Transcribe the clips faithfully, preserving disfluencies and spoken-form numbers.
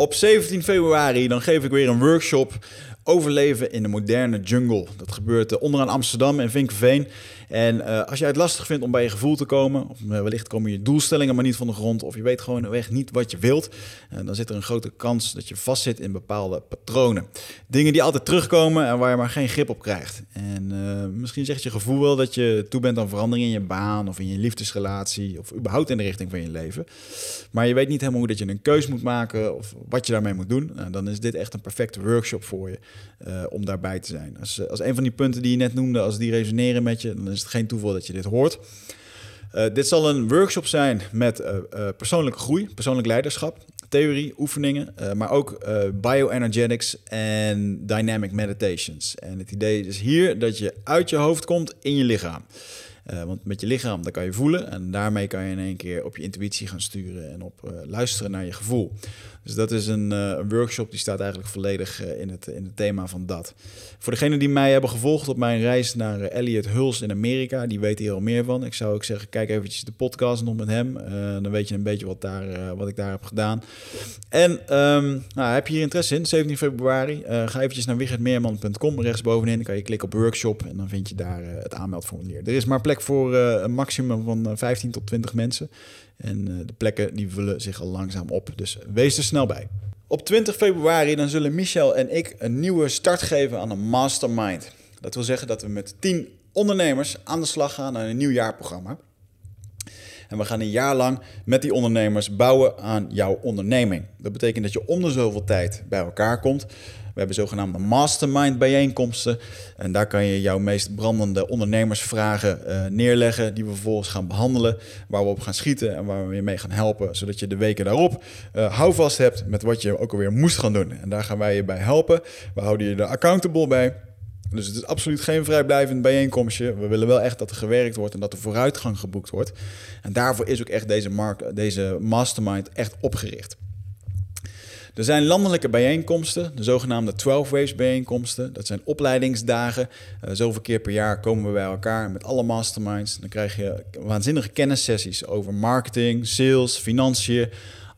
Op zeventien februari dan geef ik weer een workshop overleven in de moderne jungle. Dat gebeurt onderaan Amsterdam en Vinkenveen. En uh, als jij het lastig vindt om bij je gevoel te komen, of wellicht komen je doelstellingen maar niet van de grond, of je weet gewoon echt niet wat je wilt, uh, dan zit er een grote kans dat je vastzit in bepaalde patronen. Dingen die altijd terugkomen en waar je maar geen grip op krijgt. En uh, misschien zegt je gevoel wel dat je toe bent aan verandering in je baan, of in je liefdesrelatie, of überhaupt in de richting van je leven. Maar je weet niet helemaal hoe dat je een keus moet maken, of wat je daarmee moet doen. Nou, dan is dit echt een perfecte workshop voor je, uh, om daarbij te zijn. Als, als een van die punten die je net noemde, als die resoneren met je, dan is het geen toeval dat je dit hoort. Uh, dit zal een workshop zijn met uh, uh, persoonlijke groei, persoonlijk leiderschap, theorie, oefeningen, uh, maar ook uh, bioenergetics en dynamic meditations. En het idee is hier dat je uit je hoofd komt in je lichaam. Uh, want met je lichaam dan kan je voelen en daarmee kan je in één keer op je intuïtie gaan sturen en op uh, luisteren naar je gevoel. Dus dat is een uh, workshop die staat eigenlijk volledig uh, in, het, in het thema van dat. Voor degenen die mij hebben gevolgd op mijn reis naar uh, Elliot Hulse in Amerika, die weten hier al meer van. Ik zou ook zeggen, kijk eventjes de podcast nog met hem. Uh, dan weet je een beetje wat, daar, uh, wat ik daar heb gedaan. En um, nou, heb je hier interesse in, zeventien februari, uh, ga eventjes naar wichertmeerman punt com. Rechtsbovenin dan kan je klikken op workshop en dan vind je daar uh, het aanmeldformulier. Er is maar plek voor uh, een maximum van uh, vijftien tot twintig mensen. En uh, de plekken die vullen zich al langzaam op. Dus wees er snel bij. Op twintig februari dan zullen Michel en ik een nieuwe start geven aan een mastermind. Dat wil zeggen dat we met tien ondernemers aan de slag gaan aan een nieuw jaarprogramma. En we gaan een jaar lang met die ondernemers bouwen aan jouw onderneming. Dat betekent dat je om de zoveel tijd bij elkaar komt. We hebben zogenaamde mastermind bijeenkomsten. En daar kan je jouw meest brandende ondernemersvragen uh, neerleggen, die we vervolgens gaan behandelen, waar we op gaan schieten en waar we je mee gaan helpen, zodat je de weken daarop uh, houvast hebt met wat je ook alweer moest gaan doen. En daar gaan wij je bij helpen. We houden je er accountable bij. Dus het is absoluut geen vrijblijvend bijeenkomstje. We willen wel echt dat er gewerkt wordt en dat er vooruitgang geboekt wordt. En daarvoor is ook echt deze, mark- deze mastermind echt opgericht. Er zijn landelijke bijeenkomsten, de zogenaamde twaalf waves bijeenkomsten. Dat zijn opleidingsdagen. Uh, zoveel keer per jaar komen we bij elkaar met alle masterminds. Dan krijg je waanzinnige kennissessies over marketing, sales, financiën.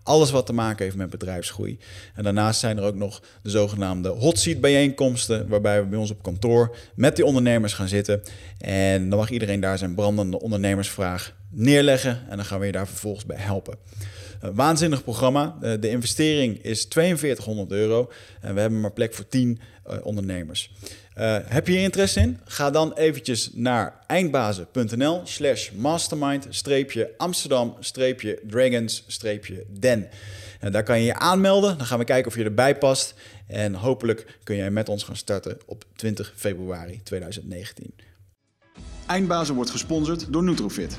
Alles wat te maken heeft met bedrijfsgroei. En daarnaast zijn er ook nog de zogenaamde hot seat bijeenkomsten, waarbij we bij ons op kantoor met die ondernemers gaan zitten. En dan mag iedereen daar zijn brandende ondernemersvraag neerleggen. En dan gaan we je daar vervolgens bij helpen. Een waanzinnig programma. De investering is tweeënveertighonderd euro. En we hebben maar plek voor tien ondernemers. Uh, heb je interesse in? Ga dan eventjes naar eindbazen.nl slash mastermind streepje Amsterdam streepje dragons streepje den. En daar kan je je aanmelden. Dan gaan we kijken of je erbij past. En hopelijk kun jij met ons gaan starten op twintig februari tweeduizend negentien. Eindbazen wordt gesponsord door Nutrifit,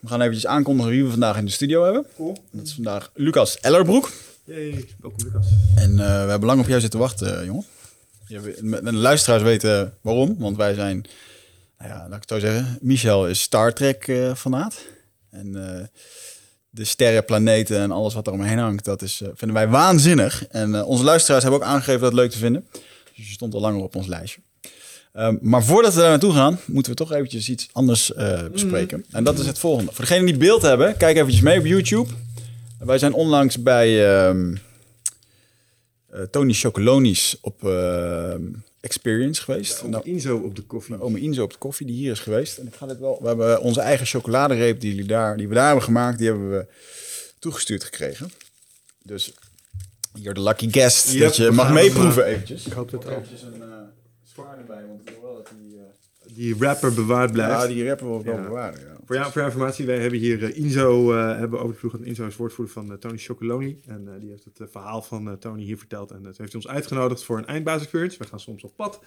We gaan eventjes aankondigen wie we vandaag in de studio hebben. Cool. Dat is vandaag Lucas Ellerbroek. Hey, welkom Lucas. En uh, we hebben lang op jou zitten wachten, jongen. De luisteraars weten waarom, want wij zijn, nou ja, laat ik het zo zeggen, Michel is Star Trek-fanaat. Uh, en uh, de sterren, planeten en alles wat er omheen hangt, dat is, uh, vinden wij waanzinnig. En uh, onze luisteraars hebben ook aangegeven dat leuk te vinden. Dus je stond al langer op ons lijstje. Um, maar voordat we daar naartoe gaan, moeten we toch eventjes iets anders uh, bespreken. Mm. En dat is het volgende. Voor degenen die beeld hebben, kijk eventjes mee op YouTube. Wij zijn onlangs bij Um, Uh, Tony's Chocolonely's op uh, Experience geweest. Om nou, Inzo op de koffie. Om Inzo op de koffie, die hier is geweest. En ik ga dit wel. We hebben onze eigen chocoladereep die, daar, die we daar hebben gemaakt, die hebben we toegestuurd gekregen. Dus you're the lucky guest, yep, dat je mag meeproeven eventjes. Ik hoop dat ook. Eventjes een uh, zwaar erbij, want ik wil wel dat die Uh... die rapper bewaard blijft. Ja, die rapper wordt wel ja. bewaren, ja. Voor jou, voor jou informatie, wij hebben hier uh, Inzo uh, hebben overgevlogen. Inzo is woordvoerder van uh, Tony's Chocolonely. En uh, die heeft het uh, verhaal van uh, Tony hier verteld. En dat uh, heeft ons uitgenodigd voor een eindbaas-experience. We gaan soms op pad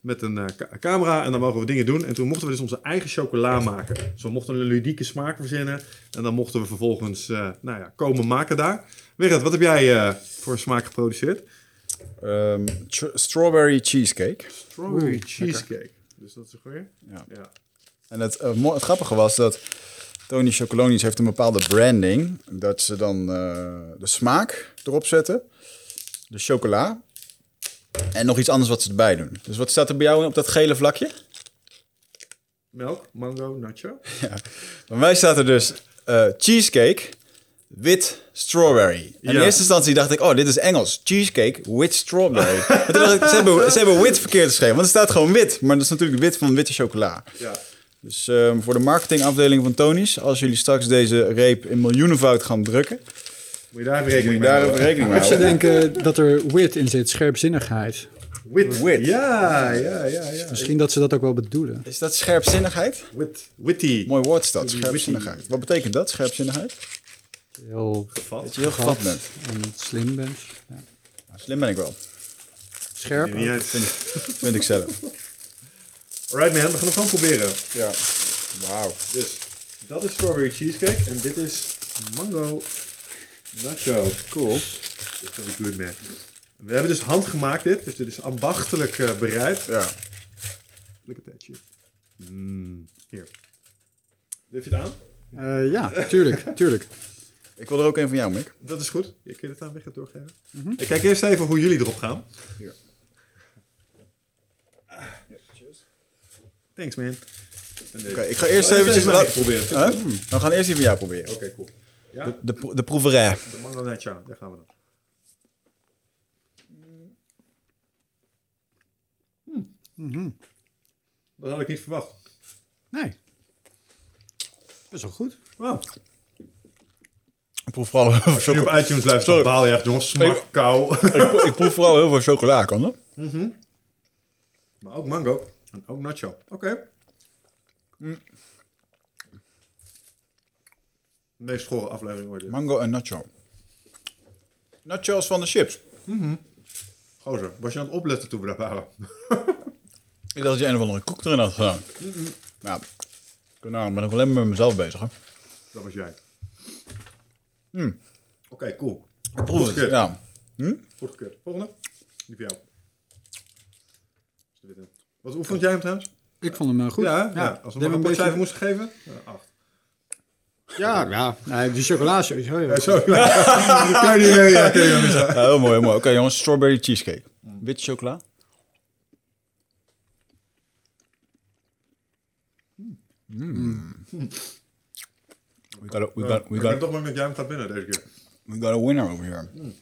met een uh, ca- camera en dan mogen we dingen doen. En toen mochten we dus onze eigen chocola maken. Dus we mochten een ludieke smaak verzinnen. En dan mochten we vervolgens uh, nou ja, komen maken daar. Wigert, wat heb jij uh, voor smaak geproduceerd? Um, strawberry cheesecake. Strawberry Oeh, cheesecake. Lekker. Dus dat is een goeie. Ja. Ja. En het, uh, mo- het grappige was dat Tony's Chocolonely heeft een bepaalde branding. Dat ze dan uh, de smaak erop zetten. De chocola. En nog iets anders wat ze erbij doen. Dus wat staat er bij jou op dat gele vlakje? Melk, mango, nacho. Ja. Bij mij staat er dus uh, cheesecake, wit strawberry. En ja. In eerste instantie dacht ik, oh, dit is Engels. Cheesecake, wit strawberry. Toen dacht ik, ze hebben, ze hebben wit verkeerd geschreven. Want het staat gewoon wit. Maar dat is natuurlijk wit van witte chocola. Ja. Dus um, voor de marketingafdeling van Tony's, als jullie straks deze reep in miljoenenvoud gaan drukken, moet je daar even rekening mee houden. Als je denkt dat er wit in zit, scherpzinnigheid. Wit. Wit. Ja, ja, ja, ja. Misschien dat ze dat ook wel bedoelen. Is dat scherpzinnigheid? Wit. Witty. Mooi woord is dat, scherpzinnigheid. Wat betekent dat, scherpzinnigheid? Heel gevat. Dat je heel gevat bent. En slim bent. Ja. Slim ben ik wel. Scherp? Ja, vind, vind ik zelf. Alright man, we gaan het gewoon proberen. Ja. Wauw. Dus, dat is strawberry cheesecake en dit is mango nacho. Cool. Dit is een good man. We hebben dus handgemaakt dit, dus dit is ambachtelijk uh, bereid. Ja. Look at that shit. Mm. Hier. Durf je het aan? Uh, ja, tuurlijk, tuurlijk. Ik wil er ook een van jou, Mick. Dat is goed. Je kunt het aan weg en doorgeven. Mm-hmm. Ik kijk eerst even hoe jullie erop gaan. Hier. Ah. Ja, cheers. Thanks, man. Oké, okay, ik ga eerst oh, eventjes... Even proberen. Huh? Hmm. We gaan eerst die van jou proberen. Oké, okay, cool. Ja? De, de, de proeverij. De mango nacho, daar gaan we dan. Mm-hmm. Dat had ik niet verwacht. Nee. Best wel goed. Wow. Ik proef vooral heel veel chocola. Op iTunes blijft het baal je echt, jongens. Smak, kou. Ik, ik, ik proef vooral heel veel chocola, kan dat? Mm-hmm. Maar ook mango. En ook nacho. Oké. Okay. Mm. De meest schorre aflevering ooit. Mango en nacho. Nachos van de chips. Mm-hmm. Gozer, was je aan het opletten toen we daar waren? Ik dacht dat je een of andere koek erin had gedaan. Mm-mm. Nou, ik ben nog alleen maar met mezelf bezig. Hè? Dat was jij. Mm. Oké, okay, cool. Ik proef het. Goed ja. hm? gekeurd. Volgende. Die voor jou. Wat, hoe vond jij hem trouwens? Ik vond hem uh, goed. Ja, ja. Ja, als we hem een beetje moesten geven? Uh, acht. Ja, ja. Nee, die chocola sowieso. Ja, zo. Dat kan je niet meer. Ja, ja, heel mooi, heel mooi. Oké okay, jongens, strawberry cheesecake. Witte chocola. Mm. We got a, we got, we ik got, ben toch bang dat jij hem gaat binnen deze keer. We got a winner over here. Mm.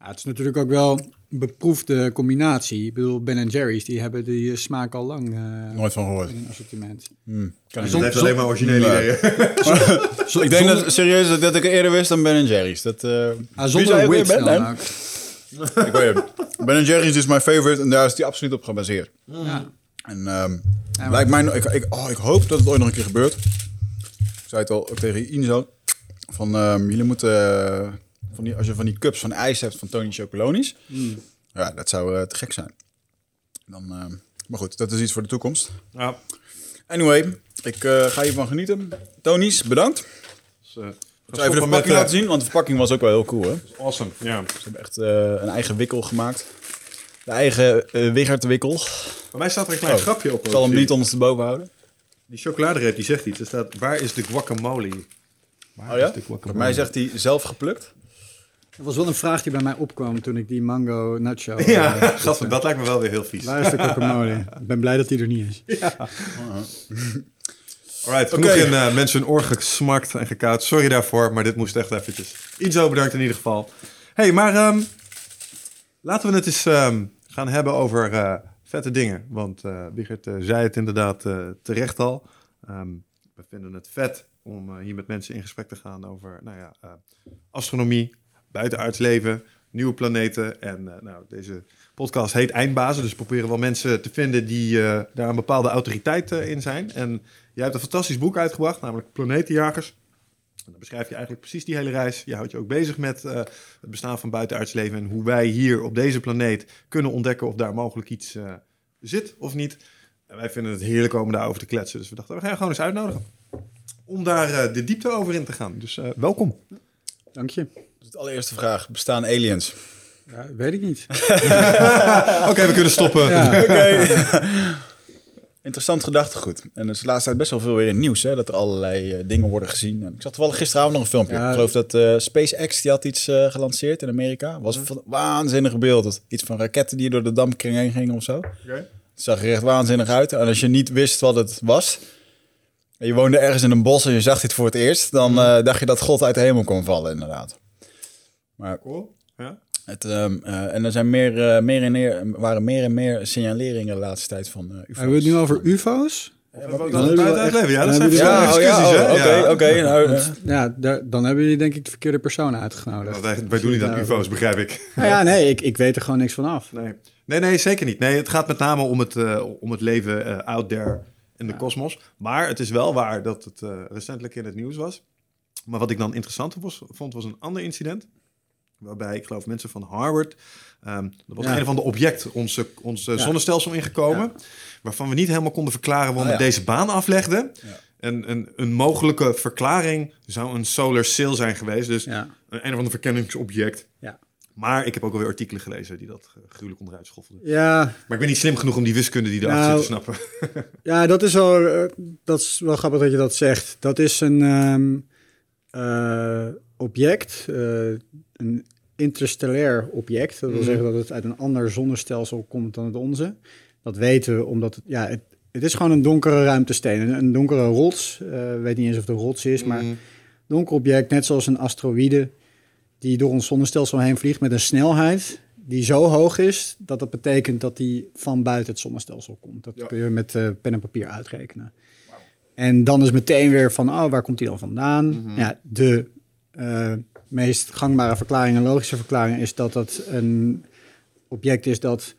Ja, het is natuurlijk ook wel een beproefde combinatie. Ik bedoel, Ben en Jerry's die hebben die smaak al lang. Uh, Nooit van gehoord. In een assortiment. Mm. Kan ik zon, dat heeft alleen maar originele ideeën. Nee. Ik denk dat serieus dat, dat ik eerder wist dan Ben en Jerry's. Dat, uh, ah, zonder wit ben, dan ook. Ik weet het. Ben en Jerry's is mijn favorite en daar is die absoluut op gebaseerd. Mm. Ja. En um, ja, lijkt mij, ik, ik, oh, ik hoop dat het ooit nog een keer gebeurt. Ik zei het al ook tegen Inzo. Van um, jullie moeten uh, van die, als je van die cups van ijs hebt van Tony's Chocolonely, mm. ja, dat zou uh, te gek zijn. Dan, uh, maar goed, dat is iets voor de toekomst. Ja. Anyway, ik uh, ga hiervan genieten. Tony's, bedankt. Dus, uh, ik zou even de verpakking laten zien, want de verpakking was ook wel heel cool, hè? Awesome. Yeah. Ze hebben echt uh, een eigen wikkel gemaakt. De eigen uh, wiggertwikkel. Bij mij staat er een klein oh, grapje op. Ik zal hem niet ondersteboven houden. Die chocoladereep die zegt iets. Er staat, waar is de guacamole? Waar oh ja? Is de guacamole? Bij mij zegt hij zelf geplukt. Dat was wel een vraag die bij mij opkwam toen ik die mango nacho... Ja, uh, gasten, dat lijkt me wel weer heel vies. Waar is de guacamole? Ik ben blij dat die er niet is. Ja. Alright, genoeg okay. in uh, mensen hun oor gesmakt en gekauwd. Sorry daarvoor, maar dit moest echt eventjes. Inzo bedankt in ieder geval. Hey, maar... Um, Laten we het eens um, gaan hebben over uh, vette dingen. Want uh, Wiegert uh, zei het inderdaad uh, terecht al. Um, we vinden het vet om uh, hier met mensen in gesprek te gaan over nou ja, uh, astronomie, buitenaards leven, nieuwe planeten. En uh, nou, deze podcast heet Eindbazen. Dus we proberen wel mensen te vinden die uh, daar een bepaalde autoriteit uh, in zijn. En jij hebt een fantastisch boek uitgebracht, namelijk Planetenjagers. En dan beschrijf je eigenlijk precies die hele reis. Je houdt je ook bezig met uh, het bestaan van buitenaards leven... en hoe wij hier op deze planeet kunnen ontdekken... of daar mogelijk iets uh, zit of niet. En wij vinden het heerlijk om daarover te kletsen. Dus we dachten, we gaan je gewoon eens uitnodigen... om daar uh, de diepte over in te gaan. Dus uh, welkom. Dank je. Dus de allereerste vraag, bestaan aliens? Ja, weet ik niet. Oké, okay, we kunnen stoppen. Ja. Okay. Interessant gedachtegoed. En dus de laatste tijd best wel veel weer in het nieuws, hè, dat er allerlei uh, dingen worden gezien. En ik zag toevallig gisteravond nog een filmpje. Ja. Ik geloof dat uh, SpaceX die had iets uh, gelanceerd in Amerika. Was een waanzinnig beeld. Iets van raketten die door de dampkring heen gingen of zo. Okay. Het zag er echt waanzinnig uit. En als je niet wist wat het was, en je woonde ergens in een bos en je zag dit voor het eerst, dan uh, dacht je dat God uit de hemel kon vallen, inderdaad. Maar cool. Ja. Het, um, uh, en er zijn meer, uh, meer en meer, waren meer en meer signaleringen de laatste tijd van uh, U F O's. Hebben we het nu over U F O's? Ja, ja, dan dan dan ja, dat zijn ja, discussies, hè? Oké, oké. Ja, dan hebben jullie denk ik de verkeerde personen uitgenodigd. Nou, wij, wij doen niet aan U F O's, begrijp ik. Nou ja, nee, ik, ik weet er gewoon niks van af. Nee, nee, nee zeker niet. Nee, het gaat met name om het, uh, om het leven uh, out there in de kosmos. Ja. Maar het is wel waar dat het uh, recentelijk in het nieuws was. Maar wat ik dan interessant was, vond, was een ander incident. Waarbij, ik geloof, mensen van Harvard... Um, dat was ja. een of ander object ons, ons ja. zonnestelsel ingekomen... Ja. waarvan we niet helemaal konden verklaren waarom ah, ja. we deze baan aflegden. Ja. En, een, een mogelijke verklaring zou een solar sail zijn geweest. Dus ja. een, een of ander verkenningsobject. Ja. Maar ik heb ook alweer artikelen gelezen die dat gruwelijk onderuit schoffelden. Ja. Maar ik ben niet slim genoeg om die wiskunde die erachter nou, zit te snappen. Ja, dat is wel, dat is wel grappig dat je dat zegt. Dat is een um, uh, object... Uh, een interstellair object. Dat wil zeggen dat het uit een ander zonnestelsel komt dan het onze. Dat weten we omdat... Het, ja, het, het is gewoon een donkere ruimtesteen. Een, een donkere rots. Uh, weet niet eens of het een rots is, mm. maar... donker object, net zoals een asteroïde... die door ons zonnestelsel heen vliegt met een snelheid... die zo hoog is dat dat betekent dat die van buiten het zonnestelsel komt. Dat ja. kun je met uh, pen en papier uitrekenen. Wow. En dan is meteen weer van... oh, waar komt die dan vandaan? Mm-hmm. Ja, de... Uh, meest gangbare verklaring en logische verklaring is dat dat een object is dat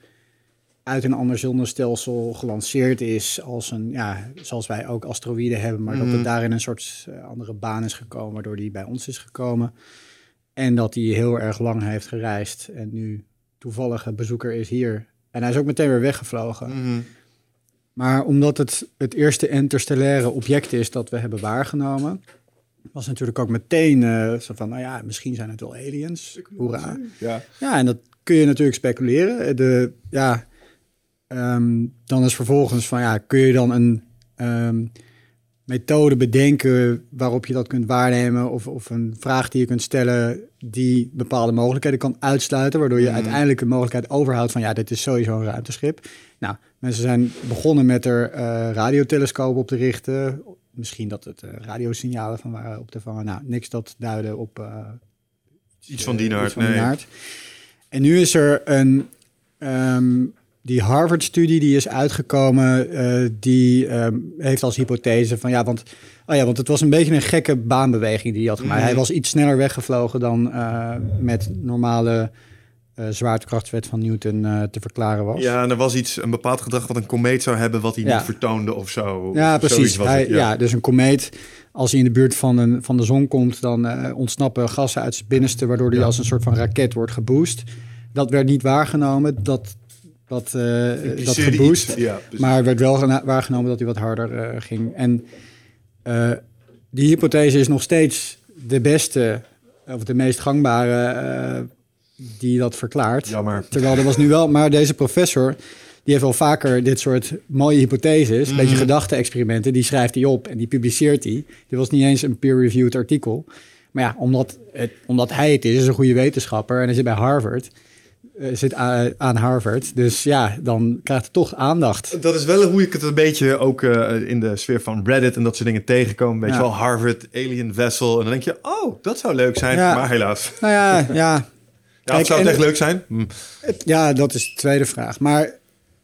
uit een ander zonnestelsel gelanceerd is als een, ja, zoals wij ook asteroïden hebben, maar mm. dat het daarin een soort andere baan is gekomen, waardoor die bij ons is gekomen. En dat die heel erg lang heeft gereisd en nu toevallige bezoeker is hier. En hij is ook meteen weer weggevlogen. Mm. Maar omdat het het eerste interstellaire object is dat we hebben waargenomen... was natuurlijk ook meteen uh, zo van, nou ja, misschien zijn het wel aliens. Hoera. Ja. ja, en dat kun je natuurlijk speculeren. De, ja, um, dan is vervolgens van, ja, kun je dan een um, methode bedenken waarop je dat kunt waarnemen... Of, of een vraag die je kunt stellen die bepaalde mogelijkheden kan uitsluiten... waardoor je mm. uiteindelijk de mogelijkheid overhoudt van, ja, dit is sowieso een ruimteschip. Nou, mensen zijn begonnen met er uh, radiotelescopen op te richten... Misschien dat het uh, radiosignalen van waren op te vangen. Nou, niks dat duiden op... Uh, iets van die aard, nee. Aard. En nu is er een... Um, die Harvard-studie die is uitgekomen... Uh, die um, heeft als hypothese van... ja, want oh ja, want het was een beetje een gekke baanbeweging die hij had gemaakt. Mm-hmm. Hij was iets sneller weggevlogen dan uh, met normale... Uh, zwaartekrachtswet van Newton uh, te verklaren was. Ja, en er was iets, een bepaald gedrag wat een komeet zou hebben... wat hij ja. niet vertoonde of zo. Ja, of precies. Was hij, het, ja. ja, dus een komeet, als hij in de buurt van, een, van de zon komt... dan uh, ontsnappen gassen uit zijn binnenste... waardoor hij ja. als een soort van raket wordt geboost. Dat werd niet waargenomen, dat, dat, uh, dat geboost. Ja, maar werd wel gena- waargenomen dat hij wat harder uh, ging. En uh, die hypothese is nog steeds de beste... of de meest gangbare... Uh, die dat verklaart. Jammer. Terwijl er was nu wel... Maar deze professor, die heeft wel vaker dit soort mooie hypotheses... Mm. beetje gedachte-experimenten, die schrijft hij op en die publiceert hij. Dit was niet eens een peer-reviewed artikel. Maar ja, omdat, het, omdat hij het is, is een goede wetenschapper... en hij zit bij Harvard, uh, zit a- aan Harvard. Dus ja, dan krijgt het toch aandacht. Dat is wel hoe ik het een beetje ook uh, in de sfeer van Reddit... en dat soort dingen tegenkomen. Weet je ja. wel, Harvard, alien vessel. En dan denk je, oh, dat zou leuk zijn, ja. maar helaas. Nou ja, ja... Ja, het zou het echt leuk zijn? Hm. Ja, dat is de tweede vraag. Maar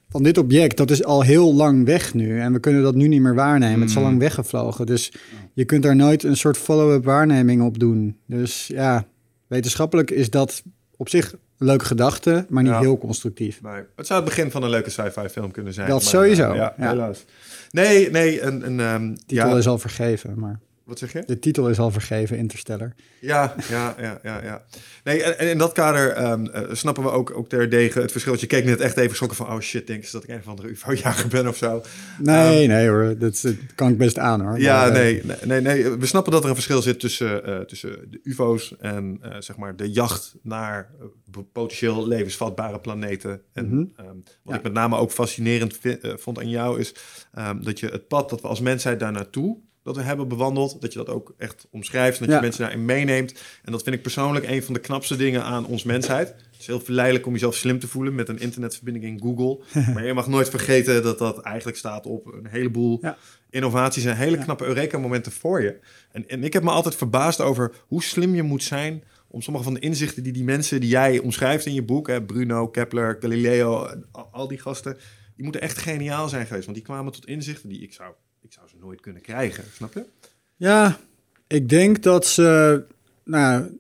van dit object, dat is al heel lang weg nu. En we kunnen dat nu niet meer waarnemen. Mm. Het is al lang weggevlogen. Dus je kunt daar nooit een soort follow-up waarneming op doen. Dus ja, wetenschappelijk is dat op zich een leuke gedachte, maar niet ja. heel constructief. Nee. Het zou het begin van een leuke sci-fi film kunnen zijn. Dat maar, sowieso. Uh, ja, ja. Helaas. Nee, nee. Een, een, um, titel ja. is al vergeven, maar... Wat zeg je? De titel is al vergeven, Interstellar. Ja, ja, ja, ja, ja. Nee, en in dat kader um, uh, snappen we ook, ook terdege het verschil. Je keek net echt even schrokken van, oh shit, denk je dat ik een of andere U F O-jager ben of zo? Nee, um, nee hoor, dat, dat kan ik best aan hoor. Ja, maar, nee, nee, nee, nee, we snappen dat er een verschil zit tussen, uh, tussen de U F O's en uh, zeg maar de jacht naar uh, potentieel levensvatbare planeten. En mm-hmm. um, wat ja. ik met name ook fascinerend vind, uh, vond aan jou is um, dat je het pad dat we als mensheid daar naartoe dat we hebben bewandeld, dat je dat ook echt omschrijft en dat ja. je mensen daarin meeneemt. En dat vind ik persoonlijk een van de knapste dingen aan ons mensheid. Het is heel verleidelijk om jezelf slim te voelen met een internetverbinding in Google. Maar je mag nooit vergeten dat dat eigenlijk staat op een heleboel ja. innovaties en hele knappe ja. Eureka-momenten voor je. En, en ik heb me altijd verbaasd over hoe slim je moet zijn om sommige van de inzichten die die mensen die jij omschrijft in je boek, hè, Bruno, Kepler, Galileo, al, al die gasten, die moeten echt geniaal zijn geweest. Want die kwamen tot inzichten die ik zou... Ik zou ze nooit kunnen krijgen, snap je? Ja, ik denk dat ze, nou,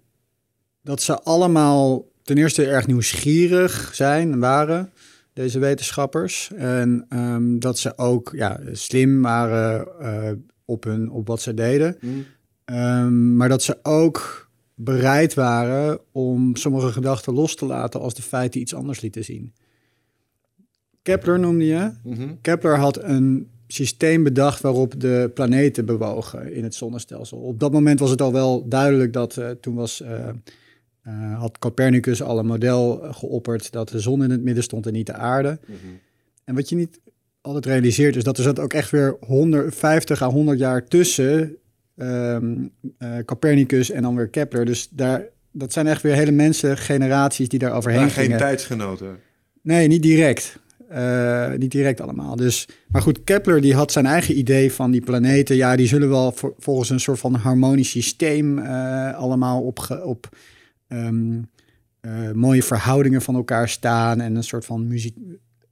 dat ze allemaal ten eerste erg nieuwsgierig zijn en waren, deze wetenschappers. En um, dat ze ook ja, slim waren uh, op, hun, op wat ze deden. Mm. Um, maar dat ze ook bereid waren om sommige gedachten los te laten als de feiten iets anders lieten zien. Kepler noemde je. Mm-hmm. Kepler had een systeem bedacht waarop de planeten bewogen in het zonnestelsel. Op dat moment was het al wel duidelijk dat uh, toen was, uh, uh, had Copernicus al een model uh, geopperd dat de zon in het midden stond en niet de aarde. Mm-hmm. En wat je niet altijd realiseert is dat er zat ook echt weer honderdvijftig à honderd jaar tussen um, uh, Copernicus en dan weer Kepler. Dus daar, dat zijn echt weer hele mensen, generaties die daar overheen maar gingen. Geen tijdsgenoten? Nee, niet direct. Uh, niet direct allemaal. Dus, maar goed, Kepler die had zijn eigen idee van die planeten. Ja, die zullen wel voor, volgens een soort van harmonisch systeem uh, allemaal op, ge, op um, uh, mooie verhoudingen van elkaar staan en een soort van muziek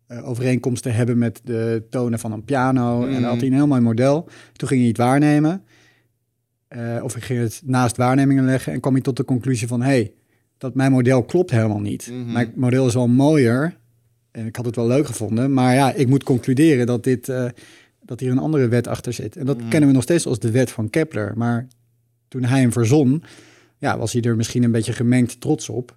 uh, overeenkomsten hebben met de tonen van een piano. Mm. En dat had hij een heel mooi model. Toen ging hij het waarnemen. Uh, of hij ging het naast waarnemingen leggen en kwam hij tot de conclusie van, hé, hey, dat mijn model klopt helemaal niet. Mm-hmm. Mijn model is wel mooier. En ik had het wel leuk gevonden, maar ja, ik moet concluderen dat, dit, uh, dat hier een andere wet achter zit. En dat mm. kennen we nog steeds als de wet van Kepler. Maar toen hij hem verzon, ja, was hij er misschien een beetje gemengd trots op.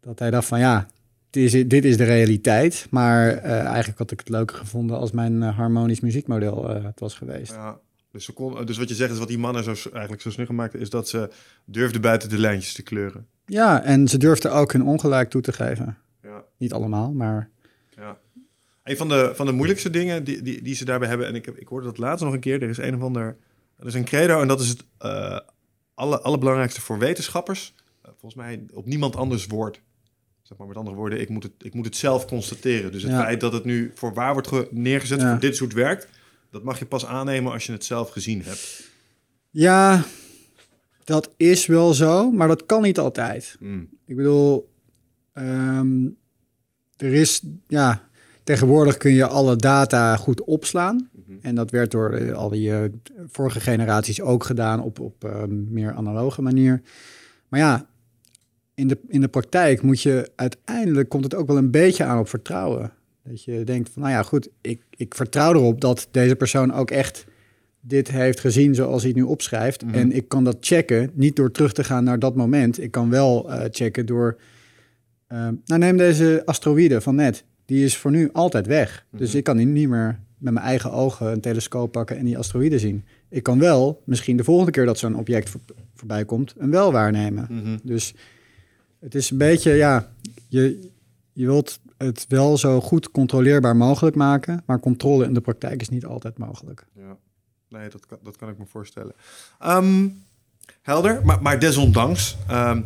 Dat hij dacht van ja, dit is, dit is de realiteit. Maar uh, eigenlijk had ik het leuker gevonden als mijn uh, harmonisch muziekmodel uh, het was geweest. Ja, dus, ze kon, dus wat je zegt is wat die mannen zo, eigenlijk zo snuggen maakten, is dat ze durfden buiten de lijntjes te kleuren. Ja, en ze durfden ook hun ongelijk toe te geven. Ja. Niet allemaal, maar... Ja. Een van de, van de moeilijkste dingen die, die, die ze daarbij hebben... en ik, heb, ik hoorde dat laatst nog een keer... er is een of ander... er is een credo en dat is het uh, alle, allerbelangrijkste voor wetenschappers... Uh, volgens mij op niemand anders woord. Zeg maar met andere woorden, ik moet het, ik moet het zelf constateren. Dus het ja. feit dat het nu voor waar wordt ge- neergezet... Ja. voor dit is hoe het werkt... dat mag je pas aannemen als je het zelf gezien hebt. Ja, dat is wel zo, maar dat kan niet altijd. Mm. Ik bedoel... Um, Er is, ja, tegenwoordig kun je alle data goed opslaan. Mm-hmm. En dat werd door uh, al die uh, vorige generaties ook gedaan op, op uh, meer analoge manier. Maar ja, in de, in de praktijk moet je uiteindelijk, komt het ook wel een beetje aan op vertrouwen. Dat je denkt van, nou ja, goed, ik, ik vertrouw erop dat deze persoon ook echt dit heeft gezien zoals hij het nu opschrijft. Mm-hmm. En ik kan dat checken, niet door terug te gaan naar dat moment. Ik kan wel uh, checken door... Uh, nou, neem deze asteroïde van net. Die is voor nu altijd weg. Mm-hmm. Dus ik kan die niet meer met mijn eigen ogen een telescoop pakken en die asteroïde zien. Ik kan wel, misschien de volgende keer dat zo'n object voor, voorbij komt, een wel waarnemen. Mm-hmm. Dus het is een beetje, ja, je, je wilt het wel zo goed controleerbaar mogelijk maken, maar controle in de praktijk is niet altijd mogelijk. Ja, nee, dat kan, dat kan ik me voorstellen. Um... Helder, maar, maar desondanks, um,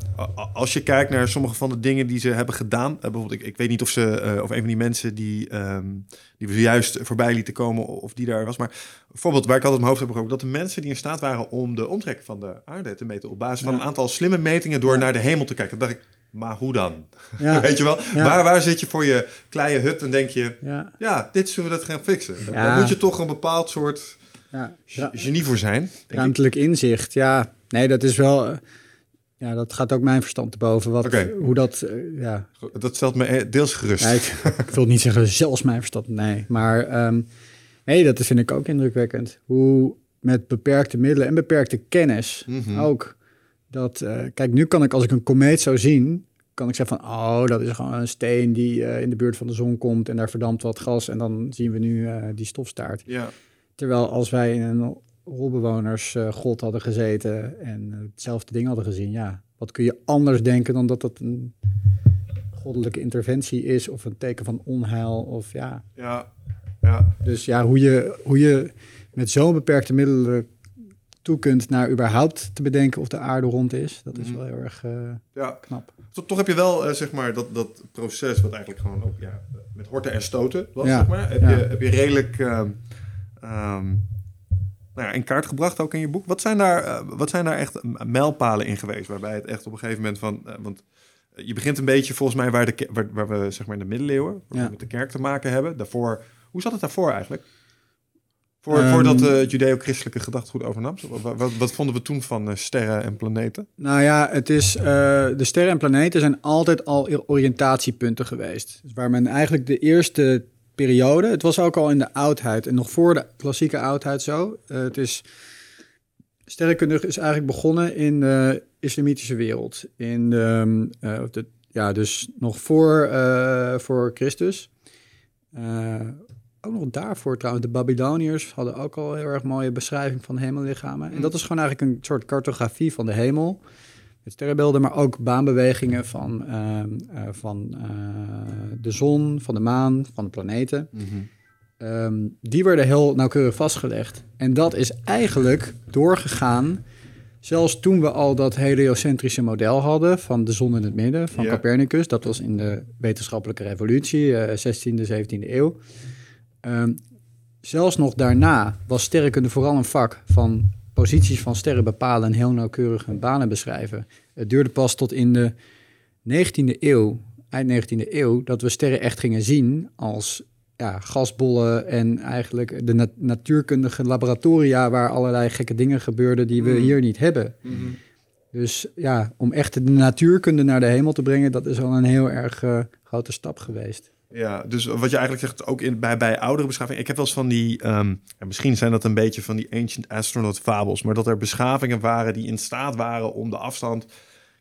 als je kijkt naar sommige van de dingen die ze hebben gedaan... Uh, bijvoorbeeld, ik, ik weet niet of ze uh, of een van die mensen die, um, die we zojuist voorbij lieten komen... of die daar was, maar bijvoorbeeld waar ik altijd mijn hoofd heb gehoord... dat de mensen die in staat waren om de omtrek van de aarde te meten... op basis van ja. een aantal slimme metingen door ja. naar de hemel te kijken... dan dacht ik, maar hoe dan? Ja. Weet je wel, ja. waar, waar zit je voor je kleine hut en denk je... ja, ja dit zullen we dat gaan fixen. Ja. Daar moet je toch een bepaald soort ja. Ja. genie voor zijn. Ruimtelijk inzicht, ja... Nee, dat is wel... Ja, dat gaat ook mijn verstand te boven. Wat, okay. Hoe dat... Uh, ja. Dat stelt me deels gerust. Nee, ik, ik wil niet zeggen zelfs mijn verstand, nee. Maar um, nee, dat vind ik ook indrukwekkend. Hoe met beperkte middelen en beperkte kennis mm-hmm. ook. Dat, uh, kijk, nu kan ik, als ik een komeet zou zien, kan ik zeggen van, oh, dat is gewoon een steen die uh, in de buurt van de zon komt en daar verdampt wat gas en dan zien we nu uh, die stofstaart. Ja. Terwijl als wij in een holbewonersgrot uh, hadden gezeten en uh, hetzelfde ding hadden gezien, ja, wat kun je anders denken dan dat dat een goddelijke interventie is of een teken van onheil of ja. Ja, ja. Dus ja, hoe je, hoe je met zo'n beperkte middelen toe kunt naar überhaupt te bedenken of de aarde rond is, dat is mm. wel heel erg uh, ja. knap. Toch, toch heb je wel, uh, zeg maar, dat, dat proces wat eigenlijk gewoon ook ja, met horten en stoten was, ja. zeg maar. Heb, ja. je, heb je redelijk uh, um, nou ja, in kaart gebracht, ook in je boek. Wat zijn daar, uh, wat zijn daar echt mijlpalen in geweest, waarbij het echt op een gegeven moment van... Uh, want je begint een beetje volgens mij waar, de, waar, waar we, zeg maar, in de middeleeuwen, waar ja. we met de kerk te maken hebben. Daarvoor, hoe zat het daarvoor eigenlijk? Voor, voordat het uh, judeo-christelijke gedachtegoed overnam? Wat, wat, wat vonden we toen van uh, sterren en planeten? Nou ja, het is, uh, de sterren en planeten zijn altijd al oriëntatiepunten geweest. Dus waar men eigenlijk de eerste periode... Het was ook al in de oudheid en nog voor de klassieke oudheid zo. Uh, het is, sterrenkundig is eigenlijk begonnen in de islamitische wereld. In de, uh, de, ja, dus nog voor, uh, voor Christus... Uh, Ook nog daarvoor trouwens, de Babyloniërs hadden ook al heel erg mooie beschrijving van hemellichamen. En dat is gewoon eigenlijk een soort cartografie van de hemel. Met sterrenbeelden, maar ook baanbewegingen van, uh, uh, van uh, de zon, van de maan, van de planeten. Mm-hmm. Um, die werden heel nauwkeurig vastgelegd. En dat is eigenlijk doorgegaan, zelfs toen we al dat heliocentrische model hadden van de zon in het midden, van yeah. Copernicus. Dat was in de wetenschappelijke revolutie, uh, zestiende, zeventiende eeuw. Um, zelfs nog daarna was sterrenkunde vooral een vak van posities van sterren bepalen en heel nauwkeurig hun banen beschrijven. Het duurde pas tot in de negentiende eeuw, eind negentiende eeuw, dat we sterren echt gingen zien als ja, gasbollen en eigenlijk de nat- natuurkundige laboratoria waar allerlei gekke dingen gebeurden die we mm. hier niet hebben. Mm-hmm. Dus ja, om echt de natuurkunde naar de hemel te brengen, dat is al een heel erg uh, grote stap geweest. Ja, dus wat je eigenlijk zegt, ook in, bij, bij oudere beschavingen... Ik heb wel eens van die... Um, ja, misschien zijn dat een beetje van die ancient astronaut fabels... maar dat er beschavingen waren die in staat waren om de afstand... ik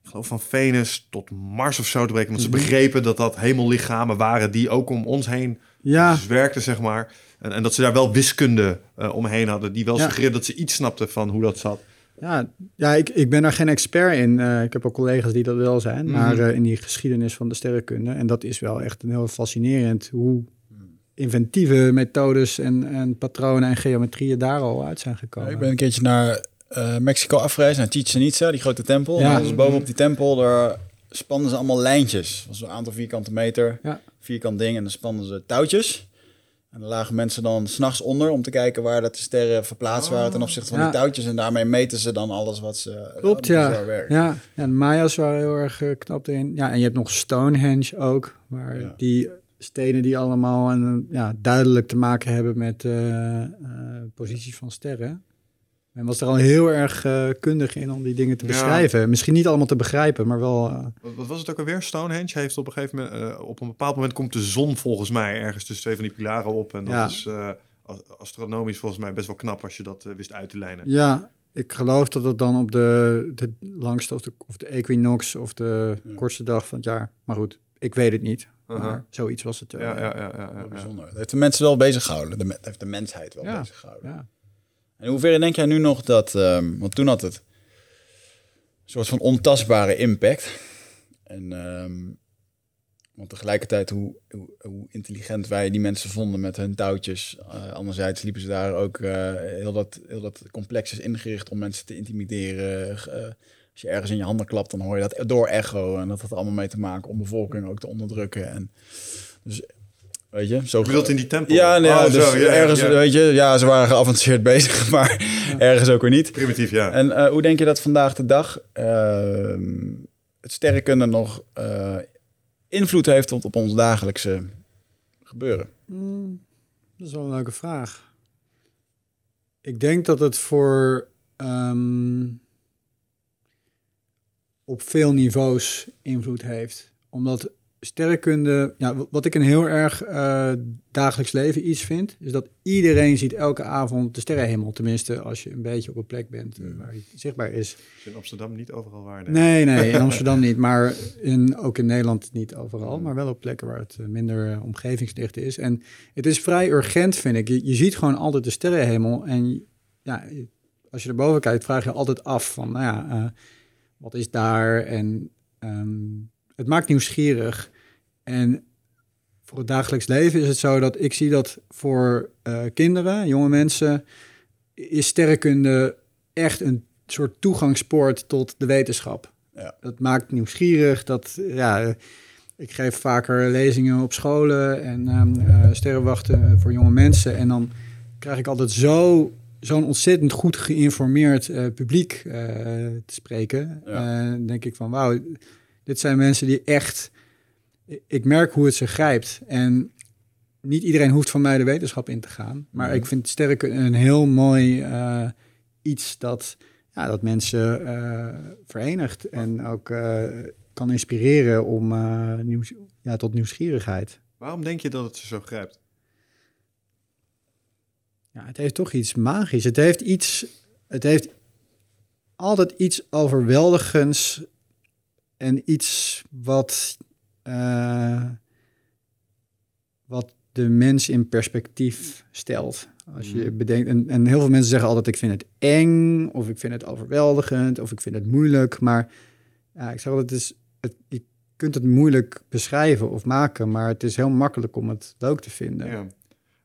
geloof van Venus tot Mars of zo te breken. Want ze begrepen dat dat hemellichamen waren... die ook om ons heen ja. werkten, zeg maar. En, en dat ze daar wel wiskunde uh, omheen hadden... die wel ja. suggereerde dat ze iets snapten van hoe dat zat. Ja, ja ik, ik ben daar geen expert in. Uh, ik heb ook collega's die dat wel zijn. Mm-hmm. Maar uh, in die geschiedenis van de sterrenkunde. En dat is wel echt een heel fascinerend... hoe inventieve methodes en, en patronen en geometrieën daar al uit zijn gekomen. Ja, ik ben een keertje naar uh, Mexico afgereisd, naar Chichen Itza, die grote tempel. Ja. En dus bovenop die tempel, daar spannen ze allemaal lijntjes. Dat was een aantal vierkante meter, ja. vierkant ding. En dan spannen ze touwtjes. En daar lagen mensen dan 's nachts onder om te kijken waar dat de sterren verplaatst waren ten opzichte van ja. die touwtjes. En daarmee meten ze dan alles wat ze... Klopt, ja. Ja. ja. En de Maya's waren heel erg uh, knap erin. Ja, en je hebt nog Stonehenge ook, waar ja. die stenen die allemaal en, ja, duidelijk te maken hebben met uh, uh, posities van sterren. Men was er al heel erg uh, kundig in om die dingen te beschrijven. Ja. Misschien niet allemaal te begrijpen, maar wel... Uh... Wat, wat was het ook alweer? Stonehenge heeft op een gegeven moment... Uh, op een bepaald moment komt de zon volgens mij ergens tussen twee van die pilaren op. En dat ja. is uh, astronomisch volgens mij best wel knap als je dat uh, wist uit te lijnen. Ja, ik geloof dat het dan op de, de langste of de, of de equinox of de ja. kortste dag van het jaar... Maar goed, ik weet het niet. Uh-huh. Maar zoiets was het. Uh, ja, ja, ja, ja, ja, bijzonder. Dat heeft de mensen wel bezig gehouden. Dat heeft de mensheid wel ja. bezig gehouden. Ja. En in hoeverre denk jij nu nog dat... Um, want toen had het een soort van ontastbare impact. En, um, want tegelijkertijd hoe, hoe, hoe intelligent wij die mensen vonden met hun touwtjes. Uh, anderzijds liepen ze daar ook... Uh, heel, dat, heel dat complex is ingericht om mensen te intimideren. Uh, als je ergens in je handen klapt, dan hoor je dat door echo. En dat had allemaal mee te maken om bevolking ook te onderdrukken. En dus... Weet je, zo bedoeld in die tempel. Ja, nee, oh, dus zo, ja, ergens, ja. weet je, ja, ze waren geavanceerd bezig, maar ja. ergens ook weer niet. Primitief, ja. En uh, hoe denk je dat vandaag de dag uh, het sterrenkunde nog uh, invloed heeft op, op ons dagelijkse gebeuren? Mm, dat is wel een leuke vraag. Ik denk dat het voor um, op veel niveaus invloed heeft, omdat sterrenkunde, ja, wat ik een heel erg uh, dagelijks leven iets vind, is dat iedereen ziet elke avond de sterrenhemel. Tenminste, als je een beetje op een plek bent uh, waar hij zichtbaar is. Dus in Amsterdam niet overal waarnemen. Nee, nee, in Amsterdam niet. Maar in, ook in Nederland niet overal. Maar wel op plekken waar het minder uh, omgevingsdicht is. En het is vrij urgent, vind ik. Je, je ziet gewoon altijd de sterrenhemel. En ja, als je erboven kijkt, vraag je altijd af van, nou ja, uh, wat is daar? En um, het maakt nieuwsgierig. En voor het dagelijks leven is het zo dat ik zie dat voor uh, kinderen, jonge mensen, is sterrenkunde echt een soort toegangspoort tot de wetenschap. Ja. Dat maakt nieuwsgierig. Dat, ja, ik geef vaker lezingen op scholen en uh, sterrenwachten voor jonge mensen. En dan krijg ik altijd zo, zo'n ontzettend goed geïnformeerd uh, publiek uh, te spreken. Ja. Uh, denk ik van, wauw, dit zijn mensen die echt... Ik merk hoe het ze grijpt. En niet iedereen hoeft van mij de wetenschap in te gaan. Maar mm-hmm. ik vind sterrenkunde een heel mooi uh, iets dat, ja, dat mensen uh, verenigt. En ook uh, kan inspireren om, uh, nieuws, ja, tot nieuwsgierigheid. Waarom denk je dat het ze zo grijpt? Ja, het heeft toch iets magisch. Het heeft iets. Het heeft altijd iets overweldigends. En iets wat... Uh, wat de mens in perspectief stelt. Als je bedenkt, en, en heel veel mensen zeggen altijd, ik vind het eng, of ik vind het overweldigend, of ik vind het moeilijk. Maar ja, ik zeg altijd, het is, het, je kunt het moeilijk beschrijven of maken, maar het is heel makkelijk om het leuk te vinden. Ja.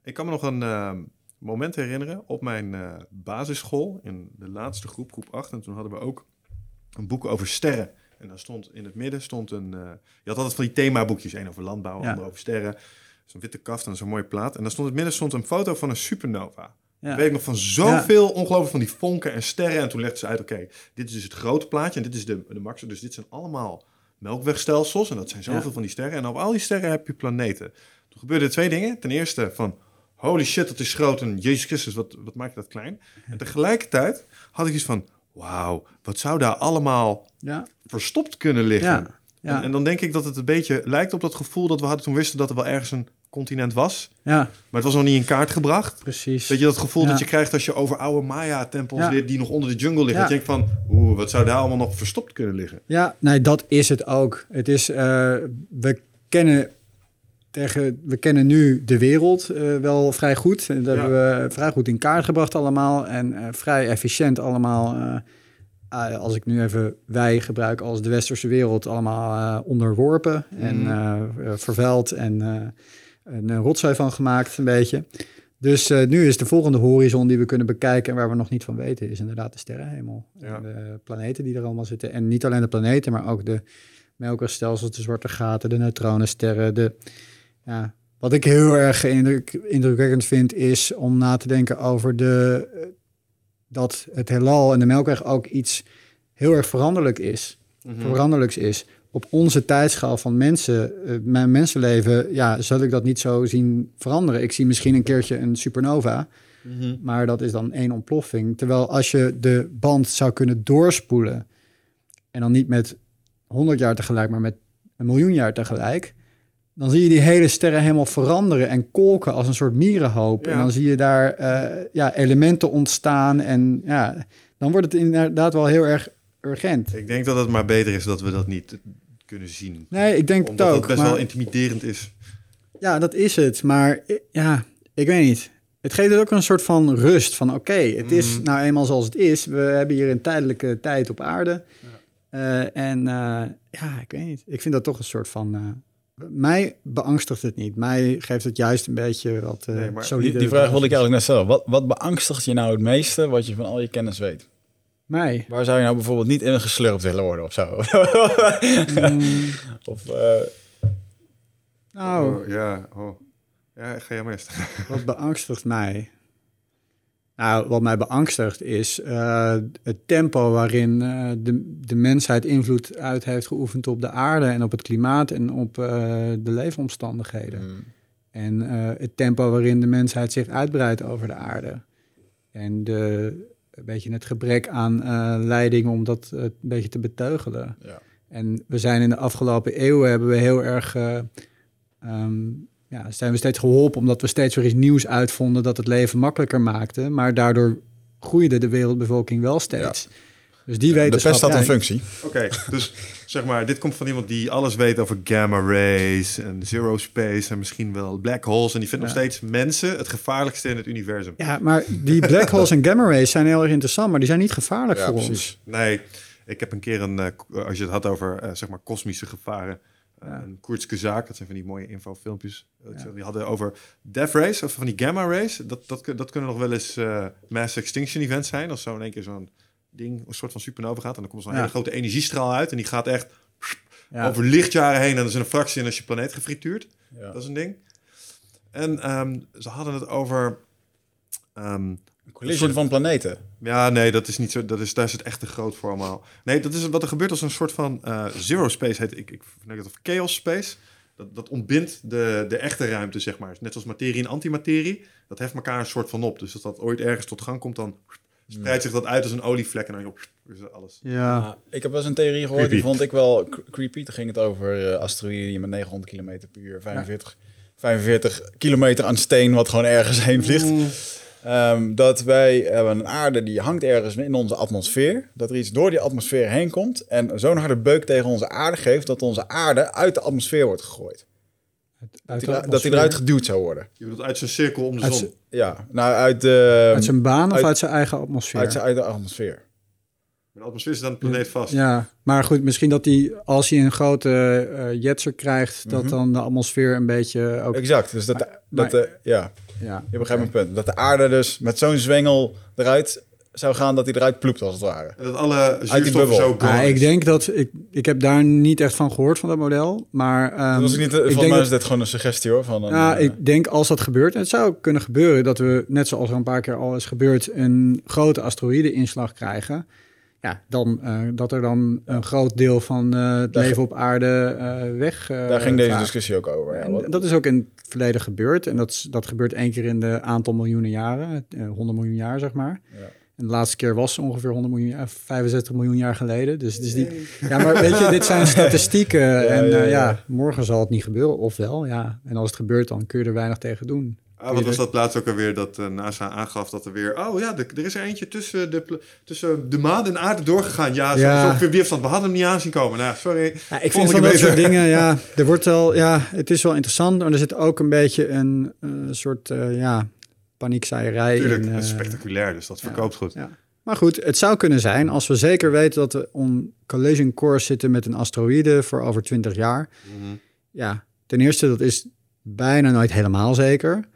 Ik kan me nog een uh, moment herinneren op mijn uh, basisschool, in de laatste groep, groep acht. En toen hadden we ook een boek over sterren. En dan stond in het midden stond een... Uh, je had altijd van die themaboekjes. Eén over landbouw, ja. Ander over sterren. Zo'n witte kaft en zo'n mooie plaat. En dan stond in het midden stond een foto van een supernova. Ja. Weet ik nog van zoveel, ja. Ongelooflijk van die vonken en sterren. En toen legden ze uit, oké, okay, dit is dus het grote plaatje. En dit is de, de max. Dus dit zijn allemaal melkwegstelsels. En dat zijn zoveel, ja, van die sterren. En op al die sterren heb je planeten. Toen gebeurden twee dingen. Ten eerste van... holy shit, dat is groot. En Jezus Christus, wat, wat maakt dat klein? En tegelijkertijd had ik iets van... wauw, wat zou daar allemaal, ja, verstopt kunnen liggen? Ja, ja. En, en dan denk ik dat het een beetje lijkt op dat gevoel dat we hadden toen wisten dat er wel ergens een continent was. Ja. Maar het was nog niet in kaart gebracht. Precies. Weet je dat gevoel, ja, dat je krijgt als je over oude Maya-tempels, ja, leert die nog onder de jungle liggen? Ja. Dat je denkt van, oeh, wat zou daar allemaal nog verstopt kunnen liggen? Ja, nee, dat is het ook. Het is, uh, we kennen... Tegen, we kennen nu de wereld uh, wel vrij goed. Dat, ja, hebben we vrij goed in kaart gebracht allemaal. En uh, vrij efficiënt allemaal. Uh, uh, als ik nu even wij gebruik als de westerse wereld. Allemaal uh, onderworpen mm. en uh, vervuild. En uh, een rotzooi van gemaakt een beetje. Dus uh, nu is de volgende horizon die we kunnen bekijken... en waar we nog niet van weten is inderdaad de sterrenhemel. Ja. En de planeten die er allemaal zitten. En niet alleen de planeten, maar ook de melkwegstelsels, de zwarte gaten, de neutronensterren, de... Ja, wat ik heel erg indruk, indrukwekkend vind is om na te denken over de, dat het heelal en de Melkweg ook iets heel erg veranderlijk is, mm-hmm. veranderlijks is. Op onze tijdschaal van mensen, mijn mensenleven, ja, zal ik dat niet zo zien veranderen. Ik zie misschien een keertje een supernova, mm-hmm. maar dat is dan één ontploffing. Terwijl als je de band zou kunnen doorspoelen en dan niet met honderd jaar tegelijk, maar met een miljoen jaar tegelijk... dan zie je die hele sterren helemaal veranderen en kolken als een soort mierenhoop. Ja. En dan zie je daar uh, ja, elementen ontstaan. En ja, dan wordt het inderdaad wel heel erg urgent. Ik denk dat het maar beter is dat we dat niet kunnen zien. Nee, ik denk het ook. Omdat het best maar, wel intimiderend is. Ja, dat is het. Maar ja, ik weet niet. Het geeft ook een soort van rust. Van oké, okay, het mm. is nou eenmaal zoals het is. We hebben hier een tijdelijke tijd op aarde. Ja. Uh, en uh, ja, ik weet niet. Ik vind dat toch een soort van... Uh, mij beangstigt het niet. Mij geeft het juist een beetje wat uh, nee, solide... Die, die vraag wilde ik eigenlijk net stellen. Wat, wat beangstigt je nou het meeste wat je van al je kennis weet? Mij? Waar zou je nou bijvoorbeeld niet in geslurpt willen worden of zo? Mm. Of... Uh... Nou... Oh, ja, oh. ja, ga je meest. Wat beangstigt mij? Nou, wat mij beangstigt is uh, het tempo waarin uh, de, de mensheid invloed uit heeft geoefend op de aarde en op het klimaat en op uh, de leefomstandigheden. Mm. En uh, het tempo waarin de mensheid zich uitbreidt over de aarde. En de, een beetje het gebrek aan uh, leiding om dat uh, een beetje te beteugelen. Ja. En we zijn in de afgelopen eeuwen hebben we heel erg... Uh, um, ja, zijn we steeds geholpen omdat we steeds weer iets nieuws uitvonden dat het leven makkelijker maakte. Maar daardoor groeide de wereldbevolking wel steeds. Ja. Dus die wetenschap, de pest had een ja, functie. Oké, okay, dus zeg maar, dit komt van iemand die alles weet over gamma rays en zero space en misschien wel black holes. En die vindt ja. nog steeds mensen het gevaarlijkste in het universum. Ja, maar die black holes en gamma rays zijn heel erg interessant, maar die zijn niet gevaarlijk ja, voor precies. ons. Nee, ik heb een keer een, uh, als je het had over uh, zeg maar kosmische gevaren, uh, een Koertske zaak, dat zijn van die mooie infofilmpjes. Uh, ja. Die hadden over death rays, of van die gamma rays. Dat, dat, dat kunnen nog wel eens uh, mass extinction events zijn, als zo in één keer zo'n ding, een soort van supernova gaat. En dan komt zo'n ja. hele grote energiestraal uit. En die gaat echt ja. over lichtjaren heen. En dat is een fractie en als je planeet gefrituurd. Ja. Dat is een ding. En um, ze hadden het over... Um, een collision soort... van planeten. Ja, nee, dat is niet zo. Dat is, daar is het echt te groot voor allemaal. Nee, dat is wat er gebeurt als een soort van uh, zero space heet. Ik, ik verneem dat of chaos space. Dat, dat ontbindt de, de echte ruimte, zeg maar. Net zoals materie en antimaterie. Dat heft elkaar een soort van op. Dus dat dat ooit ergens tot gang komt, dan... spreidt zich dat uit als een olievlek en dan is alles. Ja, ik heb wel eens een theorie gehoord, creepy. Die vond ik wel creepy. Toen ging het over uh, asteroïden met negenhonderd kilometer per uur, vijfenveertig, ja. vijfenveertig kilometer aan steen wat gewoon ergens heen vliegt. Um, dat wij hebben een aarde die hangt ergens in onze atmosfeer. Dat er iets door die atmosfeer heen komt en zo'n harde beuk tegen onze aarde geeft dat onze aarde uit de atmosfeer wordt gegooid. Uit dat, hij, dat hij eruit geduwd zou worden. Je bedoelt uit zijn cirkel om de uit zon? Zijn, ja, nou uit de... Uit zijn baan of uit, uit zijn eigen atmosfeer? Uit zijn eigen atmosfeer. De atmosfeer is dan de planeet vast. Ja, maar goed, misschien dat hij, als hij een grote uh, jetser krijgt... Mm-hmm. dat dan de atmosfeer een beetje ook... Exact, dus dat... Maar, dat maar, uh, ja. ja, je begrijpt okay. mijn punt. Dat de aarde dus met zo'n zwengel eruit zou gaan... dat hij eruit ploept, als het ware. En dat alle zuurstof zo komen. Ah, ik denk dat... Ik, ik heb daar niet echt van gehoord, van dat model. Maar... Um, dat niet, ik denk mij is dit gewoon een suggestie, hoor. Van een, nou, uh, ik denk als dat gebeurt... en het zou kunnen gebeuren dat we, net zoals er een paar keer al is gebeurd... een grote asteroïde-inslag krijgen. Ja, dan uh, dat er dan een groot deel van uh, het daar, leven op aarde uh, weg... Uh, daar ging deze vraag. discussie ook over. Ja, en dat is ook in het verleden gebeurd. En dat, dat gebeurt één keer in de aantal miljoenen jaren. honderd miljoen jaar, zeg maar. Ja. En de laatste keer was ongeveer honderd miljoen, vijfenzestig miljoen jaar geleden. Dus, dus die, ja, maar weet je, dit zijn statistieken. Ja, en ja, ja. Uh, ja, morgen zal het niet gebeuren, of wel. Ja. En als het gebeurt, dan kun je er weinig tegen doen. Ah, wat was dat plaats ook alweer dat uh, NASA aangaf dat er weer... Oh ja, de, er is er eentje tussen de, tussen de maan en de aarde doorgegaan. Ja, ja. Zo'n weerstand. We hadden hem niet aanzien komen. Nou, sorry. Ja, ik vind van dat soort dingen, ja, er wordt wel, ja, het is wel interessant. Maar er zit ook een beetje een uh, soort, uh, ja... paniekzaaierij. Tuurlijk, in, uh, het is spectaculair, dus dat ja, verkoopt goed. Ja. Maar goed, het zou kunnen zijn als we zeker weten dat we on collision course zitten met een asteroïde voor over twintig jaar. Mm-hmm. Ja, ten eerste, dat is bijna nooit helemaal zeker.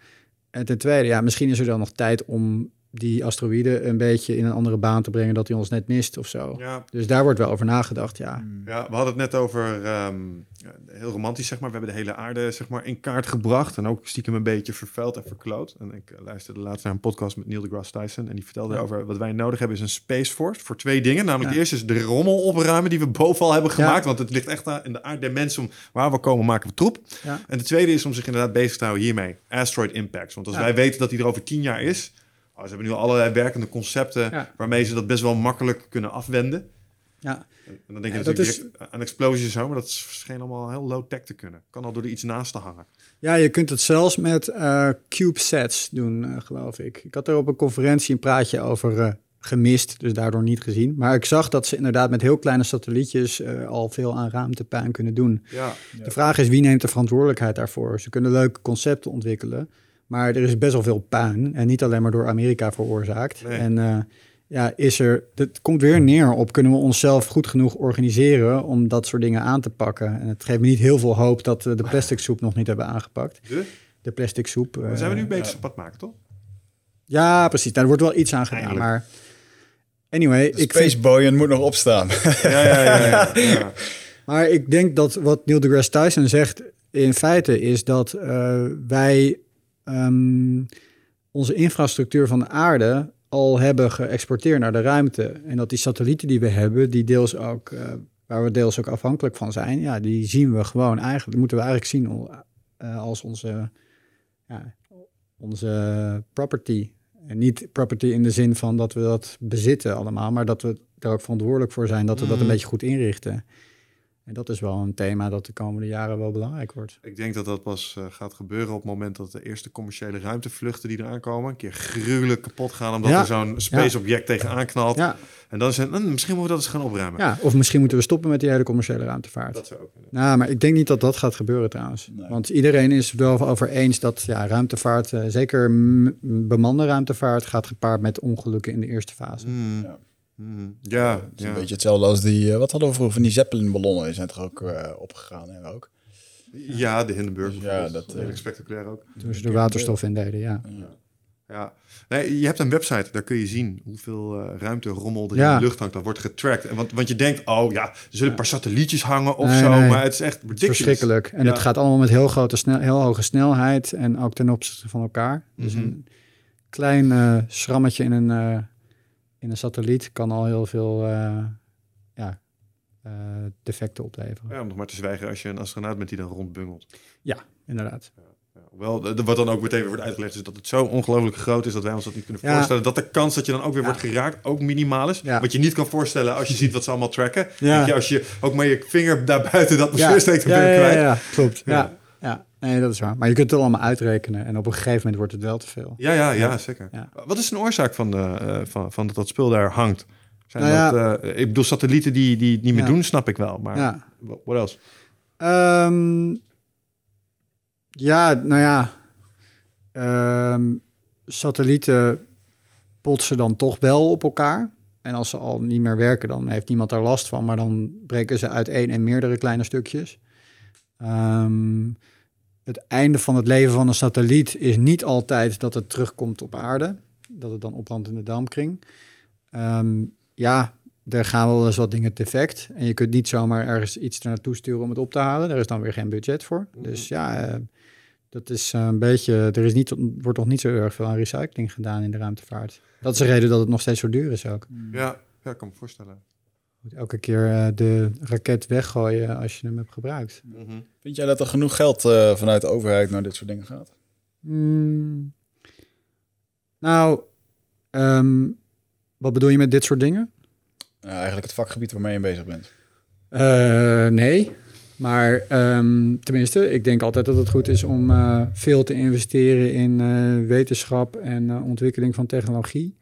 En ten tweede, ja, misschien is er dan nog tijd om die asteroïde een beetje in een andere baan te brengen dat hij ons net mist of zo. Ja. Dus daar wordt wel over nagedacht, ja. Ja, we hadden het net over, um, heel romantisch zeg maar, we hebben de hele aarde zeg maar in kaart gebracht en ook stiekem een beetje vervuild en verkloot. En ik luisterde laatst naar een podcast met Neil deGrasse Tyson en die vertelde ja. over wat wij nodig hebben is een Space Force voor twee dingen. Namelijk ja. de eerste is de rommel opruimen die we bovenal hebben gemaakt, ja. want het ligt echt in de aard der mensen om waar we komen maken we troep. Ja. En de tweede is om zich inderdaad bezig te houden hiermee, asteroid impacts. Want als ja. wij weten dat die er over tien jaar is, oh, ze hebben nu allerlei werkende concepten ja. waarmee ze dat best wel makkelijk kunnen afwenden. Ja. En dan denk je ja, natuurlijk dat is... aan explosies zo, maar dat scheen allemaal heel low-tech te kunnen. Kan al door er iets naast te hangen. Ja, je kunt het zelfs met uh, CubeSats doen, uh, geloof ik. Ik had er op een conferentie een praatje over uh, gemist, dus daardoor niet gezien. Maar ik zag dat ze inderdaad met heel kleine satellietjes uh, al veel aan ruimtepuin kunnen doen. Ja. Ja. De vraag is, wie neemt de verantwoordelijkheid daarvoor? Ze kunnen leuke concepten ontwikkelen. Maar er is best wel veel puin en niet alleen maar door Amerika veroorzaakt. Nee. En uh, ja, is er, dat komt weer neer op, kunnen we onszelf goed genoeg organiseren om dat soort dingen aan te pakken? En het geeft me niet heel veel hoop dat we de plastic soep nog niet hebben aangepakt. De, de plastic soep. Uh, zijn we nu bezig op pad maken, toch? Ja, precies. Daar wordt wel iets aan gedaan, eindelijk. Maar anyway. De ik Space Boyen moet nog opstaan. Ja, ja, ja, ja, ja. ja. Maar ik denk dat wat Neil deGrasse Tyson zegt in feite is dat uh, wij... Um, onze infrastructuur van de aarde al hebben geëxporteerd naar de ruimte. En dat die satellieten die we hebben, die deels ook, uh, waar we deels ook afhankelijk van zijn, ja, die zien we gewoon eigenlijk, moeten we eigenlijk zien uh, als onze, ja, onze property. En niet property in de zin van dat we dat bezitten allemaal, maar dat we er ook verantwoordelijk voor zijn, dat we dat een beetje goed inrichten. En dat is wel een thema dat de komende jaren wel belangrijk wordt. Ik denk dat dat pas uh, gaat gebeuren op het moment dat de eerste commerciële ruimtevluchten die eraan komen... een keer gruwelijk kapot gaan omdat ja. er zo'n space object ja. tegenaan knalt. Ja. En dan is het, misschien moeten we dat eens gaan opruimen. Ja, of misschien moeten we stoppen met die hele commerciële ruimtevaart. Dat zou ook kunnen. Nou, maar ik denk niet dat dat gaat gebeuren trouwens. Nee. Want iedereen is wel over eens dat ja, ruimtevaart, uh, zeker m- bemande ruimtevaart... gaat gepaard met ongelukken in de eerste fase. Mm. Ja. Hmm, ja, ja, het is ja. een beetje hetzelfde als die... Uh, wat hadden we vroeger van die Zeppelin-ballonnen? Die zijn toch ook uh, opgegaan en ook? Ja, ja, de Hindenburg. Dus ja, dat is uh, spectaculair ook. Toen ze de waterstof in deden, ja. ja. ja. Nee, je hebt een website, daar kun je zien hoeveel uh, ruimterommel er ja. in de lucht hangt. Dat wordt getrackt. En want, want je denkt, oh ja, er zullen ja. een paar satellietjes hangen of nee, zo. Nee, maar het is echt ridiculous. Verschrikkelijk. En ja. het gaat allemaal met heel, grote snel, heel hoge snelheid en ook ten opzichte van elkaar. Mm-hmm. Dus een klein uh, schrammetje in een... Uh, in een satelliet kan al heel veel uh, ja, uh, defecten opleveren. Ja, om nog maar te zwijgen als je een astronaut bent die dan rondbungelt. Ja, inderdaad. Ja, ja. Wel, wat dan ook meteen weer wordt uitgelegd is dat het zo ongelooflijk groot is dat wij ons dat niet kunnen ja. voorstellen. Dat de kans dat je dan ook weer ja. wordt geraakt ook minimaal is. Ja. Wat je niet kan voorstellen als je ziet wat ze allemaal tracken. Ja. Denk je, als je ook maar je vinger daarbuiten dat bestuur ja. steekt, dan ja, ben je ja, kwijt. Ja, ja, klopt. Ja. Ja. Ja, nee, dat is waar. Maar je kunt het allemaal uitrekenen. En op een gegeven moment wordt het wel te veel. Ja, ja, ja, zeker. Ja. Wat is een oorzaak van, de, uh, van, van dat dat spul daar hangt? Zijn nou, dat, ja. uh, ik bedoel, satellieten die, die het niet meer ja. doen, snap ik wel. Maar ja. what else? Um, ja, nou ja. Um, satellieten botsen dan toch wel op elkaar. En als ze al niet meer werken, dan heeft niemand daar last van. Maar dan breken ze uit één en meerdere kleine stukjes. Um, het einde van het leven van een satelliet is niet altijd dat het terugkomt op aarde. Dat het dan oplandt in de dampkring. Um, ja, er gaan wel eens wat dingen defect. En je kunt niet zomaar ergens iets ernaartoe sturen om het op te halen. Daar is dan weer geen budget voor. Mm-hmm. Dus ja, uh, dat is een beetje... Er is niet, wordt nog niet zo erg veel aan recycling gedaan in de ruimtevaart. Dat is de reden dat het nog steeds zo duur is ook. Ja, ja, ik kan me voorstellen. Elke keer uh, de raket weggooien als je hem hebt gebruikt. Mm-hmm. Vind jij dat er genoeg geld uh, vanuit de overheid naar dit soort dingen gaat? Mm. Nou, um, wat bedoel je met dit soort dingen? Uh, eigenlijk het vakgebied waarmee je bezig bent. Uh, nee, maar um, tenminste, ik denk altijd dat het goed is om uh, veel te investeren in uh, wetenschap en uh, ontwikkeling van technologie.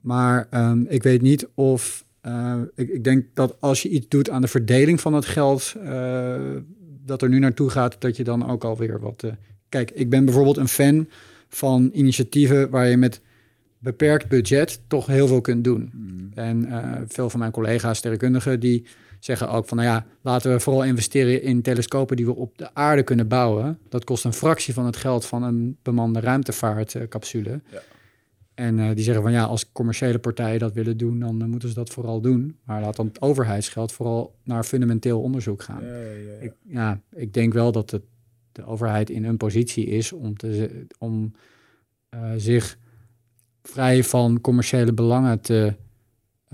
Maar um, ik weet niet of... Uh, ik, ik denk dat als je iets doet aan de verdeling van het geld... Uh, dat er nu naartoe gaat, dat je dan ook alweer wat... Uh, kijk, ik ben bijvoorbeeld een fan van initiatieven... waar je met beperkt budget toch heel veel kunt doen. Mm. En uh, veel van mijn collega's, sterrenkundigen, die zeggen ook van... nou ja, laten we vooral investeren in telescopen die we op de aarde kunnen bouwen. Dat kost een fractie van het geld van een bemande ruimtevaartcapsule... Uh, ja. En uh, die zeggen van ja, als commerciële partijen dat willen doen... dan uh, moeten ze dat vooral doen. Maar laat dan het overheidsgeld vooral naar fundamenteel onderzoek gaan. Ja, ja, ja. Ik, ja, ik denk wel dat het, de overheid in een positie is... om, te, om uh, zich vrij van commerciële belangen te,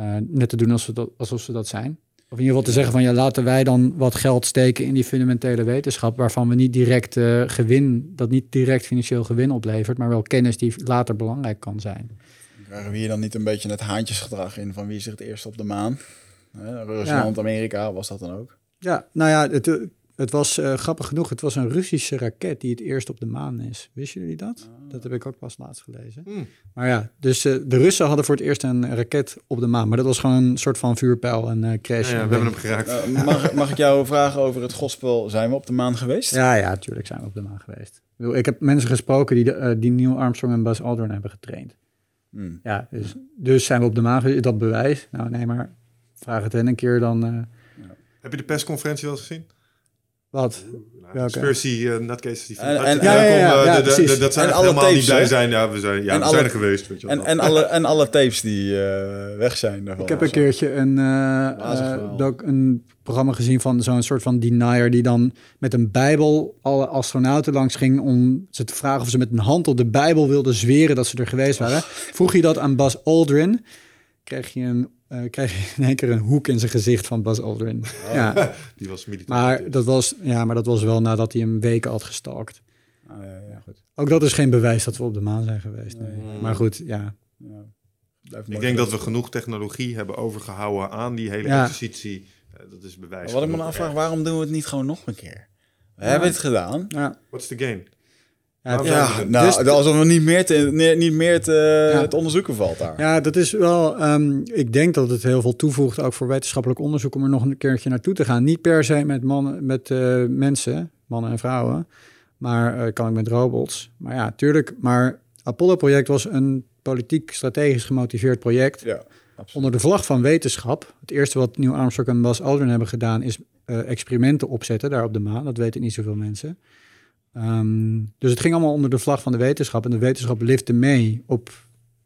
uh, net te doen als we dat, alsof ze dat zijn. Of in ieder geval te zeggen van ja, laten wij dan wat geld steken... in die fundamentele wetenschap waarvan we niet direct uh, gewin... dat niet direct financieel gewin oplevert... maar wel kennis die later belangrijk kan zijn. Krijgen we hier dan niet een beetje het haantjesgedrag in... van wie is het eerst op de maan? Hè, Rusland, ja. Amerika, was dat dan ook? Ja, nou ja, het, het was uh, grappig genoeg... het was een Russische raket die het eerst op de maan is. Wisten jullie dat? Ah. Dat heb ik ook pas laatst gelezen. Hmm. Maar ja, dus uh, de Russen hadden voor het eerst een raket op de maan. Maar dat was gewoon een soort van vuurpijl, een uh, crash. Ja, ja, we hebben hem geraakt. Uh, mag, mag ik jou vragen over het gospel? Zijn we op de maan geweest? Ja, ja, natuurlijk zijn we op de maan geweest. Ik, bedoel, ik heb mensen gesproken die, de, uh, die Neil Armstrong en Buzz Aldrin hebben getraind. Hmm. Ja, dus, dus zijn we op de maan geweest. Is dat bewijs? Nou, nee, maar vraag het hen een keer dan. Uh... Ja. Heb je de persconferentie wel eens gezien? Wat? Conspiracy, nutcases. Dat zijn allemaal die blij zijn. Ja, we zijn, ja, we zijn er geweest. Weet je wel. En, en, alle, en alle tapes die uh, weg zijn. Daarvan. Ik heb een keertje een, uh, uh, een programma gezien van zo'n soort van denier... die dan met een bijbel alle astronauten langs ging... om ze te vragen of ze met een hand op de bijbel wilden zweren... dat ze er geweest waren. Oh. Vroeg je dat aan Buzz Aldrin... kreeg je een... Uh, kreeg je in één keer een hoek in zijn gezicht van Buzz Aldrin. Oh, ja. Die was militair. Maar dat was, ja, maar dat was wel nadat hij hem weken had gestalkt. Oh, ja, ja, goed. Ook dat is geen bewijs dat we op de maan zijn geweest. Nee. Nee. Maar goed, ja. ja. Ik denk dat we genoeg technologie hebben overgehouden aan die hele ja. exercitie... dat is bewijs. Wat ik me afvraag, ergens. Waarom doen we het niet gewoon nog een keer? We ja. hebben het gedaan. Ja. What's the game? Ja, ja nou, dus alsof er niet meer te, niet meer te, ja. te onderzoeken valt daar. Ja, dat is wel... Um, ik denk dat het heel veel toevoegt, ook voor wetenschappelijk onderzoek, om er nog een keertje naartoe te gaan. Niet per se met, mannen, met uh, mensen, mannen en vrouwen, maar uh, kan ik met robots. Maar ja, tuurlijk. Maar het Apollo-project was een politiek, strategisch gemotiveerd project. Ja, onder de vlag van wetenschap. Het eerste wat Neil Armstrong en Buzz Aldrin hebben gedaan is uh, experimenten opzetten daar op de maan. Dat weten niet zoveel mensen. Um, dus het ging allemaal onder de vlag van de wetenschap. En de wetenschap lifte mee op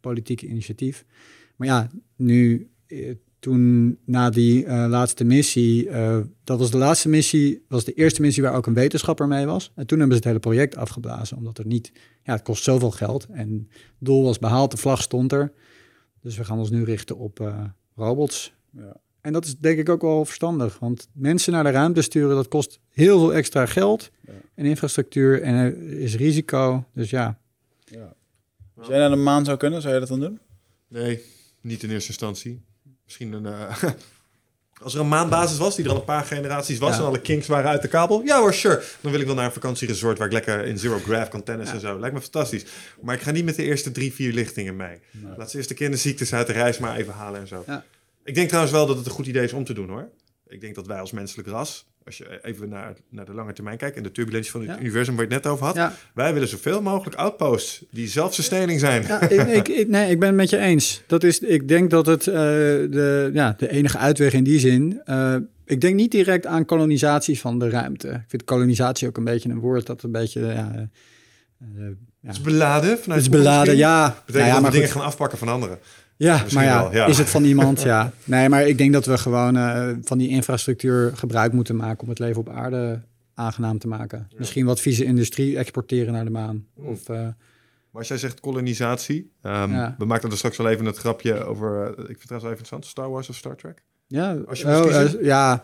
politiek initiatief. Maar ja, nu, toen na die uh, laatste missie... Uh, dat was de laatste missie, was de eerste missie waar ook een wetenschapper mee was. En toen hebben ze het hele project afgeblazen. Omdat er niet... Ja, het kost zoveel geld. En het doel was behaald, de vlag stond er. Dus we gaan ons nu richten op uh, robots. Ja. En dat is denk ik ook wel verstandig. Want mensen naar de ruimte sturen, dat kost heel veel extra geld. Ja. En infrastructuur en er is risico. Dus ja. ja. Als jij naar de maan zou kunnen, zou je dat dan doen? Nee, niet in eerste instantie. Misschien een... Uh, als er een maanbasis was, die er al een paar generaties was... Ja. En alle kinks waren uit de kabel. Ja hoor, sure. Dan wil ik wel naar een vakantieresort... waar ik lekker in zero graph kan tennissen ja. en zo. Lijkt me fantastisch. Maar ik ga niet met de eerste drie, vier lichtingen mee. Nee. Laat ze eerst de kinderziektes uit de reis maar even halen en zo. Ja. Ik denk trouwens wel dat het een goed idee is om te doen, hoor. Ik denk dat wij als menselijk ras, als je even naar, naar de lange termijn kijkt... en de turbulentie van het ja. universum waar je het net over had... Ja. wij willen zoveel mogelijk outposts die zelfsustaining zijn. Ja, ik, ik, ik, nee, ik ben het met je eens. Dat is, ik denk dat het uh, de, ja, de enige uitweg in die zin... Uh, ik denk niet direct aan kolonisatie van de ruimte. Ik vind kolonisatie ook een beetje een woord dat een beetje... Uh, uh, ja. Het is beladen vanuit het is beladen, ja. Dat betekent nou ja, dat we dingen goed. gaan afpakken van anderen. Ja, misschien maar ja, wel, ja, is het van iemand? Ja. Nee, maar ik denk dat we gewoon uh, van die infrastructuur gebruik moeten maken... om het leven op aarde aangenaam te maken. Ja. Misschien wat vieze industrie exporteren naar de maan. Of, uh, maar als jij zegt kolonisatie... Um, ja. We maakten er straks wel even het grapje over... Uh, ik vind het trouwens wel even interessant, Star Wars of Star Trek? Ja, als je oh, uh, ja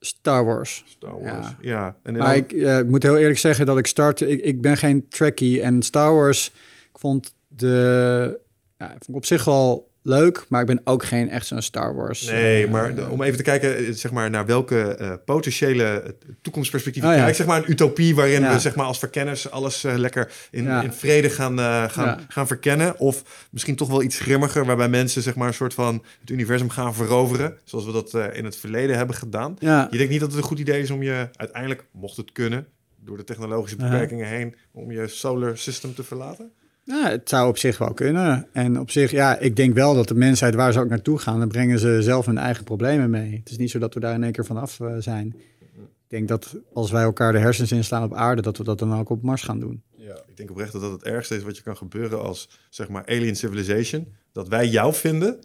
Star Wars. Star Wars, ja. ja. En maar ik, uh, ik moet heel eerlijk zeggen dat ik start... Ik, ik ben geen Trekkie en Star Wars... Ik vond de... Ja, vond ik op zich wel leuk, maar ik ben ook geen echt zo'n Star Wars. Nee, uh, maar uh, om even te kijken zeg maar, naar welke uh, potentiële toekomstperspectieven... Oh, ja. Zeg maar een utopie waarin ja. we zeg maar, als verkenners alles uh, lekker in, ja. in vrede gaan, uh, gaan, ja. gaan verkennen. Of misschien toch wel iets grimmiger, waarbij mensen zeg maar, een soort van het universum gaan veroveren. Zoals we dat uh, in het verleden hebben gedaan. Ja. Je denkt niet dat het een goed idee is om je uiteindelijk, mocht het kunnen... door de technologische beperkingen ja. heen, om je solar system te verlaten? Ja, het zou op zich wel kunnen. En op zich, ja, ik denk wel dat de mensheid waar ze ook naartoe gaan... dan brengen ze zelf hun eigen problemen mee. Het is niet zo dat we daar in één keer vanaf zijn. Ik denk dat als wij elkaar de hersens inslaan op aarde... dat we dat dan ook op Mars gaan doen. Ja, ik denk oprecht dat dat het ergste is wat je kan gebeuren als zeg maar alien civilization. Dat wij jou vinden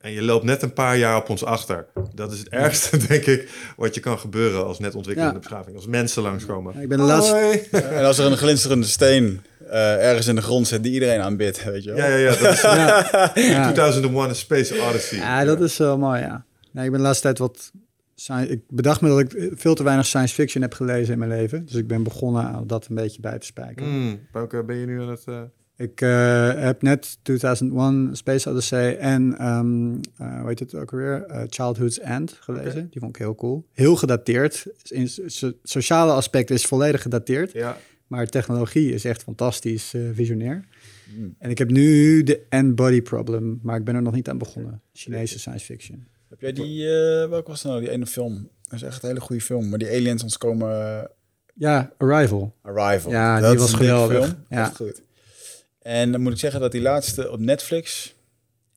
en je loopt net een paar jaar op ons achter. Dat is het ergste, denk ik, wat je kan gebeuren als net ontwikkelende ja. beschaving. Als mensen langskomen. Ja, ik ben de laatste. Ja, en als er een glinsterende steen... Uh, ergens in de grond zet die iedereen aanbidt, weet je wel. Ja, ja, ja. Dat is, ja. ja. tweeduizend één Space Odyssey. Ja, dat is wel mooi, ja. Nee, ik ben de laatste tijd wat... Ik bedacht me dat ik veel te weinig science fiction heb gelezen in mijn leven. Dus ik ben begonnen aan dat een beetje bij te spijken. Mm, welke ben je nu aan het... Uh... Ik uh, heb net tweeduizend één Space Odyssey en, um, uh, hoe heet het ook alweer? Uh, Childhood's End gelezen. Okay. Die vond ik heel cool. Heel gedateerd. Het sociale aspect is volledig gedateerd. Ja. Maar technologie is echt fantastisch uh, visionair. Mm. En ik heb nu de N-body problem, maar ik ben er nog niet aan begonnen. Chinese science fiction. Heb jij die, uh, welke was nou die ene film? Dat is echt een hele goede film, maar die aliens ontkomen... Uh... Ja, Arrival. Arrival. Ja, dat die was een geweldig. Film. Ja. Dat is goed. En dan moet ik zeggen dat die laatste op Netflix,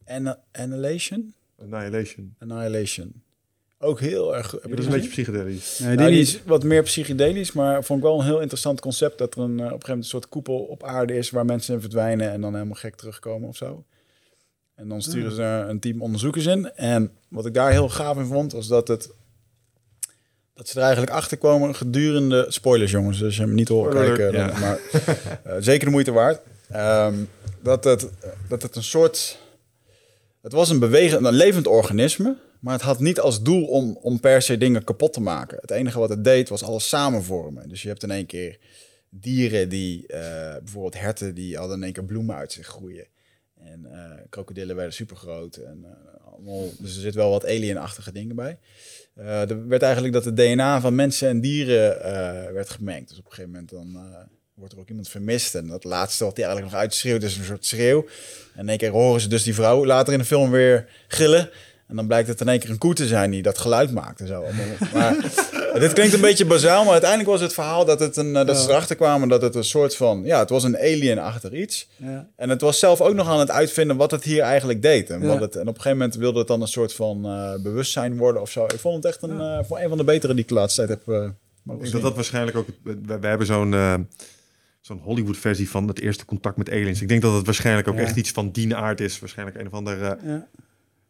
An- Annihilation? Annihilation. Annihilation. Ook heel erg... Ja, dat is een beetje psychedelisch. Nee, nou, die is wat meer psychedelisch, maar vond ik wel een heel interessant concept... dat er een, op een gegeven moment een soort koepel op aarde is... waar mensen in verdwijnen en dan helemaal gek terugkomen of zo. En dan sturen ze een team onderzoekers in. En wat ik daar heel gaaf in vond, was dat het... dat ze er eigenlijk achter kwamen gedurende... Spoilers, jongens, dus je hem niet horen kijken. Ja. Dan, maar uh, zeker de moeite waard. Um, dat, het, dat het een soort... Het was een, bewegend, een levend organisme... Maar het had niet als doel om, om per se dingen kapot te maken. Het enige wat het deed was alles samenvormen. Dus je hebt in één keer dieren die... Uh, bijvoorbeeld herten die hadden in één keer bloemen uit zich groeien. En uh, krokodillen werden supergroot. En uh, allemaal, dus er zit wel wat alienachtige dingen bij. Uh, er werd eigenlijk dat het D N A van mensen en dieren uh, werd gemengd. Dus op een gegeven moment dan uh, wordt er ook iemand vermist. En dat laatste wat hij eigenlijk nog uitschreeuwt is een soort schreeuw. En in één keer horen ze dus die vrouw later in de film weer gillen. En dan blijkt het in één keer een koe te zijn die dat geluid maakt en zo. Maar dit klinkt een beetje bazaal, maar uiteindelijk was het verhaal dat, het een, dat ja. ze erachter kwamen dat het een soort van... Ja, het was een alien achter iets. Ja. En het was zelf ook nog aan het uitvinden wat het hier eigenlijk deed. En, wat ja. het, en op een gegeven moment wilde het dan een soort van uh, bewustzijn worden of zo. Ik vond het echt een, ja. uh, een van de betere die ik de laatste tijd heb... Uh, ik denk dat dat waarschijnlijk ook... We, we hebben zo'n... Uh, Zo'n Hollywood-versie van het eerste contact met aliens. Ik denk dat het waarschijnlijk ook ja. echt iets van die aard is. Waarschijnlijk een of ander... Uh, ja.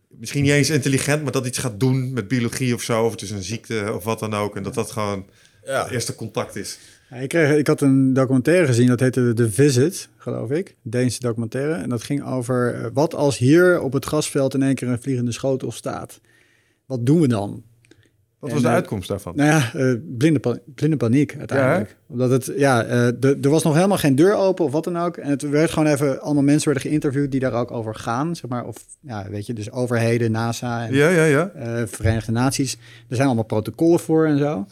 Misschien niet eens intelligent, maar dat iets gaat doen met biologie of zo. Of het is een ziekte of wat dan ook. En dat dat gewoon ja. het eerste contact is. Ja, ik, kreeg, ik had een documentaire gezien, dat heette The Visit, geloof ik. Deense documentaire. En dat ging over wat als hier op het grasveld in één keer een vliegende schotel staat. Wat doen we dan? Wat was en, de uitkomst daarvan? Nou ja, uh, blinde, pan- blinde paniek uiteindelijk. Ja, omdat het, ja, uh, de, er was nog helemaal geen deur open of wat dan ook. En het werd gewoon even, allemaal mensen werden geïnterviewd die daar ook over gaan. Zeg maar, of, ja, weet je, dus overheden, NASA en ja, ja, ja. Uh, Verenigde Naties. Er zijn allemaal protocollen voor en zo.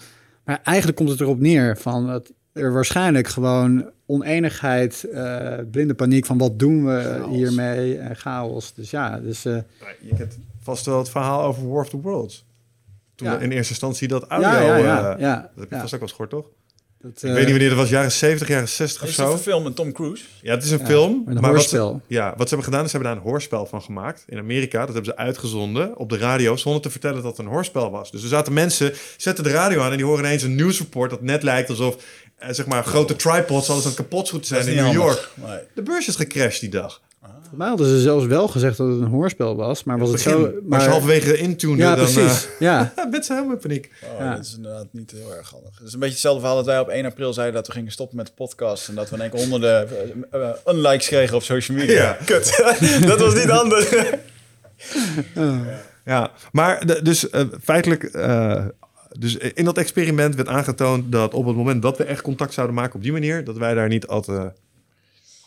Maar eigenlijk komt het erop neer van dat er waarschijnlijk gewoon oneenigheid, uh, blinde paniek van wat doen we chaos. hiermee en chaos. Dus ja, dus... Uh, je kent vast wel het verhaal over War of the Worlds. Toen ja. in eerste instantie dat audio... Ja, ja, ja, ja. Dat heb je ja. vast ook wel eens gehoord, toch? Dat, ik uh, weet niet wanneer, dat was jaren zeventig, jaren zestig of zo. Is het een film met Tom Cruise? Ja, het is een ja, film. Een maar hoorspel. Wat ze, ja, wat ze hebben gedaan is, ze hebben daar een hoorspel van gemaakt. In Amerika, dat hebben ze uitgezonden op de radio... zonder te vertellen dat het een hoorspel was. Dus er zaten mensen, zetten de radio aan... en die horen ineens een nieuwsreport dat net lijkt alsof... Eh, zeg maar, grote tripods alles aan kapot goed zijn in New York. Nee. De beurs is gecrashed die dag. Voor mij hadden ze zelfs wel gezegd dat het een hoorspel was, maar was het, het begin, zo... Maar als je halverwege intunen, ja, dan precies, uh, ja. werd ze helemaal in paniek. Oh, ja. Dat is inderdaad niet heel erg handig. Het is een beetje hetzelfde verhaal dat wij op één april zeiden dat we gingen stoppen met de podcast en dat we in één keer honderden uh, unlikes kregen op social media. Ja. Kut, dat was niet anders. oh. Ja, maar dus uh, feitelijk... Uh, Dus in dat experiment werd aangetoond dat op het moment dat we echt contact zouden maken op die manier, dat wij daar niet altijd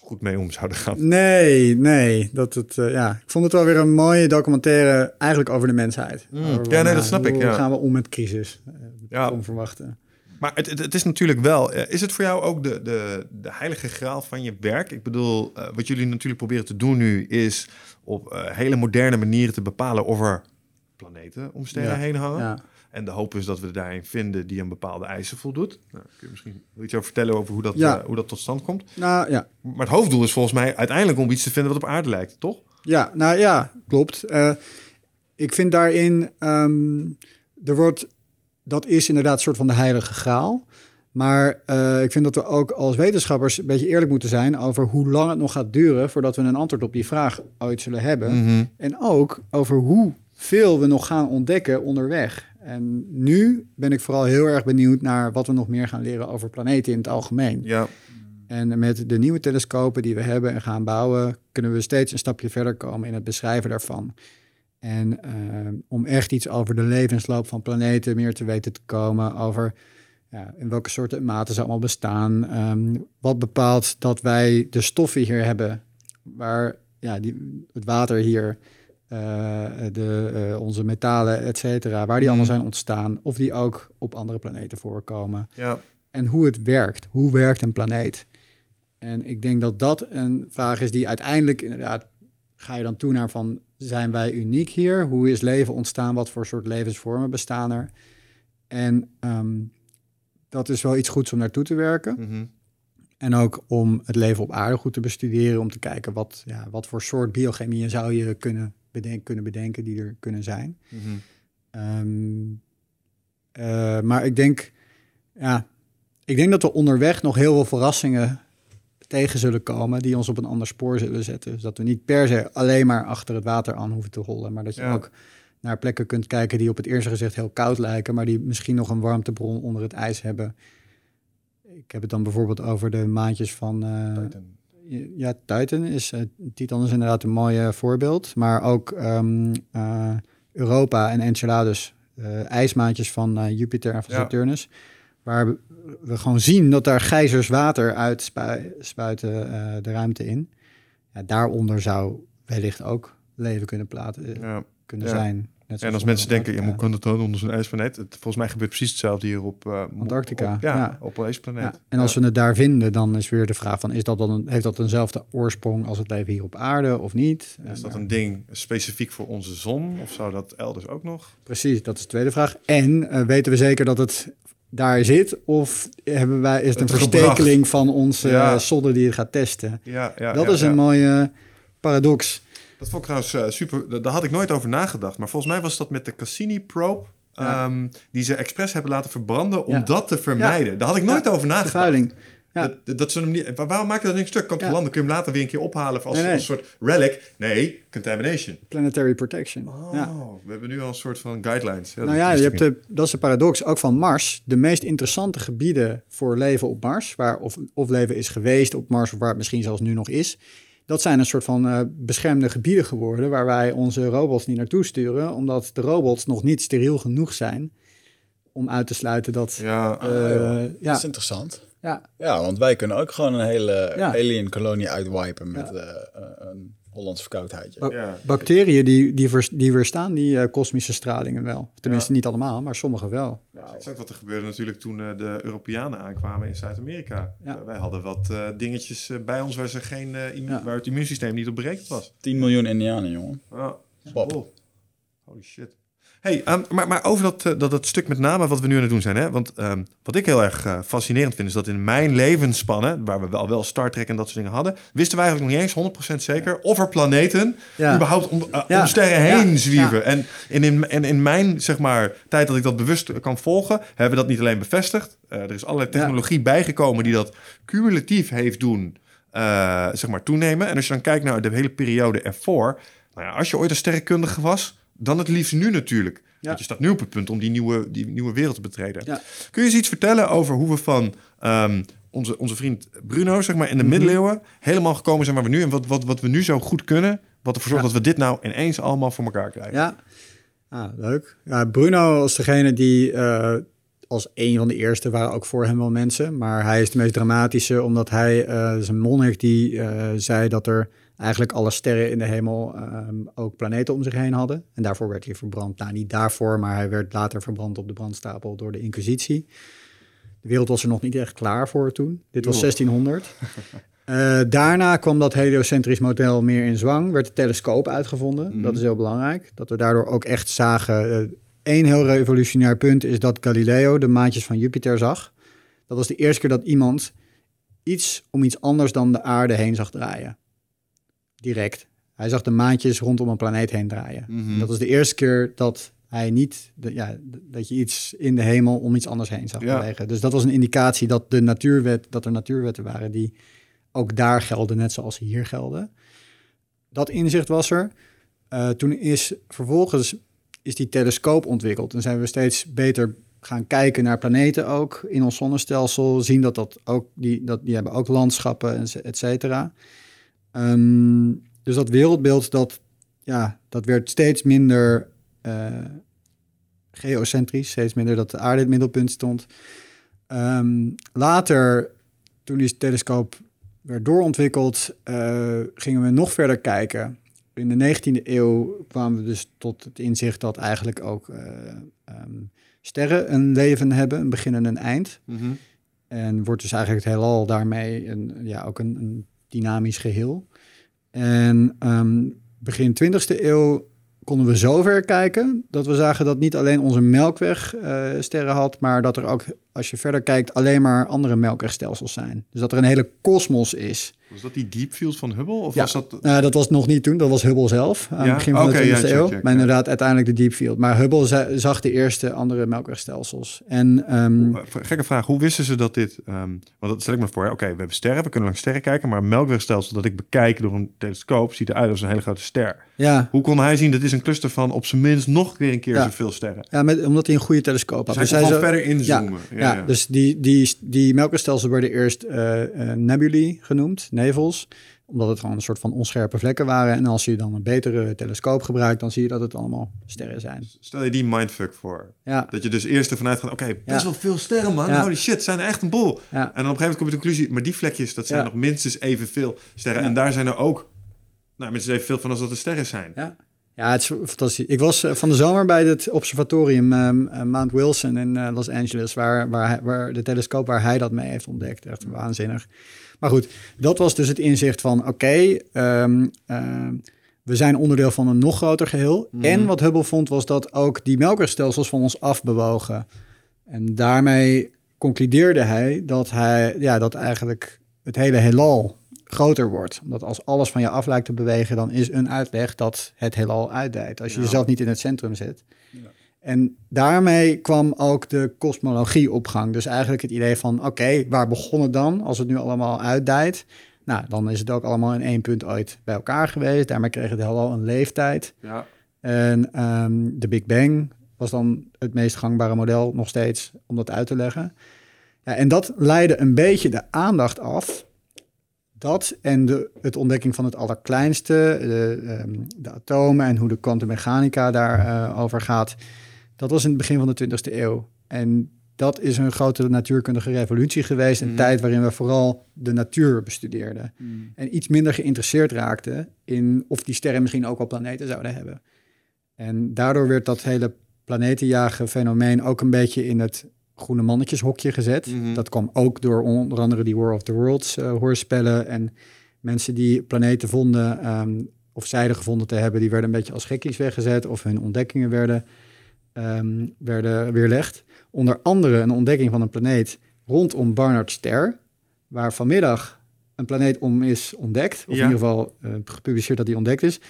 goed mee om zouden gaan. Nee, nee. Dat het, uh, ja. Ik vond het wel weer een mooie documentaire eigenlijk over de mensheid. Mm. Over, ja, nee, dat snap hoe, ik. Ja. Hoe gaan we om met crisis? Uh, ja. Onverwachte. Maar het, het, het is natuurlijk wel... Uh, is het voor jou ook de, de, de heilige graal van je werk? Ik bedoel, uh, wat jullie natuurlijk proberen te doen nu is op uh, hele moderne manieren te bepalen of er planeten om sterren ja. heen hangen. Ja. En de hoop is dat we er daarin vinden die een bepaalde eisen voldoet. Nou, kun je misschien iets over vertellen over hoe dat, ja. uh, hoe dat tot stand komt? Nou, ja. Maar het hoofddoel is volgens mij uiteindelijk om iets te vinden wat op aarde lijkt, toch? Ja, nou ja, klopt. Uh, ik vind daarin, um, er wordt, dat is inderdaad een soort van de heilige graal. Maar uh, ik vind dat we ook als wetenschappers een beetje eerlijk moeten zijn over hoe lang het nog gaat duren voordat we een antwoord op die vraag ooit zullen hebben. Mm-hmm. En ook over hoeveel we nog gaan ontdekken onderweg. En nu ben ik vooral heel erg benieuwd naar wat we nog meer gaan leren over planeten in het algemeen. Ja. En met de nieuwe telescopen die we hebben en gaan bouwen, kunnen we steeds een stapje verder komen in het beschrijven daarvan. En uh, om echt iets over de levensloop van planeten meer te weten te komen, over ja, in welke soorten en maten ze allemaal bestaan. Um, wat bepaalt dat wij de stoffen hier hebben, waar ja, die, het water hier... Uh, de, uh, onze metalen, et cetera, waar die allemaal zijn ontstaan, of die ook op andere planeten voorkomen. Ja. En hoe het werkt. Hoe werkt een planeet? En ik denk dat dat een vraag is die uiteindelijk inderdaad, ga je dan toe naar van, zijn wij uniek hier? Hoe is leven ontstaan? Wat voor soort levensvormen bestaan er? En um, dat is wel iets goeds om naartoe te werken. Mm-hmm. En ook om het leven op aarde goed te bestuderen, om te kijken wat, ja, wat voor soort biochemieën zou je kunnen Bedenken, kunnen bedenken die er kunnen zijn. Mm-hmm. Um, uh, maar ik denk, ja, ik denk dat we onderweg nog heel veel verrassingen tegen zullen komen die ons op een ander spoor zullen zetten. Dus dat we niet per se alleen maar achter het water aan hoeven te hollen, maar dat je ja. ook naar plekken kunt kijken die op het eerste gezicht heel koud lijken, maar die misschien nog een warmtebron onder het ijs hebben. Ik heb het dan bijvoorbeeld over de maantjes van... Uh, Ja, Titan is, uh, Titan is inderdaad een mooi uh, voorbeeld. Maar ook um, uh, Europa en Enceladus, uh, ijsmaatjes van uh, Jupiter en van ja. Saturnus. Waar we, we gewoon zien dat daar geysers water uit spu- spuiten uh, de ruimte in. Ja, daaronder zou wellicht ook leven kunnen platen, uh, ja. kunnen ja. zijn. Net en als mensen denken, ja, hoe kan dat dan onder zo'n ijsplaneet? Het, volgens mij gebeurt precies hetzelfde hier op uh, Antarctica. Op, ja, ja, op een ijsplaneet. Ja. En als ja. we het daar vinden, dan is weer de vraag van... Is dat dan een, heeft dat eenzelfde oorsprong als het leven hier op aarde of niet? Is dat een ding specifiek voor onze zon? Of zou dat elders ook nog? Precies, dat is de tweede vraag. En uh, weten we zeker dat het daar zit? Of hebben wij, is het, het een verstekeling van onze ja. zonde die het gaat testen? Ja, ja, dat ja, is ja. een mooie paradox. Dat vond ik trouwens uh, super... Daar had ik nooit over nagedacht. Maar volgens mij was dat met de Cassini-probe... Ja. Um, die ze expres hebben laten verbranden... om ja. dat te vermijden. Ja. Daar had ik nooit ja. over nagedacht. Vervuiling. Ja. Dat, dat ze hem niet, waarom maak je dat niet stuk? Kan het ja. landen? Kun je hem later weer een keer ophalen... als, nee, nee. als een soort relic? Nee, contamination. Planetary protection. Oh, ja. We hebben nu al een soort van guidelines. Ja, nou ja, je hebt de, dat is de paradox. Ook van Mars. De meest interessante gebieden voor leven op Mars... waar of, of leven is geweest op Mars... of waar het misschien zelfs nu nog is... Dat zijn een soort van uh, beschermde gebieden geworden... waar wij onze robots niet naartoe sturen... omdat de robots nog niet steriel genoeg zijn... om uit te sluiten dat... Ja, uh, ah, ja. ja. dat is interessant. Ja. ja, want wij kunnen ook gewoon een hele ja. alien-kolonie uitwipen... met ja. uh, een Hollands verkoudheidje. Ba- ja. Bacteriën die, die, vers- die weerstaan die uh, kosmische stralingen wel. Tenminste, ja. niet allemaal, maar sommige wel. Ja, dat is ook wat er gebeurde natuurlijk toen uh, de Europeanen aankwamen in Zuid-Amerika. Ja. Uh, wij hadden wat uh, dingetjes uh, bij ons waar, ze geen, uh, immu- ja. waar het immuunsysteem niet op berekend was. tien miljoen Indianen, jongen. Oh, cool. Holy shit. Hey, um, maar, maar over dat, uh, dat, dat stuk met name wat we nu aan het doen zijn. Hè? Want um, wat ik heel erg uh, fascinerend vind... is dat in mijn levensspannen... waar we wel, wel Star Trek en dat soort dingen hadden... wisten we eigenlijk nog niet eens honderd procent zeker... of er planeten ja. überhaupt om, uh, ja. om sterren heen ja. zwieven. Ja. En, en, in, en in mijn zeg maar, tijd dat ik dat bewust kan volgen... hebben we dat niet alleen bevestigd. Uh, er is allerlei technologie ja. bijgekomen... die dat cumulatief heeft doen uh, zeg maar toenemen. En als je dan kijkt naar de hele periode ervoor... Nou ja, als je ooit een sterrenkundige was... Dan het liefst nu natuurlijk. Ja. Want je staat nu op het punt om die nieuwe, die nieuwe wereld te betreden. Ja. Kun je eens iets vertellen over hoe we van um, onze, onze vriend Bruno... zeg maar in de mm-hmm. middeleeuwen helemaal gekomen zijn waar we nu... en wat, wat, wat we nu zo goed kunnen... wat ervoor zorgt ja. dat we dit nou ineens allemaal voor elkaar krijgen. Ja, ah, leuk. Ja, Bruno was degene die uh, als een van de eerste... waren ook voor hem wel mensen... maar hij is de meest dramatische... omdat hij uh, is een monnik die uh, zei dat er... eigenlijk alle sterren in de hemel um, ook planeten om zich heen hadden. En daarvoor werd hij verbrand. Nou, niet daarvoor, maar hij werd later verbrand op de brandstapel door de Inquisitie. De wereld was er nog niet echt klaar voor toen. Dit was zestienhonderd. Uh, daarna kwam dat heliocentrisch model meer in zwang. Werd de telescoop uitgevonden. Mm. Dat is heel belangrijk. Dat we daardoor ook echt zagen... Eén uh, heel revolutionair punt is dat Galileo de maantjes van Jupiter zag. Dat was de eerste keer dat iemand iets om iets anders dan de aarde heen zag draaien. Direct. Hij zag de maantjes rondom een planeet heen draaien. Mm-hmm. En dat was de eerste keer dat hij niet... De, ja, dat je iets in de hemel om iets anders heen zag ja. bewegen. Dus dat was een indicatie dat, de natuurwet, dat er natuurwetten waren... die ook daar gelden, net zoals hier gelden. Dat inzicht was er. Uh, toen is vervolgens is die telescoop ontwikkeld. En zijn we steeds beter gaan kijken naar planeten ook... in ons zonnestelsel, zien dat, dat, ook, die, dat die hebben ook landschappen, et cetera... Um, dus dat wereldbeeld, dat, ja, dat werd steeds minder uh, geocentrisch. Steeds minder dat de aarde in het middelpunt stond. Um, later, toen die telescoop werd doorontwikkeld... Uh, gingen we nog verder kijken. In de negentiende eeuw kwamen we dus tot het inzicht... dat eigenlijk ook uh, um, sterren een leven hebben, een begin en een eind. Mm-hmm. En wordt dus eigenlijk het heelal daarmee een, ja, ook een... een dynamisch geheel. En um, begin twintigste eeuw konden we zover kijken... dat we zagen dat niet alleen onze Melkweg uh, sterren had... maar dat er ook, als je verder kijkt... alleen maar andere Melkwegstelsels zijn. Dus dat er een hele kosmos is. Was dat die Deep Field van Hubble? Of ja, was dat... Uh, dat was nog niet toen. Dat was Hubble zelf. Aan ja? het begin van okay, de twintigste ja, eeuw. Check, check, maar ja. inderdaad uiteindelijk de Deep Field. Maar Hubble z- zag de eerste andere Melkwegstelsels. En, um, gekke vraag. Hoe wisten ze dat dit... Um, want dat stel ik me voor. Oké, okay, we hebben sterren. We kunnen langs sterren kijken. Maar een Melkwegstelsel dat ik bekijk door een telescoop... ziet eruit als een hele grote ster. Ja. Hoe kon hij zien? Dat is een cluster van op zijn minst nog weer een keer ja. zoveel sterren. Ja, met, omdat hij een goede telescoop had. Dus, dus hij kon dus verder inzoomen. Ja, ja, ja, ja. Dus die, die, die Melkwegstelsels werden eerst uh, uh, nebulae genoemd... nevels, omdat het gewoon een soort van onscherpe vlekken waren. En als je dan een betere telescoop gebruikt, dan zie je dat het allemaal sterren zijn. Stel je die mindfuck voor. Ja. Dat je dus eerst ervan uitgaat, oké, okay, best ja. wel veel sterren, man. Ja. Holy shit, zijn er echt een boel. Ja. En dan op een gegeven moment kom je de conclusie, maar die vlekjes, dat zijn ja. nog minstens evenveel sterren. Ja. En daar zijn er ook nou, minstens evenveel van als dat er sterren zijn. Ja. Ja, het is fantastisch. Ik was van de zomer bij het observatorium uh, Mount Wilson in uh, Los Angeles, waar, waar, waar de telescoop waar hij dat mee heeft ontdekt. Echt waanzinnig. Maar goed, dat was dus het inzicht van oké, okay, um, uh, we zijn onderdeel van een nog groter geheel. Mm. En wat Hubble vond was dat ook die melkwegstelsels van ons afbewogen. En daarmee concludeerde hij dat, hij, ja, dat eigenlijk het hele heelal groter wordt. Omdat als alles van je af lijkt te bewegen, dan is een uitleg dat het heelal uitdijt. Als je nou. jezelf niet in het centrum zet. Ja. En daarmee kwam ook de kosmologie op gang. Dus eigenlijk het idee van, oké, okay, waar begon het dan? Als het nu allemaal uitdijt, nou, dan is het ook allemaal in één punt ooit bij elkaar geweest. Daarmee kreeg het heelal een leeftijd. Ja. En um, de Big Bang was dan het meest gangbare model nog steeds om dat uit te leggen. Ja, en dat leidde een beetje de aandacht af. Dat en de het ontdekking van het allerkleinste, de, de atomen en hoe de kwantummechanica daarover uh, gaat. Dat was in het begin van de twintigste eeuw. En dat is een grote natuurkundige revolutie geweest. Een mm. tijd waarin we vooral de natuur bestudeerden. Mm. En iets minder geïnteresseerd raakten in of die sterren misschien ook al planeten zouden hebben. En daardoor werd dat hele planetenjagen fenomeen ook een beetje in het groene mannetjeshokje gezet. Mm-hmm. Dat kwam ook door onder andere die War of the Worlds uh, hoorspellen. En mensen die planeten vonden um, of zeiden gevonden te hebben, die werden een beetje als gekkies weggezet of hun ontdekkingen werden, um, werden weerlegd. Onder andere een ontdekking van een planeet rondom Barnardster, waar vanmiddag een planeet om is ontdekt. Of ja. in ieder geval uh, gepubliceerd dat die ontdekt is.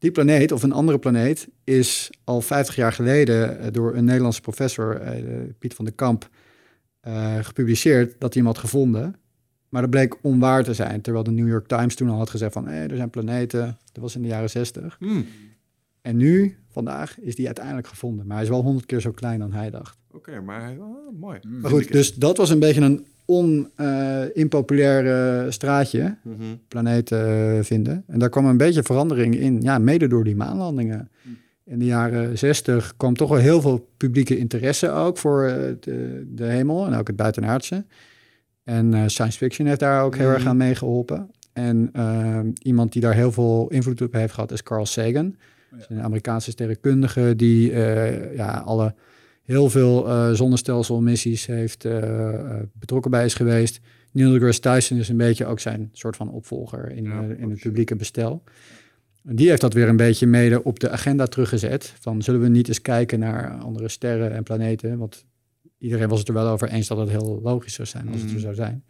Die planeet, of een andere planeet, is al vijftig jaar geleden door een Nederlandse professor, Piet van den Kamp, uh, gepubliceerd dat hij hem had gevonden. Maar dat bleek onwaar te zijn, terwijl de New York Times toen al had gezegd van, hé, er zijn planeten, dat was in de jaren zestig. Hmm. En nu, vandaag, is die uiteindelijk gevonden. Maar hij is wel honderd keer zo klein dan hij dacht. Oké, okay, maar oh, mooi. Mm. Maar goed, dus dat was een beetje een on-impopulaire uh, straatje, mm-hmm. planeten uh, vinden. En daar kwam een beetje verandering in, ja, mede door die maanlandingen. Mm. In de jaren zestig kwam toch wel heel veel publieke interesse ook voor uh, de, de hemel en ook het buitenaardse. En uh, science fiction heeft daar ook mm. heel erg aan meegeholpen. En uh, iemand die daar heel veel invloed op heeft gehad is Carl Sagan. Oh, ja. Een Amerikaanse sterrenkundige die uh, ja, alle... heel veel uh, zonnestelselmissies heeft uh, betrokken bij is geweest. Neil deGrasse Tyson is een beetje ook zijn soort van opvolger in, ja, uh, in het publieke bestel. En die heeft dat weer een beetje mede op de agenda teruggezet. Van zullen we niet eens kijken naar andere sterren en planeten? Want iedereen was het er wel over eens dat het heel logisch zou zijn als mm. het er zou zijn.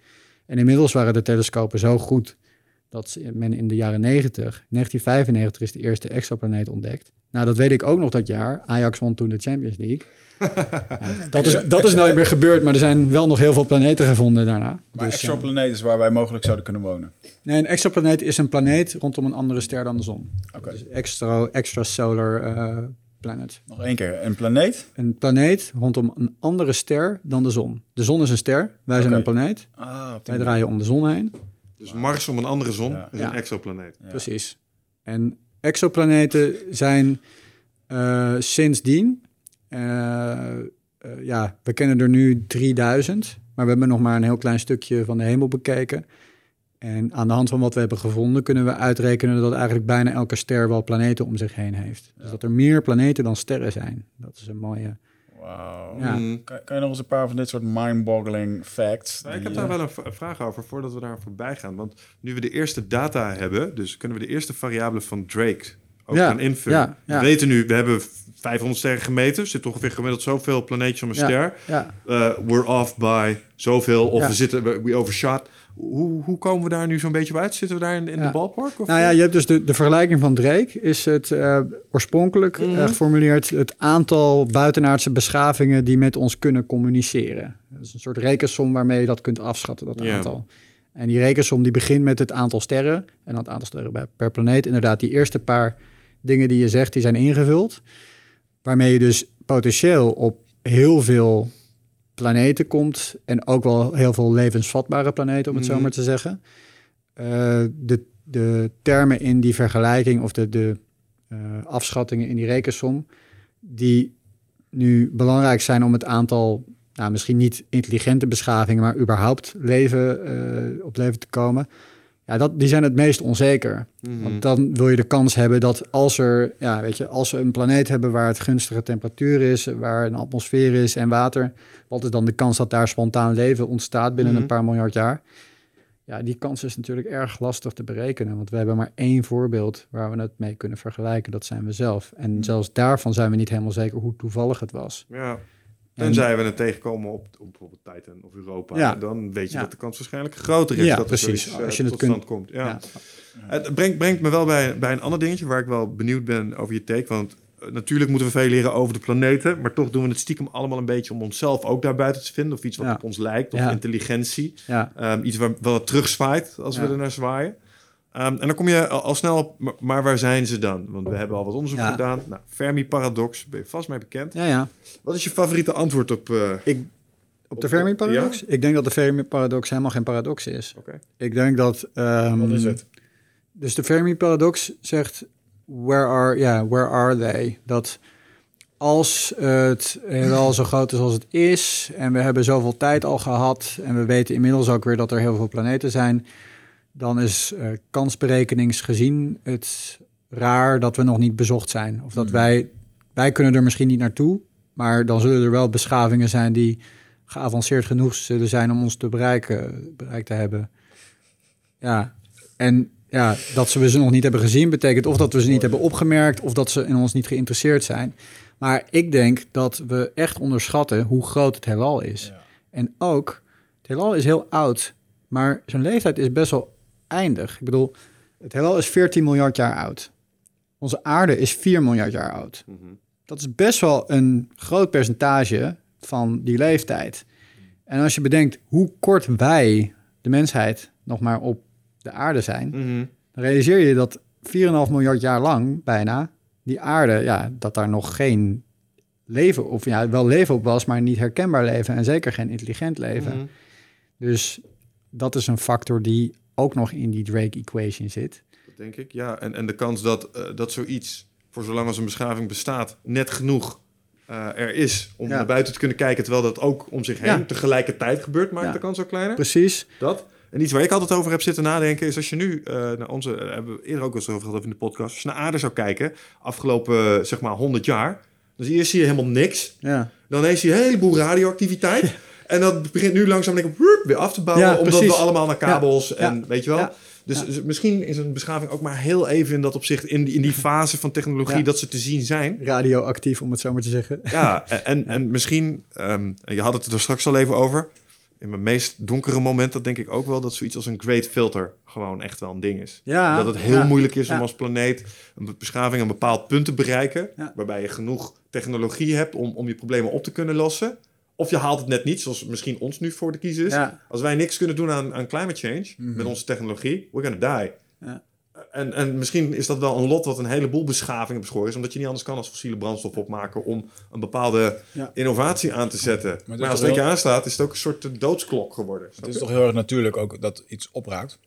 En inmiddels waren de telescopen zo goed dat men in de jaren negentig, negentien vijfennegentig is de eerste exoplaneet ontdekt. Nou, dat weet ik ook nog dat jaar. Ajax won toen de Champions League. Ja, dat, is, dat is nooit meer gebeurd, maar er zijn wel nog heel veel planeten gevonden daarna. Maar dus, exoplaneet is waar wij mogelijk zouden kunnen wonen? Nee, een exoplaneet is een planeet rondom een andere ster dan de zon. Okay. Dus extra, extra solar uh, planet. Nog één keer, een planeet? Een planeet rondom een andere ster dan de zon. De zon is een ster, wij okay. zijn een planeet. Ah, wij draaien om de zon heen. Dus Mars om een andere zon ja. is een ja. exoplaneet. Ja. Precies. En exoplaneten zijn uh, sindsdien... Uh, uh, ja, we kennen er nu drieduizend, maar we hebben nog maar een heel klein stukje van de hemel bekeken. En aan de hand van wat we hebben gevonden kunnen we uitrekenen dat eigenlijk bijna elke ster wel planeten om zich heen heeft. Ja. Dus dat er meer planeten dan sterren zijn. Dat is een mooie... Wauw. Ja. Mm. Kan, kan je nog eens een paar van dit soort mind-boggling facts? Nou, ik heb daar wel een v- vraag over voordat we daar voorbij gaan. Want nu we de eerste data hebben, dus kunnen we de eerste variabelen van Drake ook ja. gaan invullen. Ja, ja. We weten nu, we hebben vijfhonderd sterren gemeten. Er zit ongeveer gemiddeld zoveel planeetjes om een ja, ster. Ja. Uh, we're off by zoveel. Of ja. we zitten, we overshot. Hoe, hoe komen we daar nu zo'n beetje op uit? Zitten we daar in, in ja. de ballpark? Of nou ja, je hebt dus de, de vergelijking van Drake. Is het uh, oorspronkelijk mm-hmm. uh, geformuleerd het aantal buitenaardse beschavingen die met ons kunnen communiceren. Dat is een soort rekensom waarmee je dat kunt afschatten, dat yeah. aantal. En die rekensom die begint met het aantal sterren. En dan het aantal sterren per planeet. Inderdaad, die eerste paar dingen die je zegt, die zijn ingevuld. Waarmee je dus potentieel op heel veel planeten komt. En ook wel heel veel levensvatbare planeten, om het mm. zo maar te zeggen. Uh, de, de termen in die vergelijking of de, de uh, afschattingen in die rekensom, die nu belangrijk zijn om het aantal, nou, misschien niet intelligente beschavingen, maar überhaupt leven uh, op leven te komen. Ja, dat, die zijn het meest onzeker. Mm-hmm. Want dan wil je de kans hebben dat als er, ja, weet je, als we een planeet hebben waar het gunstige temperatuur is, waar een atmosfeer is en water, wat is dan de kans dat daar spontaan leven ontstaat binnen mm-hmm. een paar miljard jaar? Ja, die kans is natuurlijk erg lastig te berekenen, want we hebben maar één voorbeeld waar we het mee kunnen vergelijken, dat zijn we zelf. En mm-hmm. zelfs daarvan zijn we niet helemaal zeker hoe toevallig het was. Ja. Tenzij we het tegenkomen op, op bijvoorbeeld Titan of Europa. Ja. Dan weet je ja. dat de kans waarschijnlijk groter is. Ja, dat precies. Er zoiets, als je uh, het tot kunt... stand komt. Ja. Ja. Het brengt, brengt me wel bij, bij een ander dingetje waar ik wel benieuwd ben over je take. Want uh, natuurlijk moeten we veel leren over de planeten. Maar toch doen we het stiekem allemaal een beetje om onszelf ook daar buiten te vinden. Of iets wat ja. op ons lijkt. Of ja. intelligentie. Ja. Um, iets waar, wat terugzwaait als ja. we er naar zwaaien. Um, en dan kom je al, al snel op, maar waar zijn ze dan? Want we hebben al wat onderzoek ja. gedaan. Nou, Fermi-paradox, ben je vast mee bekend. Ja, ja. Wat is je favoriete antwoord op... Uh, ik, op de Fermi-paradox? Ja? Ik denk dat de Fermi-paradox helemaal geen paradox is. Okay. Ik denk dat... Um, wat is het? Dus de Fermi-paradox zegt... Where are, yeah, where are they? Dat als het heelal zo groot is als het is... en we hebben zoveel tijd al gehad... en we weten inmiddels ook weer dat er heel veel planeten zijn... dan is uh, kansberekeningsgezien het raar dat we nog niet bezocht zijn. Of dat wij, wij kunnen er misschien niet naartoe... maar dan zullen er wel beschavingen zijn die geavanceerd genoeg zullen zijn... om ons te bereiken, bereikt te hebben. Ja, en ja, dat ze we ze nog niet hebben gezien... betekent of dat we ze niet hebben opgemerkt... of dat ze in ons niet geïnteresseerd zijn. Maar ik denk dat we echt onderschatten hoe groot het heelal is. Ja. En ook, het heelal is heel oud... maar zo'n leeftijd is best wel... eindig. Ik bedoel, het heelal is veertien miljard jaar oud. Onze aarde is vier miljard jaar oud. Mm-hmm. Dat is best wel een groot percentage van die leeftijd. En als je bedenkt hoe kort wij, de mensheid, nog maar op de aarde zijn... Mm-hmm. dan realiseer je dat vier komma vijf miljard jaar lang bijna die aarde... ja, dat daar nog geen leven of ja, wel leven op was, maar niet herkenbaar leven... en zeker geen intelligent leven. Mm-hmm. Dus dat is een factor die... ook nog in die Drake-equation zit. Dat denk ik, ja. En, en de kans dat, uh, dat zoiets, voor zolang als een beschaving bestaat... net genoeg uh, er is om ja. naar buiten te kunnen kijken... terwijl dat ook om zich heen ja. tegelijkertijd gebeurt... maakt ja. de kans ook kleiner. Precies. Dat. En iets waar ik altijd over heb zitten nadenken... is als je nu, uh, naar onze, uh, hebben we eerder ook eens over gehad in de podcast... als je naar aarde zou kijken, afgelopen uh, zeg maar honderd jaar... dan zie je, zie je helemaal niks. Ja. Dan ineens zie je een heleboel radioactiviteit... Ja. En dat begint nu langzaam denk ik, woop, weer af te bouwen... Ja, omdat precies. we allemaal naar kabels ja, en ja, weet je wel. Ja, dus ja. misschien is een beschaving ook maar heel even in dat opzicht... in die, in die fase van technologie ja. dat ze te zien zijn. Radioactief, om het zo maar te zeggen. Ja, en, en misschien... Um, je had het er straks al even over... in mijn meest donkere moment, dat denk ik ook wel... dat zoiets als een great filter gewoon echt wel een ding is. Ja, dat het heel ja, moeilijk is ja. om als planeet... een beschaving een bepaald punt te bereiken... Ja. waarbij je genoeg technologie hebt om, om je problemen op te kunnen lossen... Of je haalt het net niet, zoals misschien ons nu voor de kiezer is. Ja. Als wij niks kunnen doen aan, aan climate change... Mm-hmm. met onze technologie, we're gonna die. Ja. En, en misschien is dat wel een lot wat een heleboel beschavingen beschoren is... omdat je niet anders kan als fossiele brandstof opmaken... om een bepaalde ja. innovatie aan te zetten. Maar, maar als het een keer aanstaat, is het ook een soort doodsklok geworden. Het is toch heel erg natuurlijk ook dat iets opraakt?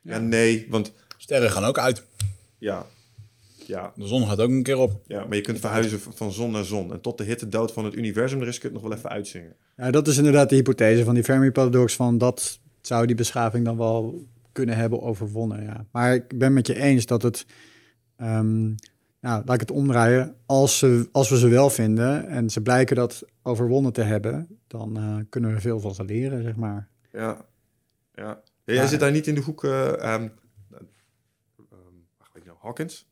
Ja, ja nee, want... sterren gaan ook uit. Ja. Ja. De zon gaat ook een keer op. Ja, maar je kunt verhuizen van zon naar zon. En tot de hitte dood van het universum, de rest kun je het nog wel even uitzingen. Ja, dat is inderdaad de hypothese van die Fermi-paradox. Van dat zou die beschaving dan wel kunnen hebben overwonnen. Ja. Maar ik ben met je eens dat het... Um, nou, laat ik het omdraaien. Als, ze, als we ze wel vinden en ze blijken dat overwonnen te hebben... dan uh, kunnen we veel van ze leren, zeg maar. Ja, ja. Jij ja. zit daar niet in de hoek... Uh, um, um, wacht, weet ik nou, Hawkins...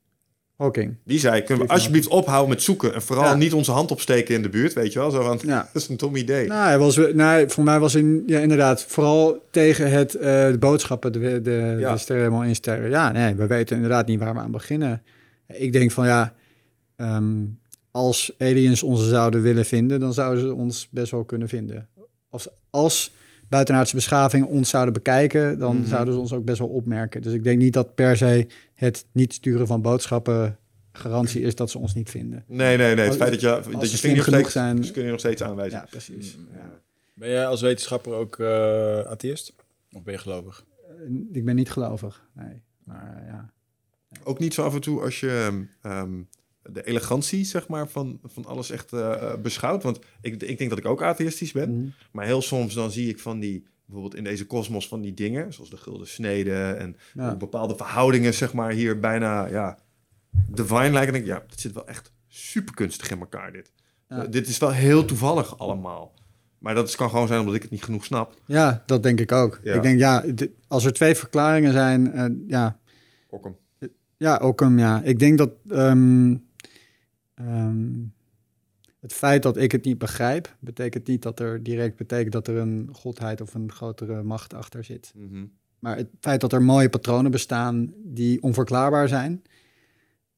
Hawking. Die zei, kunnen we alsjeblieft ophouden met zoeken... en vooral ja. niet onze hand opsteken in de buurt, weet je wel? Zo, want ja. dat is een dom idee. Nou, was, nou, voor mij was hij ja, inderdaad vooral tegen het, uh, de boodschappen... de, de, ja. de sterren helemaal insterren. Ja, nee, we weten inderdaad niet waar we aan beginnen. Ik denk van, ja... Um, als aliens ons zouden willen vinden... dan zouden ze ons best wel kunnen vinden. Als, als buitenaardse beschavingen ons zouden bekijken... dan mm-hmm. zouden ze ons ook best wel opmerken. Dus ik denk niet dat per se... het niet sturen van boodschappen garantie is dat ze ons niet vinden. Nee, nee, nee. Het feit dat je, dat je vinger genoeg zijn... dus kun je nog steeds aanwijzen. Ja, precies. Ja. Ben jij als wetenschapper ook uh, atheïst? Of ben je gelovig? Uh, ik ben niet gelovig, nee. Maar uh, ja. Nee. Ook niet zo af en toe als je um, de elegantie, zeg maar, van, van alles echt uh, beschouwt. Want ik, ik denk dat ik ook atheïstisch ben. Mm. Maar heel soms dan zie ik van die... bijvoorbeeld in deze kosmos van die dingen, zoals de gulden snede en ja. bepaalde verhoudingen, zeg maar, hier bijna ja, divine lijken. En ja, dat zit wel echt super kunstig in elkaar, dit. Ja. Uh, dit is wel heel toevallig allemaal. Maar dat kan gewoon zijn omdat ik het niet genoeg snap. Ja, dat denk ik ook. Ja. Ik denk, ja, als er twee verklaringen zijn, uh, ja... Occam. Ja, Occam, ja. Ik denk dat um, um, het feit dat ik het niet begrijp... betekent niet dat er direct betekent dat er een godheid of een grotere macht achter zit. Mm-hmm. Maar het feit dat er mooie patronen bestaan die onverklaarbaar zijn...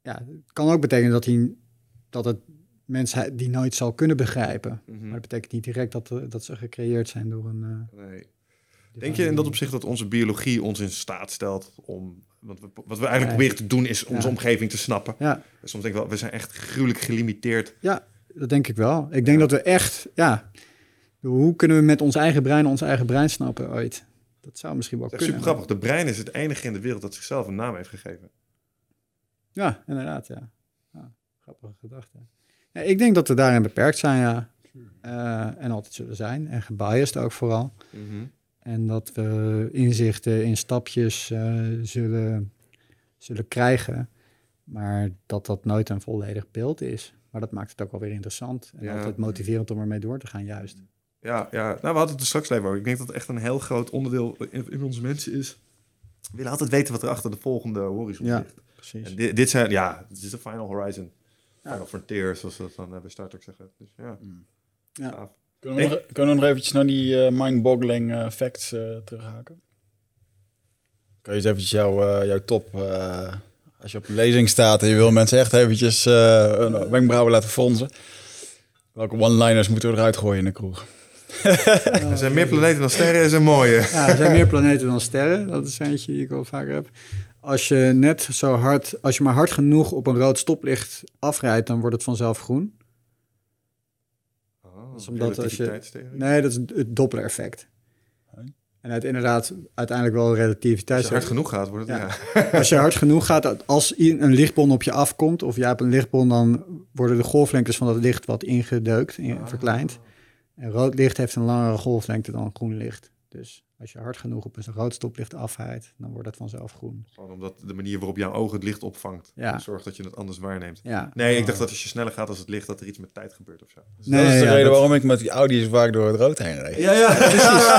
ja, kan ook betekenen dat, die, dat het... mensen die nooit zal kunnen begrijpen. Mm-hmm. Maar dat betekent niet direct dat, dat ze gecreëerd zijn door een... Uh, nee. Denk je in dat opzicht dat onze biologie ons in staat stelt om... Want we, wat we eigenlijk ja, proberen te doen is onze ja. omgeving te snappen. Ja. Soms denk ik wel, we zijn echt gruwelijk gelimiteerd. Ja, dat denk ik wel. Ik denk ja. dat we echt... ja, hoe kunnen we met ons eigen brein ons eigen brein snappen ooit? Dat zou misschien wel kunnen. Super grappig. De brein is het enige in de wereld dat zichzelf een naam heeft gegeven. Ja, inderdaad, ja. ja grappige gedachte. Ja, ik denk dat we daarin beperkt zijn, ja. Uh, en altijd zullen zijn. En gebiased ook vooral. Mm-hmm. En dat we inzichten in stapjes uh, zullen, zullen krijgen. Maar dat dat nooit een volledig beeld is. Maar dat maakt het ook wel weer interessant. En ja. altijd motiverend om ermee door te gaan, juist. Ja, ja. Nou, we hadden het er straks even over. Ik denk dat het echt een heel groot onderdeel in, in onze mensen is. We willen altijd weten wat er achter de volgende horizon ja, ligt. Precies. En dit, dit zijn, ja, dit is de Final Horizon. Ja, of frontiers, zoals we dat dan bij Star Trek zeggen. Dus ja. ja. Kunnen, we nog, kunnen we nog eventjes naar die uh, mind-boggling uh, facts uh, terughaken? Kun je eens eventjes jouw, uh, jouw top... Uh, als je op een lezing staat en je wil mensen echt eventjes uh, een wenkbrauwen laten fronsen. Welke one-liners moeten we eruit gooien in de kroeg? Uh, er zijn meer planeten dan sterren, is een mooie. Ja, er zijn meer planeten dan sterren. Dat is eentje die ik al vaker heb. Als je net zo hard, als je maar hard genoeg op een rood stoplicht afrijdt, dan wordt het vanzelf groen. Oh, dat is omdat als je, nee, dat is het Doppler-effect. Hey. En het inderdaad uiteindelijk wel relativiteitstheorie. Als je hard genoeg gaat, wordt het ja. ja. Als je hard genoeg gaat, als een lichtbron op je afkomt, of jij hebt een lichtbron, dan worden de golflengtes van dat licht wat ingedeukt, in, ah. verkleind. En rood licht heeft een langere golflengte dan groen licht. Dus als je hard genoeg op een rood stoplicht afhaait, dan wordt dat vanzelf groen. Gewoon omdat de manier waarop jouw oog het licht opvangt, ja. zorgt dat je het anders waarneemt. Ja. Nee, ik dacht dat als je sneller gaat als het licht, dat er iets met tijd gebeurt of zo. Dus nee, dat is de ja, reden dat... waarom ik met die Audi's vaak door het rood heen reed. Ja, ja, precies.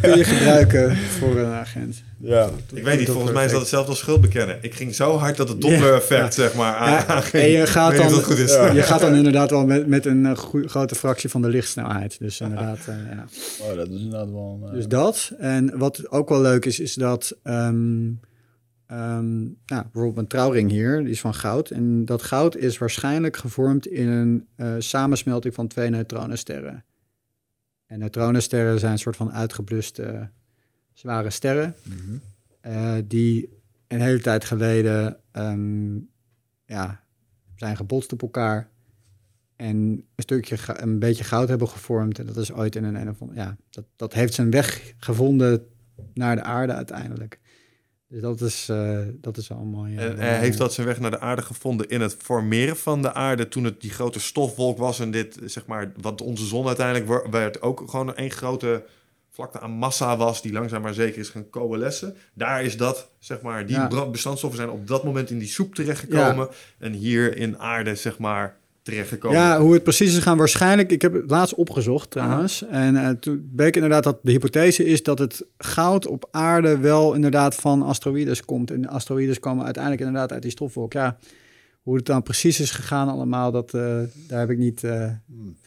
Kun je gebruiken voor een agent. Ja. Ik weet niet, volgens mij is dat hetzelfde als schuld bekennen. Ik ging zo hard dat het Doppler-effect ja. zeg maar aanging. Ja. En je gaat dan, goed is. Ja. je gaat dan inderdaad wel met, met een go- grote fractie van de lichtsnelheid. Dus inderdaad, uh, ja. Oh, dat is inderdaad wel... Uh... Dus dat. En wat ook wel leuk is, is dat... Um, um, nou, bijvoorbeeld een trouwring hier, die is van goud. En dat goud is waarschijnlijk gevormd in een uh, samensmelting van twee neutronensterren. En neutronensterren zijn een soort van uitgebluste... Uh, zware sterren, mm-hmm. uh, die een hele tijd geleden um, ja, zijn gebotst op elkaar en een stukje, ga- een beetje goud hebben gevormd. En dat is ooit in een een of andere, ja, dat, dat heeft zijn weg gevonden naar de aarde uiteindelijk. Dus dat is, uh, dat is wel mooi. En, en heeft dat zijn weg naar de aarde gevonden in het formeren van de aarde... toen het die grote stofwolk was en dit, zeg maar, wat onze zon uiteindelijk werd... ook gewoon één grote... vlakte aan massa was, die langzaam maar zeker is gaan coalescen. Daar is dat, zeg maar, die ja. bestandstoffen zijn op dat moment in die soep terechtgekomen... Ja. en hier in aarde, zeg maar, terechtgekomen. Ja, hoe het precies is gaan waarschijnlijk... Ik heb het laatst opgezocht, trouwens. Aha. En uh, toen bleek inderdaad dat de hypothese is... dat het goud op aarde wel inderdaad van asteroïdes komt. En de asteroïdes komen uiteindelijk inderdaad uit die stofwolk. Ja, hoe het dan precies is gegaan allemaal, dat, uh, daar heb ik niet... Uh, hmm.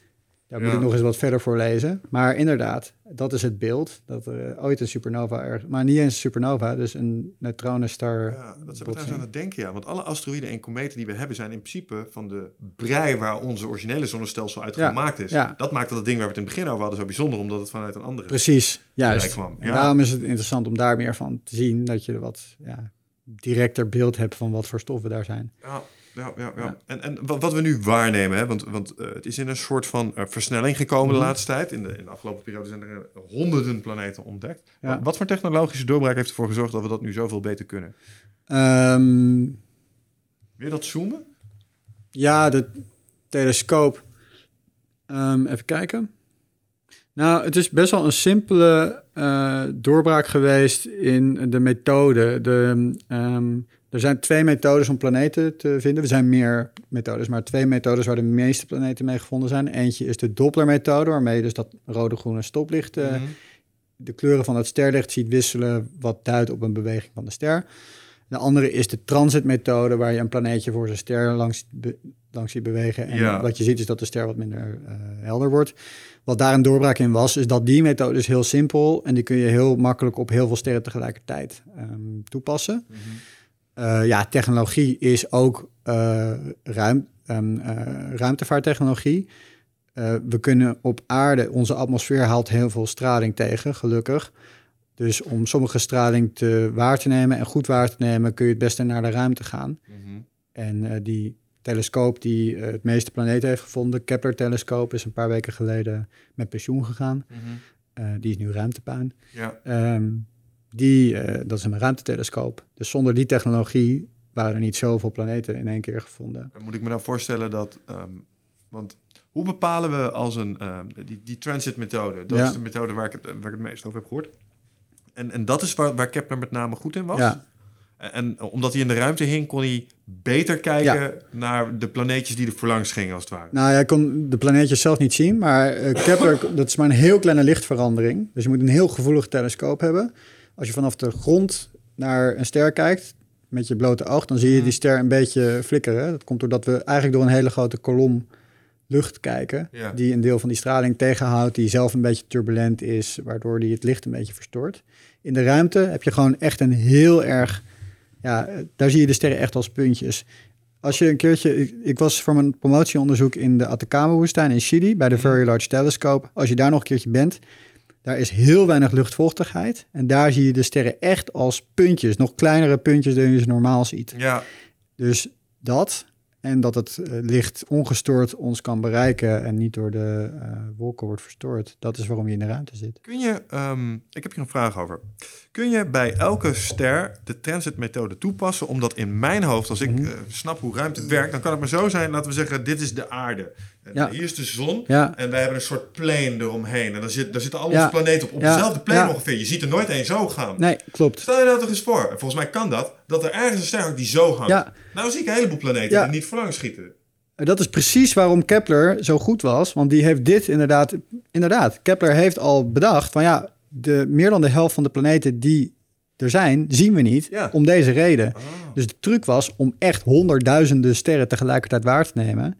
Daar moet ja. ik nog eens wat verder voor lezen. Maar inderdaad, dat is het beeld. Dat er ooit een supernova ergens... Maar niet eens een supernova, dus een neutronenstar... Ja, dat zijn we trouwens aan het denken, ja. Want alle asteroïden en kometen die we hebben... zijn in principe van de brei waar onze originele zonnestelsel uit ja. gemaakt is. Ja. Dat maakt dat het ding waar we het in het begin over hadden zo bijzonder... omdat het vanuit een andere... Precies, juist. Kwam. Ja. En daarom is het interessant om daar meer van te zien... dat je wat ja, directer beeld hebt van wat voor stoffen daar zijn. Ja. Ja, ja, ja. ja. En, en wat we nu waarnemen, hè, want, want uh, het is in een soort van uh, versnelling gekomen de laatste tijd. In de, in de afgelopen periode zijn er honderden planeten ontdekt. Ja. Wat, wat voor technologische doorbraak heeft ervoor gezorgd dat we dat nu zoveel beter kunnen? Um, Weer dat zoomen? Ja, de telescoop. Um, even kijken. Nou, het is best wel een simpele uh, doorbraak geweest in de methode. De, um, er zijn twee methodes om planeten te vinden. Er zijn meer methodes, maar twee methodes waar de meeste planeten mee gevonden zijn. Eentje is de Doppler-methode, waarmee je dus dat rode-groene stoplicht... Uh, mm-hmm. de kleuren van het sterlicht ziet wisselen, wat duidt op een beweging van de ster. De andere is de transitmethode, waar je een planeetje voor zijn ster langs, be, langs ziet bewegen. En ja. wat je ziet is dat de ster wat minder uh, helder wordt. Wat daar een doorbraak in was, is dat die methode is heel simpel. En die kun je heel makkelijk op heel veel sterren tegelijkertijd um, toepassen. Mm-hmm. Uh, ja, technologie is ook uh, ruim, um, uh, ruimtevaarttechnologie. Uh, we kunnen op aarde, onze atmosfeer haalt heel veel straling tegen, gelukkig. Dus om sommige straling te waar te nemen en goed waar te nemen... kun je het beste naar de ruimte gaan. Mm-hmm. En uh, die telescoop die uh, het meeste planeten heeft gevonden... Kepler-telescoop is een paar weken geleden met pensioen gegaan. Mm-hmm. Uh, die is nu ruimtepuin. Ja. Um, die, uh, dat is een ruimtetelescoop. Dus zonder die technologie waren er niet zoveel planeten in één keer gevonden. Moet ik me dan voorstellen dat... Um, want hoe bepalen we als een... Uh, die, die transitmethode, dat ja. is de methode waar ik, het, waar ik het meest over heb gehoord... En, en dat is waar, waar Kepler met name goed in was. Ja. En, en omdat hij in de ruimte hing, kon hij beter kijken ja. naar de planeetjes die er voorlangs gingen, als het ware. Nou, hij kon de planeetjes zelf niet zien, maar uh, Kepler, dat is maar een heel kleine lichtverandering. Dus je moet een heel gevoelig telescoop hebben. Als je vanaf de grond naar een ster kijkt, met je blote oog, dan zie je die ster een beetje flikkeren. Dat komt doordat we eigenlijk door een hele grote kolom lucht kijken, ja. die een deel van die straling tegenhoudt, die zelf een beetje turbulent is, waardoor die het licht een beetje verstoort. In de ruimte heb je gewoon echt een heel erg... Ja, daar zie je de sterren echt als puntjes. Als je een keertje... Ik, ik was voor mijn promotieonderzoek in de Atacama-woestijn in Chili, bij de Very Large Telescope. Als je daar nog een keertje bent, daar is heel weinig luchtvochtigheid. En daar zie je de sterren echt als puntjes. Nog kleinere puntjes dan je ze normaal ziet. Ja. Dus dat... En dat het uh, licht ongestoord ons kan bereiken en niet door de uh, wolken wordt verstoord. Dat is waarom je in de ruimte zit. Kun je, um, ik heb hier een vraag over. Kun je bij elke ster de transitmethode toepassen? Omdat in mijn hoofd, als ik mm-hmm. uh, snap hoe ruimte werkt, dan kan het maar zo zijn. Laten we zeggen, dit is de aarde. En ja. Hier is de zon ja. en wij hebben een soort plane eromheen. En daar, zit, daar zitten al onze ja. planeten op, op ja. dezelfde plane ja. ongeveer. Je ziet er nooit één zo gaan. Nee, klopt. Stel je dat toch eens voor. En volgens mij kan dat, dat er ergens een ster hangt die zo hangt. Ja. Nou zie ik een heleboel planeten ja. die niet voorlangs schieten. Dat is precies waarom Kepler zo goed was. Want die heeft dit inderdaad... Inderdaad, Kepler heeft al bedacht van ja, de, meer dan de helft van de planeten die er zijn, zien we niet, ja. om deze reden. Oh. Dus de truc was om echt honderdduizenden sterren tegelijkertijd waar te nemen.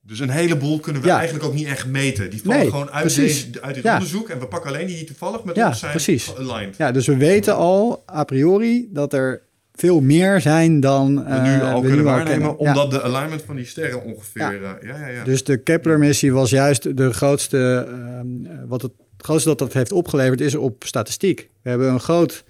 Dus een heleboel kunnen we ja. eigenlijk ook niet echt meten. Die vallen nee, gewoon uit, deze, uit dit ja. onderzoek. En we pakken alleen die die toevallig met ja, ons zijn precies. aligned. Ja, dus we weten al a priori dat er veel meer zijn dan we nu al we kunnen nu waarnemen. Al omdat ja. de alignment van die sterren ongeveer... Ja. Ja, ja, ja. Dus de Kepler-missie was juist de grootste... Uh, wat het, het grootste dat dat heeft opgeleverd is op statistiek. We hebben een groot...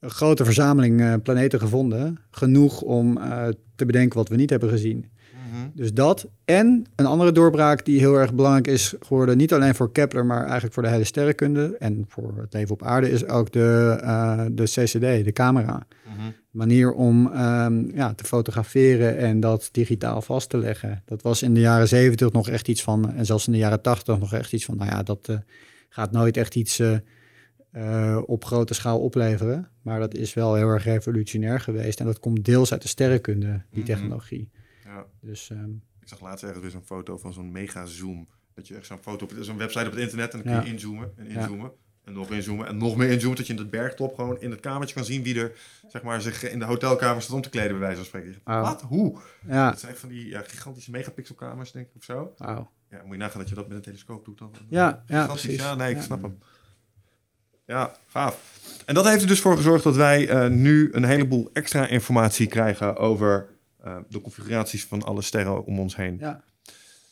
Een grote verzameling uh, planeten gevonden. Genoeg om uh, te bedenken wat we niet hebben gezien. Mm-hmm. Dus dat. En een andere doorbraak die heel erg belangrijk is geworden... niet alleen voor Kepler, maar eigenlijk voor de hele sterrenkunde... en voor het leven op aarde is ook de, uh, de C C D, de camera. Mm-hmm. Manier om um, ja, te fotograferen en dat digitaal vast te leggen. Dat was in de jaren zeventig nog echt iets van... en zelfs in de jaren tachtig nog echt iets van... nou ja, dat uh, gaat nooit echt iets... Uh, Uh, op grote schaal opleveren. Maar dat is wel heel erg revolutionair geweest. En dat komt deels uit de sterrenkunde, die mm-hmm. technologie. Ja. Dus, um... Ik zag laatst ergens weer zo'n foto van zo'n mega-zoom. Dat je echt zo'n foto op zo'n website op het internet... en dan ja. kun je inzoomen en inzoomen. Ja. En nog inzoomen en nog meer inzoomen... dat je in de bergtop gewoon in het kamertje kan zien... wie er zeg maar, zich in de hotelkamer staat om te kleden... bij wijze van spreken. Oh. Wat? Hoe? Ja. Dat zijn van die ja, gigantische megapixelkamers, denk ik, of zo. Oh. Ja, moet je nagaan dat je dat met een telescoop doet dan. Ja, ja precies. Ja, nee, ik ja. snap hem. Ja, gaaf. En dat heeft er dus voor gezorgd dat wij uh, nu een heleboel extra informatie krijgen over uh, de configuraties van alle sterren om ons heen. Ja.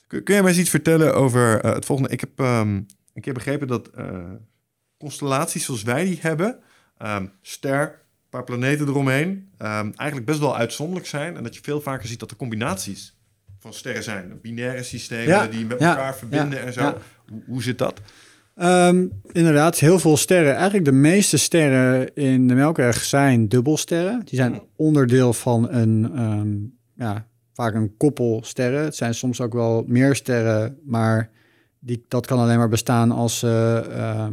Kun, kun jij mij eens iets vertellen over uh, het volgende? Ik heb um, een keer begrepen dat uh, constellaties zoals wij die hebben, um, ster, een paar planeten eromheen, um, eigenlijk best wel uitzonderlijk zijn. En dat je veel vaker ziet dat er combinaties van sterren zijn. Binaire systemen ja, die met ja, elkaar verbinden ja, en zo. Ja. Hoe, hoe zit dat? Um, inderdaad, heel veel sterren. Eigenlijk de meeste sterren in de Melkweg zijn dubbelsterren. Die zijn onderdeel van een, um, ja, vaak een koppel sterren. Het zijn soms ook wel meer sterren, maar die, dat kan alleen maar bestaan als ze, uh,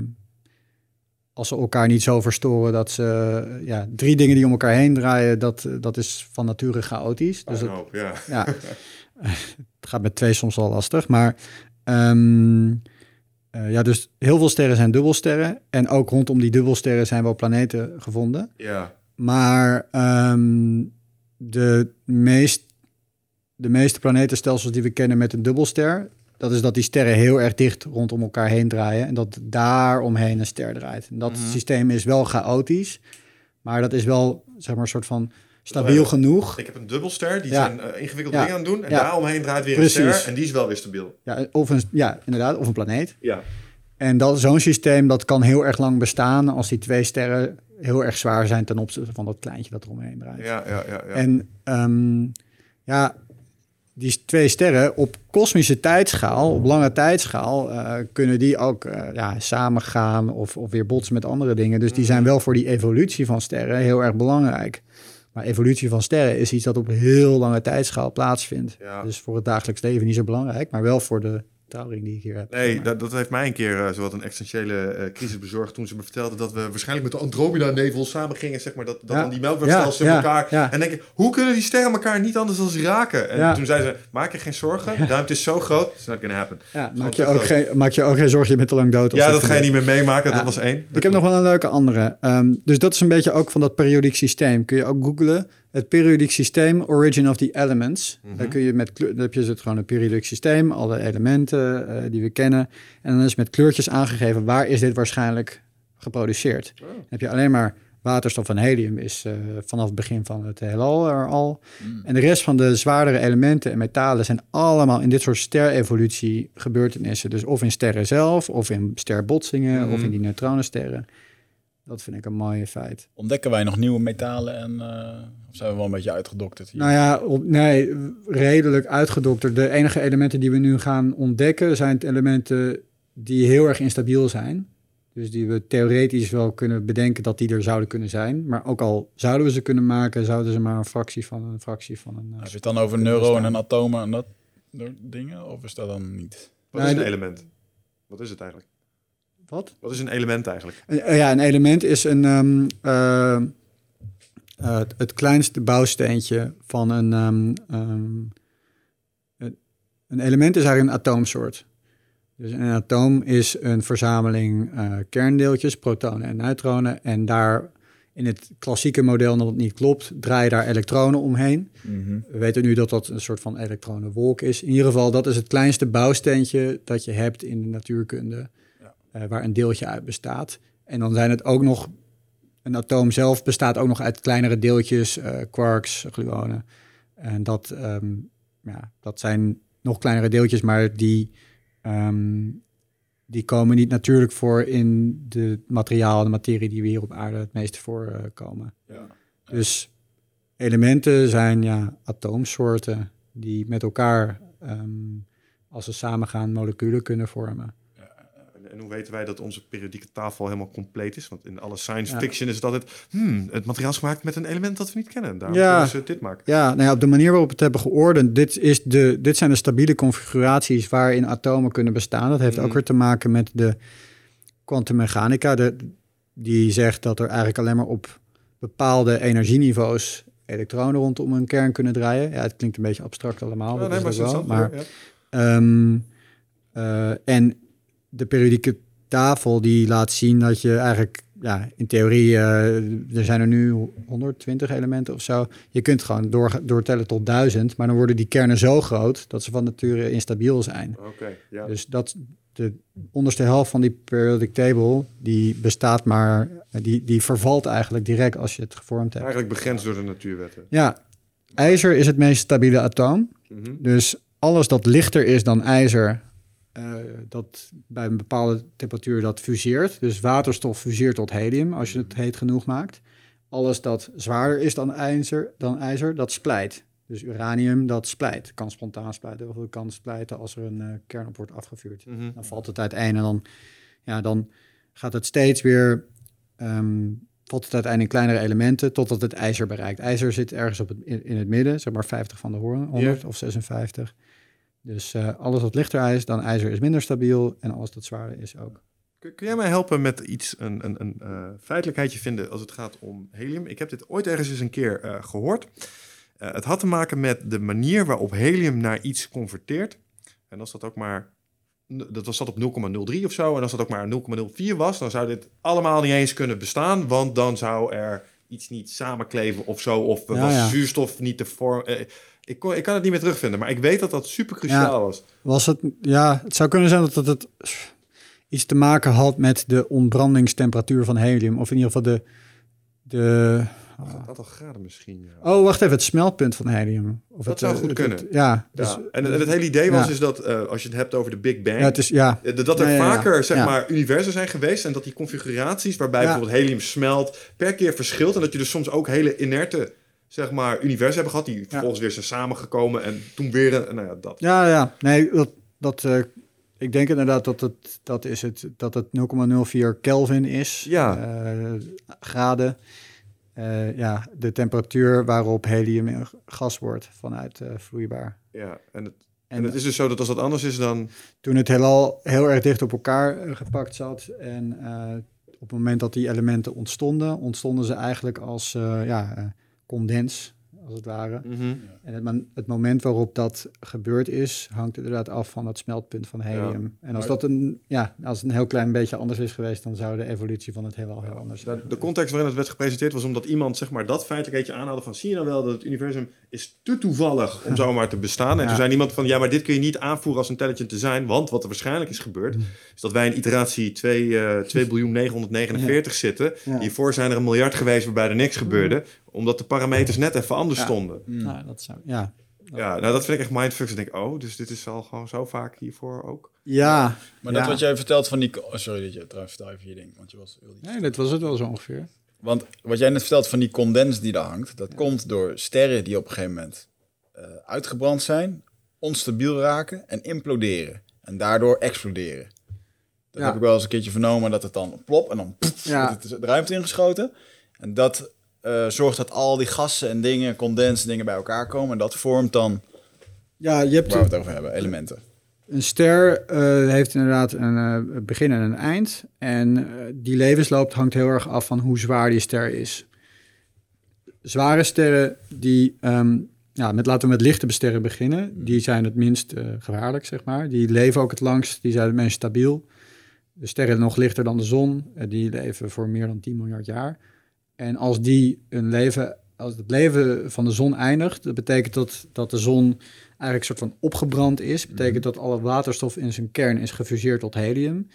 als ze elkaar niet zo verstoren dat ze... Ja, drie dingen die om elkaar heen draaien, dat, dat is van nature chaotisch. Dus dat, hoop, ja. Ja, het gaat met twee soms al lastig, maar... Um, Uh, ja, dus heel veel sterren zijn dubbelsterren. En ook rondom die dubbelsterren zijn wel planeten gevonden. Ja. Maar um, de, meest, de meeste planetenstelsels die we kennen met een dubbelster... dat is dat die sterren heel erg dicht rondom elkaar heen draaien... en dat daar omheen een ster draait. En dat mm-hmm. systeem is wel chaotisch, maar dat is wel zeg maar een soort van... stabiel genoeg. Ik heb een dubbelster, die ja. zijn uh, ingewikkelde ja. dingen aan het doen. En ja. daaromheen draait weer Precies. een ster en die is wel weer stabiel. Ja, of een, ja inderdaad, of een planeet. Ja. En dat, zo'n systeem dat kan heel erg lang bestaan... als die twee sterren heel erg zwaar zijn... ten opzichte van dat kleintje dat eromheen draait. Ja, ja, ja, ja. En um, ja, die twee sterren op kosmische tijdschaal... op lange tijdschaal uh, kunnen die ook uh, ja, samengaan... Of, of weer botsen met andere dingen. Dus die zijn wel voor die evolutie van sterren heel erg belangrijk... Maar evolutie van sterren is iets dat op heel lange tijdschaal plaatsvindt. Ja. Dus voor het dagelijks leven niet zo belangrijk, maar wel voor de vertaling die ik hier heb. Nee, dat, dat heeft mij een keer uh, zowat een existentiële uh, crisis bezorgd toen ze me vertelden dat we waarschijnlijk met de Andromeda-nevel samen gingen, zeg maar, dat, dat ja. dan die Melkwegstelsels ja. in elkaar... Ja. En denk ik, hoe kunnen die sterren elkaar niet anders dan ze raken? En ja. toen zeiden ze, maak je geen zorgen, de ruimte is zo groot, it's not gonna happen. Ja, maak, je ook geen, maak je ook geen zorgen, je bent te lang dood. Ja, dat ga je niet meer meemaken, ja. dat was één. Dat ik heb nog wel een leuke andere. Um, dus dat is een beetje ook van dat periodiek systeem. Kun je ook googlen. Het periodiek systeem, Origin of the Elements. Mm-hmm. Daar kun je met kleur, dan heb je het gewoon een periodiek systeem, alle elementen uh, die we kennen. En dan is met kleurtjes aangegeven waar is dit waarschijnlijk geproduceerd. Oh. Dan heb je alleen maar waterstof en helium is uh, vanaf het begin van het heelal er al. Mm. En de rest van de zwaardere elementen en metalen zijn allemaal in dit soort ster-evolutie gebeurtenissen. Dus of in sterren zelf, of in sterbotsingen, mm. of in die neutronensterren. Dat vind ik een mooie feit. Ontdekken wij nog nieuwe metalen en uh, of zijn we wel een beetje uitgedokterd hier? Nou ja, op, nee, redelijk uitgedokterd. De enige elementen die we nu gaan ontdekken zijn elementen die heel erg instabiel zijn. Dus die we theoretisch wel kunnen bedenken dat die er zouden kunnen zijn. Maar ook al zouden we ze kunnen maken, zouden ze maar een fractie van een fractie van een... Als je het dan over neuronen en atomen en dat soort dingen, of is dat dan niet? Wat nou, is een element? Wat is het eigenlijk? Wat? Wat is een element eigenlijk? Ja, een element is een, um, uh, uh, het kleinste bouwsteentje van een... Um, um, een element is eigenlijk een atoomsoort. Dus een atoom is een verzameling uh, kerndeeltjes, protonen en neutronen. En daar in het klassieke model, dat het niet klopt, draai je daar elektronen omheen. Mm-hmm. We weten nu dat dat een soort van elektronenwolk is. In ieder geval, dat is het kleinste bouwsteentje dat je hebt in de natuurkunde... Uh, waar een deeltje uit bestaat. En dan zijn het ook nog... Een atoom zelf bestaat ook nog uit kleinere deeltjes... Uh, quarks, gluonen. En dat, um, ja, dat zijn nog kleinere deeltjes... maar die, um, die komen niet natuurlijk voor... in de materiaal, de materie... die we hier op aarde het meest voor uh, komen. Ja. Dus elementen zijn ja, atoomsoorten... die met elkaar, um, als ze samengaan... moleculen kunnen vormen. En hoe weten wij dat onze periodieke tafel helemaal compleet is? Want in alle science fiction ja. is dat het... Hmm, het materiaal is gemaakt met een element dat we niet kennen. Daarom ja. kunnen ze dit maken. Ja, nou ja, op de manier waarop we het hebben geordend... Dit, is de, dit zijn de stabiele configuraties waarin atomen kunnen bestaan. Dat heeft mm. ook weer te maken met de kwantummechanica. Die zegt dat er eigenlijk alleen maar op bepaalde energieniveaus... elektronen rondom een kern kunnen draaien. Ja, het klinkt een beetje abstract allemaal. Ja, nee, maar wel, maar, ja. um, uh, en... De periodieke tafel die laat zien dat je eigenlijk, ja, in theorie, uh, er zijn er nu honderdtwintig elementen of zo. Je kunt gewoon door, doortellen tot duizend, maar dan worden die kernen zo groot dat ze van nature instabiel zijn. Okay, ja. Dus dat de onderste helft van die periodic table, die bestaat maar, die, die vervalt eigenlijk direct als je het gevormd hebt. Eigenlijk begrensd door de natuurwetten. Ja, ijzer is het meest stabiele atoom. Mm-hmm. Dus alles dat lichter is dan ijzer... Uh, dat bij een bepaalde temperatuur dat fuseert. Dus waterstof fuseert tot helium als je het heet genoeg maakt. Alles dat zwaarder is dan ijzer, dan ijzer dat splijt. Dus uranium, dat splijt. Kan spontaan splijten of kan splijten als er een uh, kern op wordt afgevuurd. Mm-hmm. Dan valt het uiteen en dan, ja, dan gaat het steeds weer... Um, valt het uiteen in kleinere elementen totdat het ijzer bereikt. IJzer zit ergens op het, in, in het midden, zeg maar vijftig van de honderd yeah. of zesenvijftig. Dus uh, alles wat lichter is dan ijzer is minder stabiel en alles dat zwaarder is ook. Kun, kun jij mij helpen met iets, een, een, een uh, feitelijkheidje vinden als het gaat om helium? Ik heb dit ooit ergens eens een keer uh, gehoord. Uh, het had te maken met de manier waarop helium naar iets converteert. En als dat ook maar... Dat was dat op nul komma nul drie of zo. En als dat ook maar nul komma nul vier was, dan zou dit allemaal niet eens kunnen bestaan. Want dan zou er iets niet samenkleven of zo. Of ja, was ja. zuurstof niet te vormen. Eh, ik, kon, ik kan het niet meer terugvinden. Maar ik weet dat dat super cruciaal ja, was. was het, ja, het zou kunnen zijn dat het iets te maken had met de ontbrandingstemperatuur van helium. Of in ieder geval de... de een aantal graden misschien. Ja. Oh, wacht even, het smeltpunt van helium. Of dat het, zou goed het, kunnen. Het, ja, dus, ja. En, en het hele idee was ja. is dat, uh, als je het hebt over de Big Bang... Ja, het is, ja. dat er ja, ja, vaker ja. zeg ja. maar universen zijn geweest... en dat die configuraties waarbij ja. bijvoorbeeld helium smelt... per keer verschilt en dat je dus soms ook hele inerte zeg maar, universen hebben gehad... die ja. vervolgens weer zijn samengekomen en toen weer... Nou ja, dat. Ja, ja. Nee, dat... dat uh, ik denk inderdaad dat het, dat is het, dat het nul komma nul vier Kelvin is. Ja. Uh, graden. Uh, ja, de temperatuur waarop helium gas wordt vanuit uh, vloeibaar. Ja, en het, en, en het is dus zo dat als dat anders is dan... Toen het heelal heel erg dicht op elkaar gepakt zat... en uh, op het moment dat die elementen ontstonden... ontstonden ze eigenlijk als uh, ja, uh, condens, als het ware. Mm-hmm. En het, het moment waarop dat gebeurd is... hangt inderdaad af van dat smeltpunt van helium. Ja. En als dat een, ja, als een heel klein beetje anders is geweest... dan zou de evolutie van het heelal heel anders zijn. De, de context waarin het werd gepresenteerd was omdat iemand... zeg maar dat feitelijkheidje aanhaalde van... zie je nou wel dat het universum is te toevallig om zomaar te bestaan. En ja. toen zei iemand van... ja, maar dit kun je niet aanvoeren als intelligent te zijn... want wat er waarschijnlijk is gebeurd... Mm. is dat wij in iteratie twee biljoen negenhonderdnegenenveertig uh, ja. zitten. Ja. Hiervoor zijn er een miljard geweest waarbij er niks gebeurde... Mm. omdat de parameters net even anders ja. stonden. Mm. Nou, dat zou, ja. ja, nou dat vind ik echt mindfuck. Ik denk, oh, dus dit is al gewoon zo vaak hiervoor ook. Ja. Maar ja. dat wat jij vertelt van die... Oh, sorry dat je het even hier je ding, want je was... Heel nee, dat was het wel zo ongeveer. Want wat jij net vertelt van die condens die daar hangt... dat ja. komt door sterren die op een gegeven moment uh, uitgebrand zijn... onstabiel raken en imploderen. En daardoor exploderen. Dat ja. heb ik wel eens een keertje vernomen dat het dan plop... en dan pff, ja. de ruimte ingeschoten. En dat... Uh, zorgt dat al die gassen en dingen, condens dingen bij elkaar komen. En dat vormt dan, ja, je hebt waar we het over hebben, elementen. Een ster uh, heeft inderdaad een uh, begin en een eind. En uh, die levensloop hangt heel erg af van hoe zwaar die ster is. Zware sterren, die, um, ja, met, laten we met lichte sterren beginnen. Die zijn het minst uh, gevaarlijk, zeg maar. Die leven ook het langst, die zijn het meest stabiel. De sterren nog lichter dan de zon, uh, die leven voor meer dan tien miljard jaar. En als die een leven, als het leven van de zon eindigt, dat betekent dat, dat de zon eigenlijk een soort van opgebrand is. Dat betekent dat alle waterstof in zijn kern is gefuseerd tot helium.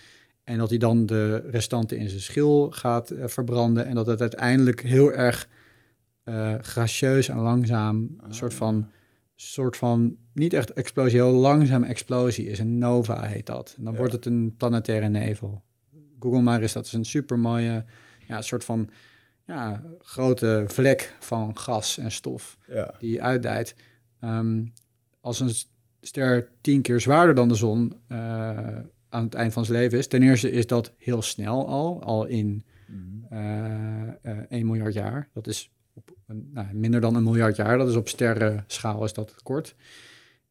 En dat hij dan de restanten in zijn schil gaat uh, verbranden. En dat het uiteindelijk heel erg uh, gracieus en langzaam, een soort van, soort van, niet echt explosie, heel langzaam explosie is. Een nova heet dat. En dan ja. wordt het een planetaire nevel. Google maar eens, dat is een supermooie, ja, soort van... Ja, grote vlek van gas en stof ja. die uitdijt. Um, als een ster tien keer zwaarder dan de zon uh, aan het eind van zijn leven is... ten eerste is dat heel snel al, al in mm-hmm. uh, uh, één miljard jaar. Dat is op een, nou, minder dan een miljard jaar. Dat is op sterrenschaal is dat kort.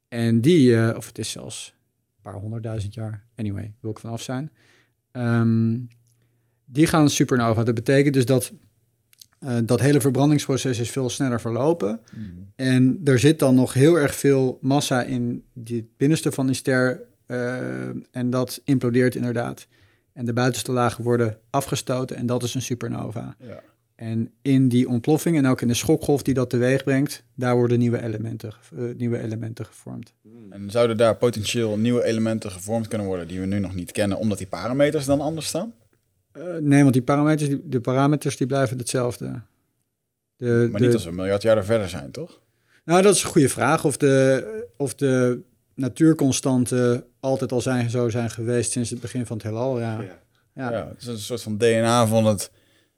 En die, uh, of het is zelfs een paar honderdduizend jaar. Anyway, wil ik vanaf zijn. Um, die gaan supernova. Dat betekent dus dat... Uh, dat hele verbrandingsproces is veel sneller verlopen. Mm. En er zit dan nog heel erg veel massa in het binnenste van die ster. Uh, en dat implodeert inderdaad. En de buitenste lagen worden afgestoten. En dat is een supernova. Ja. En in die ontploffing en ook in de schokgolf die dat teweeg brengt... daar worden nieuwe elementen, uh, nieuwe elementen gevormd. En zouden daar potentieel nieuwe elementen gevormd kunnen worden... die we nu nog niet kennen, omdat die parameters dan anders staan? Uh, nee, want die parameters, die, de parameters die blijven hetzelfde. De, maar niet de, als we een miljard jaar er verder zijn, toch? Nou, dat is een goede vraag. Of de, of de natuurconstanten altijd al zijn, zo zijn geweest sinds het begin van het heelal. Ja. Ja. Ja. Ja, het is een soort van D N A van het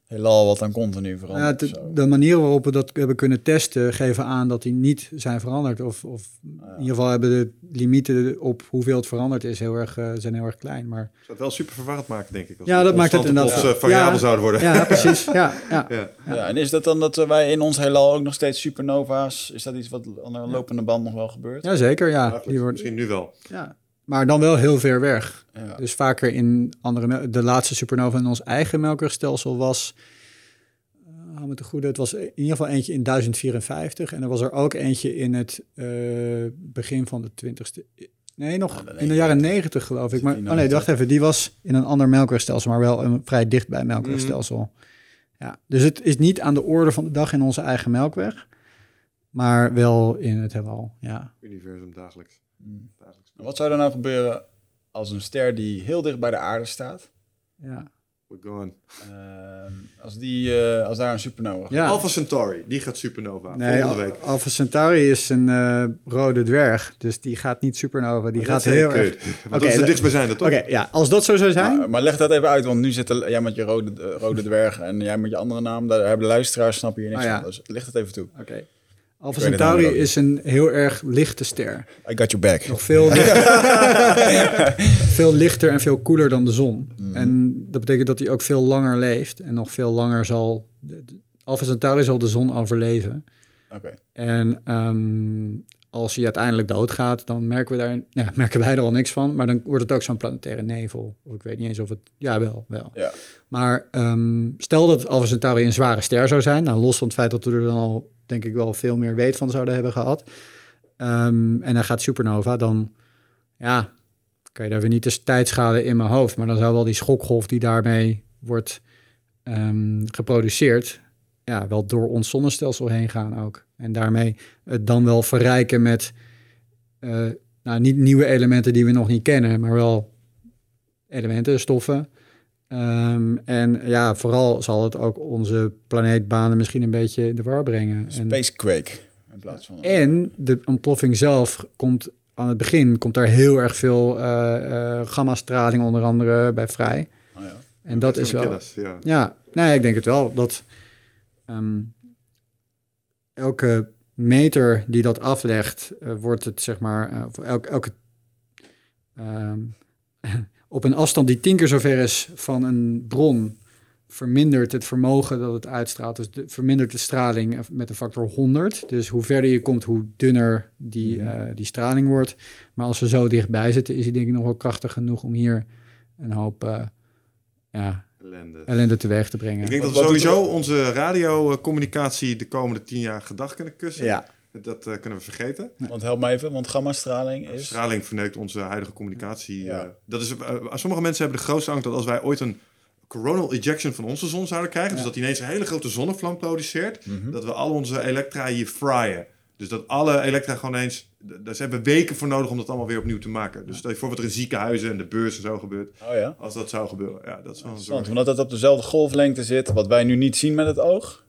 heelal wat dan continu verandert. Ja, de, de manier waarop we dat hebben kunnen testen geven aan dat die niet zijn veranderd. Of, of ja. in ieder geval hebben de limieten op hoeveel het veranderd is heel erg, uh, zijn heel erg klein. Maar... zou het wel super verwarrend maken, denk ik. Als ja, dat maakt het inderdaad. Als variabel ja. zouden worden. Ja, precies. Ja, ja. Ja. Ja, en is dat dan dat wij in ons heelal ook nog steeds supernova's... is dat iets wat aan een lopende band nog wel gebeurt? Ja, zeker. Ja. Die wordt... misschien nu wel. Ja. Maar dan wel heel ver weg. Ja. Dus vaker in andere... De laatste supernova in ons eigen Melkwegstelsel was... Uh, met de goede, het was in ieder geval eentje in duizend vierenvijftig. En er was er ook eentje in het uh, begin van de twintigste... Nee, nog ja, in de jaren negentig geloof ik. Maar, oh nee, wacht even. Die was in een ander Melkwegstelsel, maar wel een vrij dichtbij Melkwegstelsel. Mm. Ja, dus het is niet aan de orde van de dag in onze eigen Melkweg. Maar wel in het heelal, ja. Universum dagelijks. Mm. Wat zou er nou gebeuren als een ster die heel dicht bij de aarde staat... Ja. We're going. Uh, als, die, uh, als daar een supernova gaat. Ja. Alpha Centauri, die gaat supernova. Nee, volgende week. Alpha Centauri is een uh, rode dwerg, dus die gaat niet supernova. Die maar gaat heel erg... Oké, okay, dat is het dichtstbijzijnde, toch? Oké, okay, ja, als dat zo zou zijn... Maar, maar leg dat even uit, want nu zitten jij met je rode, uh, rode dwerg en jij met je andere naam. Daar hebben de luisteraars, snap je hier niks ah, ja. van. Dus leg dat even toe. Oké. Okay. Alpha Centauri is een heel erg lichte ster. I got your back. Nog veel, veel lichter en veel koeler dan de zon. Mm. En dat betekent dat hij ook veel langer leeft. En nog veel langer zal... Alpha Centauri zal de zon overleven. Okay. En um, als hij uiteindelijk doodgaat, dan merken we daar... Nou, merken wij er al niks van. Maar dan wordt het ook zo'n planetaire nevel. Of ik weet niet eens of het... Ja, wel. wel. Ja. Maar um, stel dat Alpha Centauri een zware ster zou zijn. Nou, los van het feit dat we er dan al... denk ik wel veel meer weet van zouden hebben gehad. Um, en dan gaat supernova, dan... ja, kan je daar weer niet de tijdschade in mijn hoofd... maar dan zou wel die schokgolf die daarmee wordt um, geproduceerd... ja, wel door ons zonnestelsel heen gaan ook. En daarmee het dan wel verrijken met... Uh, nou, niet nieuwe elementen die we nog niet kennen... maar wel elementen, stoffen... Um, en ja, vooral zal het ook onze planeetbanen misschien een beetje in de war brengen. Spacequake in plaats van... En de ontploffing zelf komt aan het begin... komt daar heel erg veel uh, uh, gammastraling onder andere bij vrij. Oh ja. En ja, dat, dat is wel... Kennis, ja, ja nee, ik denk het wel. Dat um, elke meter die dat aflegt... Uh, wordt het zeg maar... Uh, voor elke... elke um, op een afstand die tien keer zo ver is van een bron... vermindert het vermogen dat het uitstraalt. Dus de, vermindert de straling met een factor honderd. Dus hoe verder je komt, hoe dunner die, uh, die straling wordt. Maar als we zo dichtbij zitten, is die denk ik nog wel krachtig genoeg... om hier een hoop uh, ja, ellende. ellende teweeg te brengen. Ik denk dat we sowieso onze radiocommunicatie... de komende tien jaar gedag kunnen kussen. Ja. Dat uh, kunnen we vergeten. Want help mij even, want gammastraling is... Straling verneukt onze huidige communicatie. Ja. Uh, dat is, uh, sommige mensen hebben de grootste angst dat als wij ooit een coronal ejection van onze zon zouden krijgen... Ja. Dus dat die ineens een hele grote zonnevlam produceert... Mm-hmm. Dat we al onze elektra hier fryen. Dus dat alle elektra gewoon eens... Daar ze hebben weken voor nodig om dat allemaal weer opnieuw te maken. Dus stel je voor wat er in ziekenhuizen en de beurs en zo gebeurt. Oh ja? Als dat zou gebeuren. Ja, dat is wel een zorg. Omdat dat op dezelfde golflengte zit, wat wij nu niet zien met het oog...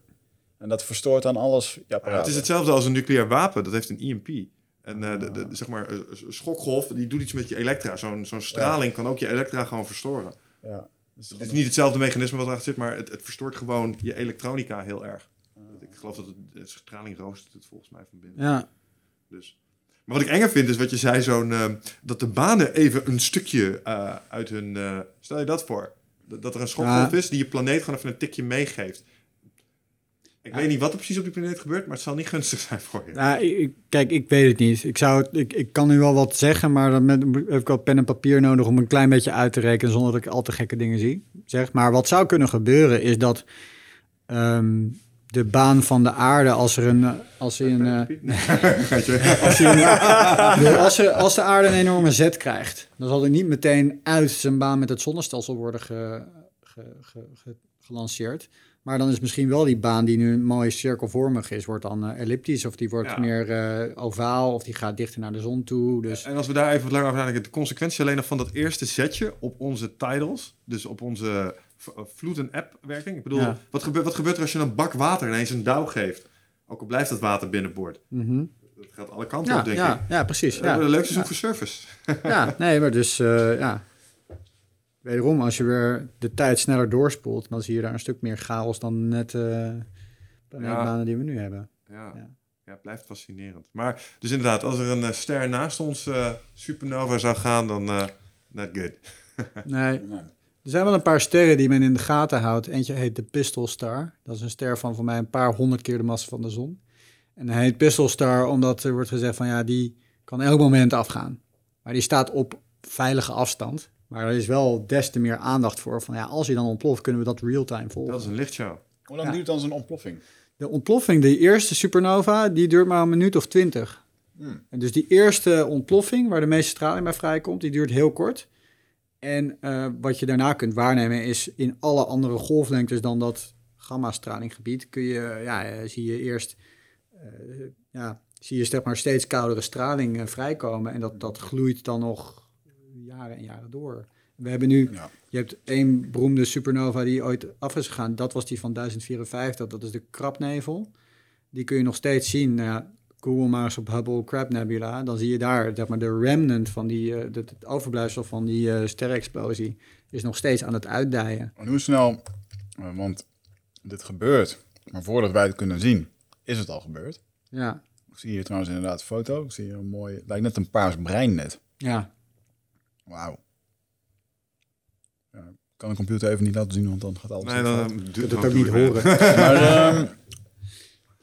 En dat verstoort dan alles. Ja, ja, het is hetzelfde als een nucleair wapen. Dat heeft een E M P. En uh, de, de, zeg maar, uh, schokgolf, die doet iets met je elektra. Zo'n, zo'n straling ja. kan ook je elektra gewoon verstoren. Ja. Dus het is niet hetzelfde mechanisme wat erachter zit, maar het, het verstoort gewoon je elektronica heel erg. Ja. Ik geloof dat het, straling roostert het volgens mij van binnen. Ja. Dus. Maar wat ik enger vind, is wat je zei, zo'n, uh, dat de banen even een stukje uh, uit hun... Uh, stel je dat voor? Dat, dat er een schokgolf ja. is die je planeet gewoon even een tikje meegeeft. Ik ja. weet niet wat er precies op die planeet gebeurt, maar het zal niet gunstig zijn voor je. Nou, ik, kijk, ik weet het niet. Ik, zou, ik, ik kan nu wel wat zeggen, maar dan met, heb ik wel pen en papier nodig... om een klein beetje uit te rekenen zonder dat ik al te gekke dingen zie. Zeg. Maar wat zou kunnen gebeuren is dat um, de baan van de aarde... als er een... Als, een, uh, als, een, als, er, als de aarde een enorme zet krijgt... dan zal hij niet meteen uit zijn baan met het zonnestelsel worden ge, ge, ge, ge, gelanceerd... Maar dan is misschien wel die baan die nu mooi cirkelvormig is... wordt dan uh, elliptisch of die wordt ja. meer uh, ovaal... of die gaat dichter naar de zon toe. Dus... En als we daar even wat langer over nadenken... de consequentie alleen nog van dat eerste setje op onze tidals... dus op onze v- vloed- en eb-werking. Ik bedoel, ja. wat, gebe- wat gebeurt er als je een bak water ineens een douw geeft? Ook al blijft dat water binnenboord. Mm-hmm. Dat gaat alle kanten ja, op, denk ja, ik. Ja, precies. Uh, ja. De leukste zoek ja. voor surfers. Ja, nee, maar dus... Uh, ja. Wederom, als je weer de tijd sneller doorspoelt, dan zie je daar een stuk meer chaos dan net uh, planeetbanen ja. die we nu hebben. Ja. Ja. Ja, het blijft fascinerend. Maar dus inderdaad, als er een uh, ster naast ons uh, supernova zou gaan, dan uh, not good. Nee. Er zijn wel een paar sterren die men in de gaten houdt. Eentje heet de Pistol Star. Dat is een ster van voor mij een paar honderd keer de massa van de zon. En hij heet Pistol Star omdat er wordt gezegd van ja, die kan elk moment afgaan. Maar die staat op veilige afstand. Maar er is wel des te meer aandacht voor van ja, als hij dan ontploft, kunnen we dat real-time volgen. Dat is een lichtshow. Hoe lang ja. duurt dan zo'n ontploffing? De ontploffing, de eerste supernova, die duurt maar een minuut of twintig. Hmm. En dus die eerste ontploffing, waar de meeste straling bij vrijkomt, die duurt heel kort. En uh, wat je daarna kunt waarnemen is in alle andere golflengtes dan dat gamma-stralinggebied kun je, ja, zie je eerst, uh, ja, zie je zeg maar steeds koudere straling uh, vrijkomen. En dat, dat gloeit dan nog jaren en jaren door. We hebben nu, ja. je hebt één beroemde supernova die ooit af is gegaan. Dat was die van duizend vierenvijftig, dat is de Krabnevel. Die kun je nog steeds zien. Nou ja, Google maar eens op Hubble Crab Nebula. Dan zie je daar zeg maar, de remnant van die, uh, de, het overblijfsel van die uh, sterrenexplosie is nog steeds aan het uitdijen. En hoe snel, uh, want dit gebeurt, maar voordat wij het kunnen zien, is het al gebeurd. Ja. Ik zie hier trouwens inderdaad een foto. Ik zie hier een mooie, het lijkt net een paars brein net. Ja. Wauw. Ja, kan de computer even niet laten zien, want dan gaat alles. Nee, dan kunt het ook niet horen. Maar um,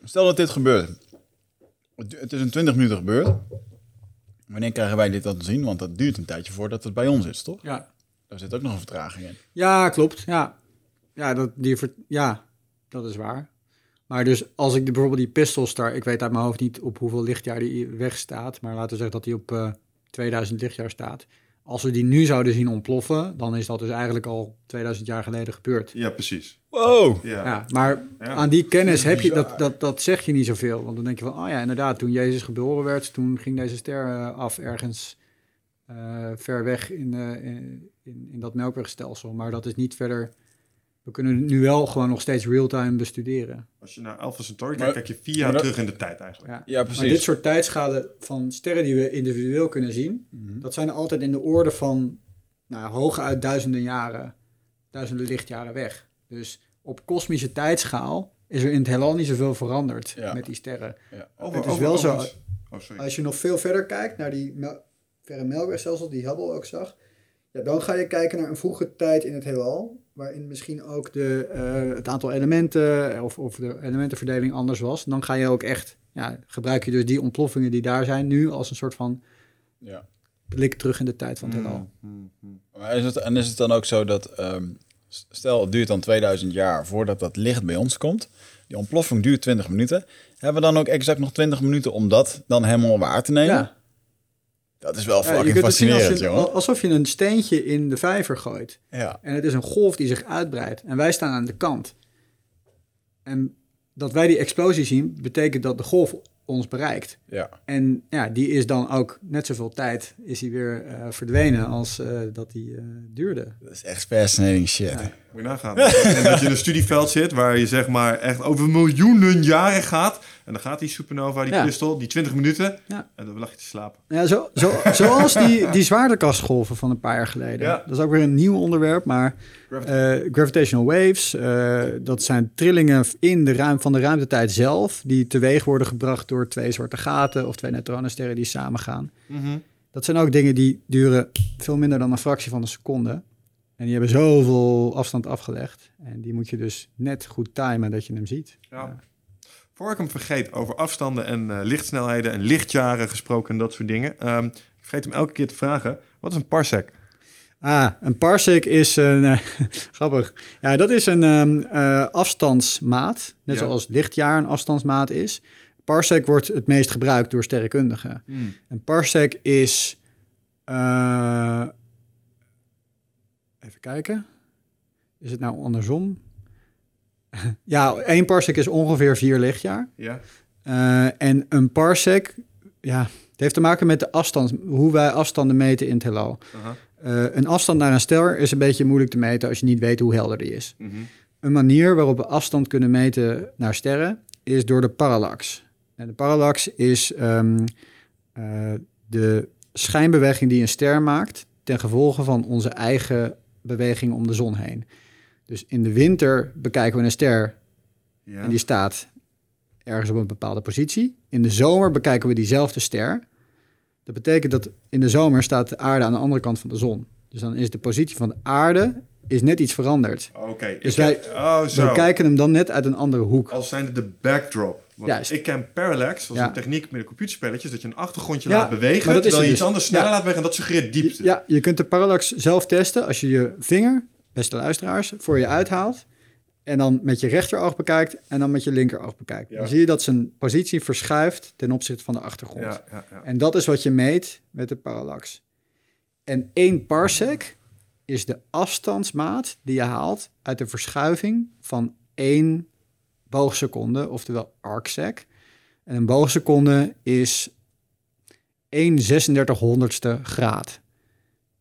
stel dat dit gebeurt. Het is in twintig minuten gebeurd. Wanneer krijgen wij dit dan te zien? Want dat duurt een tijdje voordat het bij ons is, toch? Ja. Daar zit ook nog een vertraging in. Ja, klopt. Ja, ja, dat, die vert- ja dat is waar. Maar dus als ik de, bijvoorbeeld die Pistol Star... Ik weet uit mijn hoofd niet op hoeveel lichtjaar die weg staat. Maar laten we zeggen dat die op uh, tweeduizend lichtjaar staat. Als we die nu zouden zien ontploffen, dan is dat dus eigenlijk al tweeduizend jaar geleden gebeurd. Ja, precies. Wow! Ja. Ja, maar ja. aan die kennis heb je, dat, dat, dat zeg je niet zoveel. Want dan denk je van, oh ja, inderdaad, toen Jezus geboren werd, toen ging deze ster af ergens uh, ver weg in, uh, in, in, in dat Melkwegstelsel. Maar dat is niet verder... We kunnen nu wel gewoon nog steeds real-time bestuderen. Als je naar Alpha Centauri kijkt, kijk je vier jaar dat, terug in de tijd eigenlijk. Ja, ja precies. Maar dit soort tijdschade van sterren die we individueel kunnen zien... Mm-hmm. dat zijn altijd in de orde van nou, hooguit duizenden jaren, duizenden lichtjaren weg. Dus op kosmische tijdschaal is er in het heelal niet zoveel veranderd ja. met die sterren. Ja. Over, het is over, wel zo, oh, sorry. Als je nog veel verder kijkt naar die mel- verre Melkwegstelsel die Hubble ook zag... Ja, dan ga je kijken naar een vroege tijd in het heelal... waarin misschien ook de, uh, het aantal elementen of, of de elementenverdeling anders was. Dan ga je ook echt, ja, gebruik je dus die ontploffingen die daar zijn nu als een soort van ja. blik terug in de tijd van het heelal. Mm, mm, mm. Is het, en is het dan ook zo dat, um, stel het duurt dan tweeduizend jaar voordat dat licht bij ons komt. Die ontploffing duurt twintig minuten. Hebben we dan ook exact nog twintig minuten om dat dan helemaal waar te nemen? Ja. Dat is wel ja, fucking fascinerend, als je, jongen. Alsof je een steentje in de vijver gooit. Ja. En het is een golf die zich uitbreidt. En wij staan aan de kant. En dat wij die explosie zien, betekent dat de golf ons bereikt. Ja. En ja, die is dan ook net zoveel tijd is die weer uh, verdwenen als uh, dat die uh, duurde. Dat is echt fascinating shit. Ja. Moet je nagaan. En dat je in een studieveld zit waar je zeg maar echt over miljoenen jaren gaat... En dan gaat die supernova, die ja. kristal, die twintig minuten. Ja. En dan lag je te slapen. Ja, zo, zo, zoals die, die zwaartekastgolven van een paar jaar geleden. Ja. Dat is ook weer een nieuw onderwerp, maar Gravita- uh, gravitational waves... Uh, dat zijn trillingen in de ruim, van de ruimtetijd zelf... die teweeg worden gebracht door twee zwarte gaten... of twee neutronensterren die samengaan. Mm-hmm. Dat zijn ook dingen die duren veel minder dan een fractie van een seconde. En die hebben zoveel afstand afgelegd. En die moet je dus net goed timen dat je hem ziet. Ja. Uh, Voor ik hem vergeet, over afstanden en uh, lichtsnelheden en lichtjaren gesproken en dat soort dingen. Um, ik vergeet hem elke keer te vragen. Wat is een parsec? Ah, een parsec is een... Uh, grappig. Ja, dat is een um, uh, afstandsmaat. Net ja. zoals lichtjaar een afstandsmaat is. Parsec wordt het meest gebruikt door sterrenkundigen. Hmm. Een parsec is... Uh, even kijken. Is het nou andersom? Ja, één parsec is ongeveer vier lichtjaar. Ja. Uh, en een parsec, ja, het heeft te maken met de afstand, hoe wij afstanden meten in het heelal. Uh-huh. Uh, een afstand naar een ster is een beetje moeilijk te meten als je niet weet hoe helder die is. Mm-hmm. Een manier waarop we afstand kunnen meten naar sterren is door de parallax. En de parallax is um, uh, de schijnbeweging die een ster maakt ten gevolge van onze eigen beweging om de zon heen. Dus in de winter bekijken we een ster ja. en die staat ergens op een bepaalde positie. In de zomer bekijken we diezelfde ster. Dat betekent dat in de zomer staat de aarde aan de andere kant van de zon. Dus dan is de positie van de aarde is net iets veranderd. Oké. Okay, dus wij ken, oh, zo. We kijken hem dan net uit een andere hoek. Als zijn het de backdrop. Want Juist. ik ken parallax, dat is ja. een techniek met de computerspelletjes, dat je een achtergrondje ja, laat bewegen, dat terwijl je iets dus. anders sneller ja. laat bewegen en dat suggereert diepte. Ja, je kunt de parallax zelf testen als je je vinger, beste luisteraars, voor je uithaalt en dan met je rechteroog bekijkt en dan met je linkeroog bekijkt. Ja. Dan zie je dat zijn positie verschuift ten opzichte van de achtergrond. Ja, ja, ja. En dat is wat je meet met de parallax. En één parsec is de afstandsmaat die je haalt uit de verschuiving van één boogseconde, oftewel arcsec. En een boogseconde is één zesendertig honderdste graad.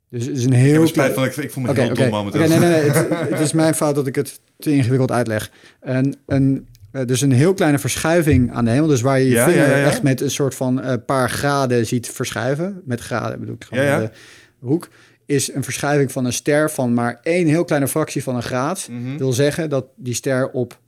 Dus het is een heel... Ik, spijt, ik, ik voel me okay, heel okay. dom momenteel. Okay, nee, nee, nee. het, het is mijn fout dat ik het te ingewikkeld uitleg. En, en, dus een heel kleine verschuiving aan de hemel. Dus waar je je ja, vinger ja, ja. echt met een soort van uh, paar graden ziet verschuiven. Met graden bedoel ik gewoon ja, ja. de hoek. Is een verschuiving van een ster van maar één heel kleine fractie van een graad. Mm-hmm. Wil zeggen dat die ster op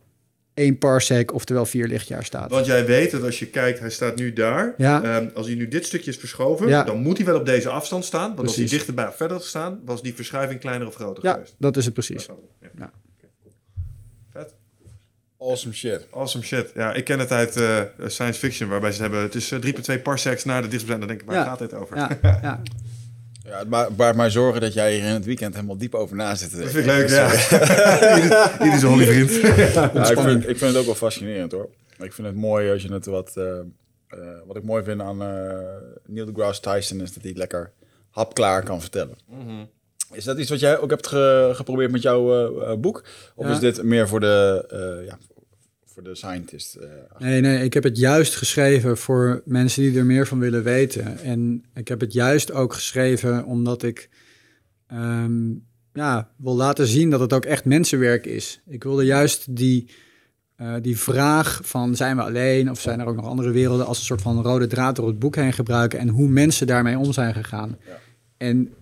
één parsec, oftewel vier lichtjaar staat. Want jij weet dat als je kijkt, hij staat nu daar. Ja. Um, als hij nu dit stukje is verschoven, ja. dan moet hij wel op deze afstand staan. Want precies. als hij dichterbij of verder staan, was die verschuiving kleiner of groter ja, geweest. Ja, dat is het precies. Ja. Ja. Vet. Awesome shit. Awesome shit. Ja, ik ken het uit uh, science fiction, waarbij ze hebben... het is uh, drie komma twee parsecs naar de dichtstbijzijnde. Dan denk ik, waar ja. gaat dit over? Ja, ja. Ja, het baart maar, maar zorgen dat jij hier in het weekend helemaal diep over na zit. Dat vind ik leuk, ja. Dit is een holy vriend. Ja, ik, vind, ik vind het ook wel fascinerend, hoor. Ik vind het mooi als je het wat... Uh, uh, wat ik mooi vind aan uh, Neil deGrasse Tyson is dat hij het lekker hapklaar kan vertellen. Mm-hmm. Is dat iets wat jij ook hebt ge- geprobeerd met jouw uh, boek? Of ja. is dit meer voor de... Uh, ja, de scientist. Uh, nee, nee, ik heb het juist geschreven voor mensen die er meer van willen weten. En ik heb het juist ook geschreven omdat ik um, ja, wil laten zien dat het ook echt mensenwerk is. Ik wilde juist die, uh, die vraag van zijn we alleen of zijn er ook nog andere werelden als een soort van rode draad door het boek heen gebruiken en hoe mensen daarmee om zijn gegaan. Ja. En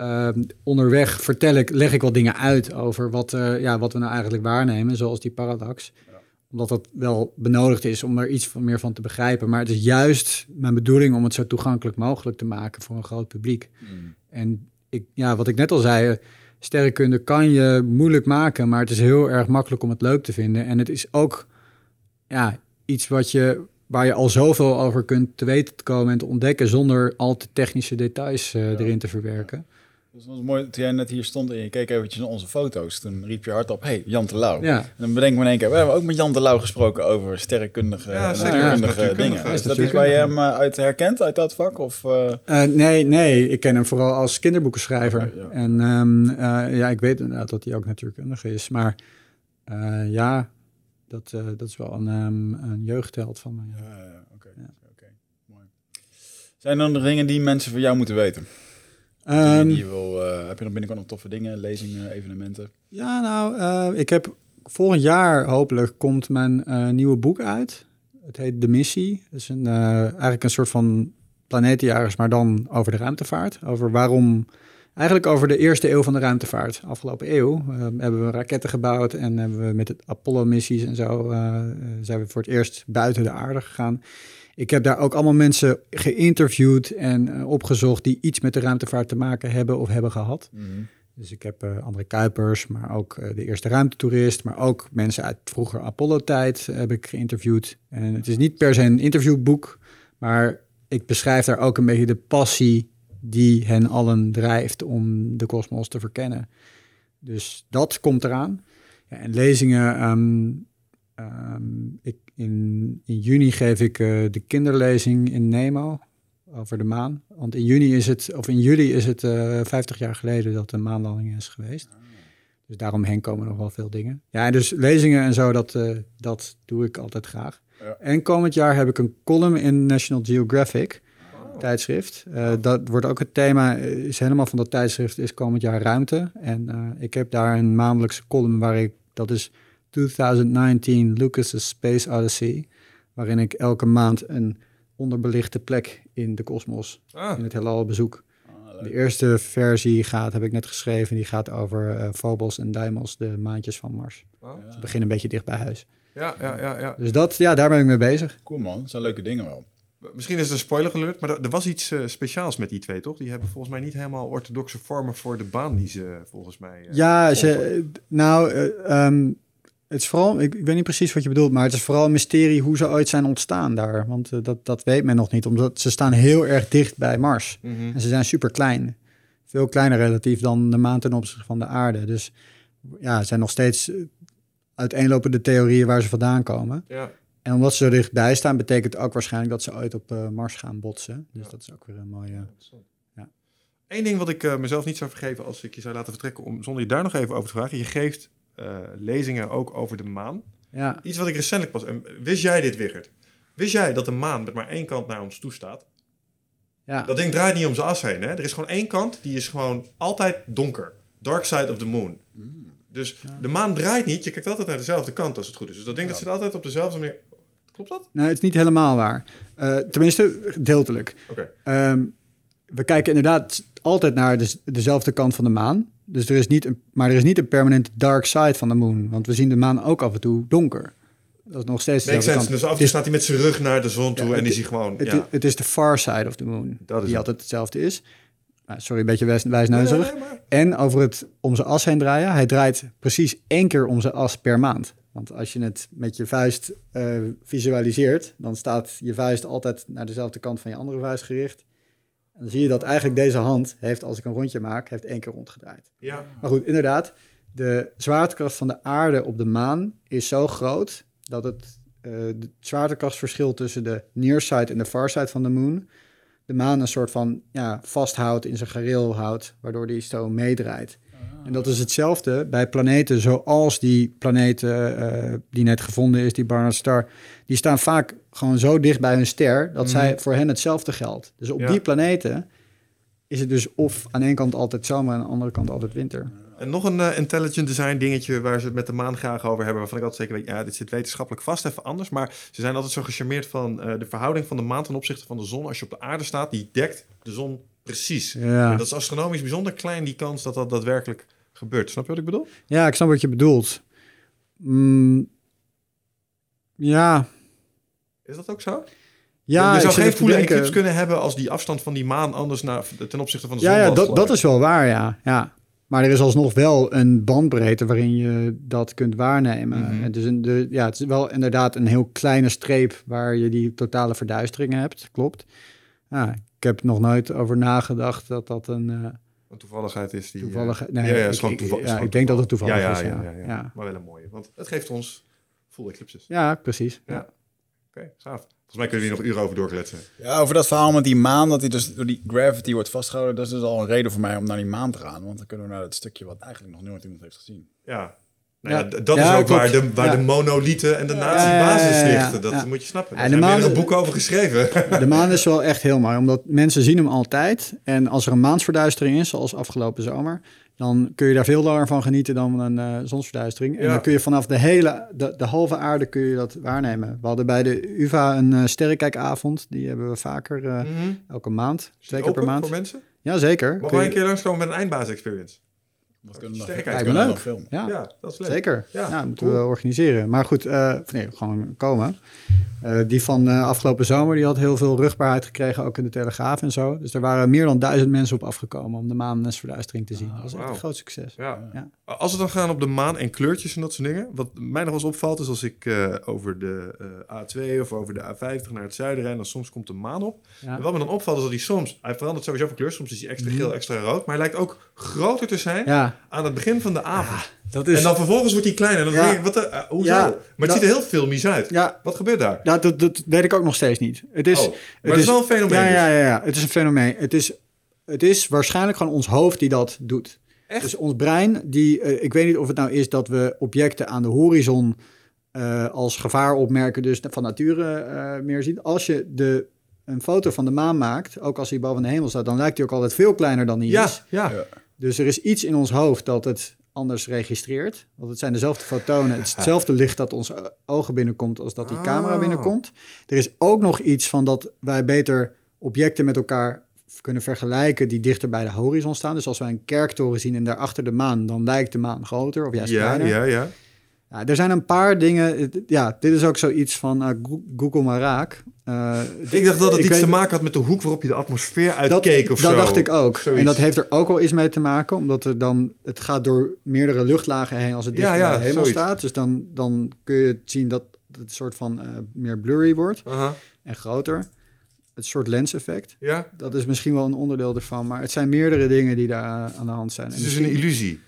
Uh, onderweg vertel ik, leg ik wat dingen uit over wat, uh, ja, wat we nou eigenlijk waarnemen, zoals die paradox. Ja. Omdat dat wel benodigd is om er iets van, meer van te begrijpen. Maar het is juist mijn bedoeling om het zo toegankelijk mogelijk te maken voor een groot publiek. Mm. En ik, ja, wat ik net al zei, sterrenkunde kan je moeilijk maken, maar het is heel erg makkelijk om het leuk te vinden. En het is ook ja, iets wat je, waar je al zoveel over kunt te weten te komen en te ontdekken zonder al te technische details uh, ja. erin te verwerken. Dat was mooi, toen jij net hier stond en je keek eventjes naar onze foto's, toen riep je hardop, hé, hey, Jan de Lauw. Ja. En dan bedenk ik me in één keer, we hebben ook met Jan de Lauw gesproken over sterrenkundige, ja, natuurkundige ja, ja, dingen. Is dat iets waar je hem uit herkent, uit dat vak? Of, uh... Uh, nee, nee, ik ken hem vooral als kinderboekenschrijver. Okay, ja. En um, uh, ja, ik weet inderdaad dat hij ook natuurkundige is, maar uh, ja, dat, uh, dat is wel een, um, een jeugdheld van me. Ja, ja, ja, oké, ja. Okay, mooi. Zijn er nog dingen die mensen van jou moeten weten? Um, je wil, uh, heb je nog binnenkort nog toffe dingen, lezingen, evenementen? Ja, nou, uh, ik heb volgend jaar hopelijk komt mijn uh, nieuwe boek uit. Het heet De Missie. Het is een, uh, eigenlijk een soort van Planetenjagers, maar dan over de ruimtevaart. Over waarom, eigenlijk over de eerste eeuw van de ruimtevaart. Afgelopen eeuw uh, hebben we raketten gebouwd en hebben we met de Apollo-missies en zo uh, zijn we voor het eerst buiten de aarde gegaan. Ik heb daar ook allemaal mensen geïnterviewd en uh, opgezocht die iets met de ruimtevaart te maken hebben of hebben gehad. Mm-hmm. Dus ik heb uh, André Kuipers, maar ook uh, de eerste ruimtetoerist, maar ook mensen uit vroeger Apollo-tijd uh, heb ik geïnterviewd. En het is niet per se een interviewboek, maar ik beschrijf daar ook een beetje de passie die hen allen drijft om de kosmos te verkennen. Dus dat komt eraan. Ja, en lezingen... Um, Um, ik, in, in juni geef ik uh, de kinderlezing in Nemo over de maan. Want in juni is het, of in juli is het uh, vijftig jaar geleden dat de maanlanding is geweest. Ah. Dus daaromheen komen nog wel veel dingen. Ja, en dus lezingen en zo, dat, uh, dat doe ik altijd graag. Ja. En komend jaar heb ik een column in National Geographic oh. tijdschrift. Uh, dat wordt ook het thema, is helemaal van dat tijdschrift, is komend jaar ruimte. En uh, ik heb daar een maandelijkse column waar ik, dat is... twintig negentien Lucas' Space Odyssey, waarin ik elke maand een onderbelichte plek in de kosmos, ah. in het heelal bezoek. Ah, De eerste versie gaat, heb ik net geschreven, die gaat over uh, Phobos en Deimos, de maantjes van Mars. Ze oh. dus beginnen een beetje dicht bij huis. Ja, ja, ja, ja. Dus dat, ja, daar ben ik mee bezig. Cool man, dat zijn leuke dingen wel. Misschien is het een spoiler gelukt, maar er was iets uh, speciaals met die twee, toch? Die hebben volgens mij niet helemaal orthodoxe vormen voor de baan die ze volgens mij... Uh, ja, ze, nou, uh, um, het is vooral, ik, ik weet niet precies wat je bedoelt, maar het is vooral een mysterie hoe ze ooit zijn ontstaan daar. Want uh, dat, dat weet men nog niet, omdat ze staan heel erg dicht bij Mars. Mm-hmm. En ze zijn super klein. Veel kleiner relatief dan de maan ten opzichte van de aarde. Dus ja, het zijn nog steeds uiteenlopende theorieën waar ze vandaan komen. Ja. En omdat ze er dichtbij staan, betekent ook waarschijnlijk dat ze ooit op uh, Mars gaan botsen. Dus ja. dat is ook weer een mooie... Ja, ja. Eén ding wat ik uh, mezelf niet zou vergeven als ik je zou laten vertrekken, om, zonder je daar nog even over te vragen. Je geeft uh, lezingen ook over de maan. Ja. Iets wat ik recentelijk pas... En wist jij dit, Wichert? Wist jij dat de maan met maar één kant naar ons toe staat? Ja. Dat ding draait niet om zijn as heen. Hè? Er is gewoon één kant, die is gewoon altijd donker. Dark side of the moon. Mm. Dus ja. de maan draait niet. Je kijkt altijd naar dezelfde kant als het goed is. Dus dat ding ja. dat zit altijd op dezelfde manier... Klopt dat? Nee, het is niet helemaal waar. Uh, tenminste, gedeeltelijk. Okay. Um, we kijken inderdaad altijd naar de, dezelfde kant van de maan. Dus er is niet een, maar er is niet een permanente dark side van de moon. Want we zien de maan ook af en toe donker. Dat is nog steeds dezelfde kant. Dus af en toe staat hij met zijn rug naar de zon toe ja, en is hij gewoon... Het, ja. het, het is de far side of the moon, dat is die het. altijd hetzelfde is. Nou, sorry, een beetje wijsneuzig. Nee, nee, maar... En over het om zijn as heen draaien. Hij draait precies één keer om zijn as per maand. Want als je het met je vuist uh, visualiseert, dan staat je vuist altijd naar dezelfde kant van je andere vuist gericht. En dan zie je dat eigenlijk deze hand heeft, als ik een rondje maak, heeft één keer rondgedraaid. Ja. Maar goed, inderdaad, de zwaartekracht van de aarde op de maan is zo groot dat het uh, zwaartekrachtsverschil tussen de nearside en de farside van de moon de maan een soort van ja, vasthoudt, in zijn gareel houdt, waardoor die zo meedraait. En dat is hetzelfde bij planeten zoals die planeten uh, die net gevonden is, die Barnard's Star. Die staan vaak gewoon zo dicht bij hun ster dat mm. zij voor hen hetzelfde geldt. Dus op ja. die planeten is het dus of aan één kant altijd zomer en aan de andere kant altijd winter. En nog een uh, intelligent design dingetje waar ze het met de maan graag over hebben. Waarvan ik altijd zeker weet, ja, dit zit wetenschappelijk vast even anders. Maar ze zijn altijd zo gecharmeerd van uh, de verhouding van de maan ten opzichte van de zon. Als je op de aarde staat, die dekt de zon precies. Ja. Dat is astronomisch bijzonder klein, die kans dat dat daadwerkelijk gebeurt. Snap je wat ik bedoel? Ja, ik snap wat je bedoelt. Mm, ja. Is dat ook zo? Ja, je zou geen voelen eclipse kunnen hebben als die afstand van die maan anders naar, ten opzichte van de zon. Ja, ja dat, dat is wel waar, ja. ja. Maar er is alsnog wel een bandbreedte waarin je dat kunt waarnemen. Mm-hmm. Dus in de, ja, het is wel inderdaad een heel kleine streep waar je die totale verduistering hebt. Klopt. Ja, ik heb nog nooit over nagedacht dat dat een... Uh, een toevalligheid is die... Toevallig, nee, ja, ja, ik, ik, toeval, ja, ik denk dat het toevallig ja, ja, is, ja. Ja, ja, ja. ja. Maar wel een mooie, want het geeft ons full eclipses. Ja, precies. Ja. Ja. Oké, okay, gaaf. Volgens mij kunnen we hier nog uren over doorkletsen. Ja, over dat verhaal met die maan, dat die dus door die gravity wordt vastgehouden, dat is dus al een reden voor mij om naar die maan te gaan, want dan kunnen we naar dat stukje wat eigenlijk nog nooit iemand heeft gezien. Ja. Nou ja, ja, dat ja, is ook waar de, waar ja. de monolieten en de nazi-basis ja, ja, ja, ja. ligt. Dat ja. moet je snappen. Daar hebben we een boek over geschreven. De maan is wel echt heel mooi, omdat mensen zien hem altijd. En als er een maansverduistering is, zoals afgelopen zomer, dan kun je daar veel langer van genieten dan een uh, zonsverduistering. En ja. dan kun je vanaf de hele, de, de halve aarde kun je dat waarnemen. We hadden bij de U vA een uh, sterrenkijkavond. Die hebben we vaker uh, mm-hmm. elke maand. Twee keer per maand. Voor mensen? Ja, zeker. Mag wij een keer langskomen met een eindbaas-experience? Dat kunnen we nog, lijkt me leuk. Filmen. Ja, ja, dat is leuk. Zeker. Ja, ja moeten cool. we organiseren. Maar goed, uh, nee, gewoon komen. Uh, die van uh, afgelopen zomer, die had heel veel ruchtbaarheid gekregen, ook in de Telegraaf en zo. Dus er waren meer dan duizend mensen op afgekomen om de maanverduistering te zien. Ah, dat was wow. echt een groot succes. Ja. Ja. Als we dan gaan op de maan en kleurtjes en dat soort dingen. Wat mij nog wel eens opvalt, is als ik uh, over de uh, A twee of over de A vijftig naar het zuiden rijd, dan soms komt de maan op. Ja. En wat me dan opvalt, is dat hij soms, hij verandert sowieso van kleur. Soms is hij extra geel, extra rood. Maar hij lijkt ook groter te zijn ja. aan het begin van de avond. Ja. Dat is... En dan vervolgens wordt hij kleiner. En dan ja. denk ik, wat de, uh, hoezo? Ja, maar het dat... ziet er heel filmisch uit. Ja. Wat gebeurt daar? Ja, dat, dat weet ik ook nog steeds niet. Het is, oh, maar het, het is wel een fenomeen. Ja, dus. ja, ja, ja, het is een fenomeen. Het is, het is waarschijnlijk gewoon ons hoofd die dat doet. Echt? Dus ons brein, die, uh, ik weet niet of het nou is dat we objecten aan de horizon uh, als gevaar opmerken, dus van nature uh, meer zien. Als je de, een foto van de maan maakt, ook als hij boven de hemel staat, dan lijkt hij ook altijd veel kleiner dan hij ja, is. Ja. Ja. Dus er is iets in ons hoofd dat het anders registreert. Want het zijn dezelfde fotonen. Het is hetzelfde licht dat onze ogen binnenkomt als dat die camera binnenkomt. Er is ook nog iets van dat wij beter objecten met elkaar kunnen vergelijken die dichter bij de horizon staan. Dus als wij een kerktoren zien en daarachter de maan, dan lijkt de maan groter of juist kleiner. Ja, ja, ja. Ja, er zijn een paar dingen. Ja, dit is ook zoiets van uh, Google maar raak. Uh, dit, ik dacht dat het iets weet, te maken had met de hoek waarop je de atmosfeer uitkeek dat, of dat zo. Dat dacht ik ook. Zoiets. En dat heeft er ook wel iets mee te maken, omdat er dan, het gaat door meerdere luchtlagen heen als het dicht ja, ja, bij de hemel zoiets. staat. Dus dan, dan kun je zien dat het soort van uh, meer blurry wordt uh-huh. en groter. Het soort lens-effect. Ja. Dat is misschien wel een onderdeel ervan, maar het zijn meerdere dingen die daar aan de hand zijn. Het is dus een illusie.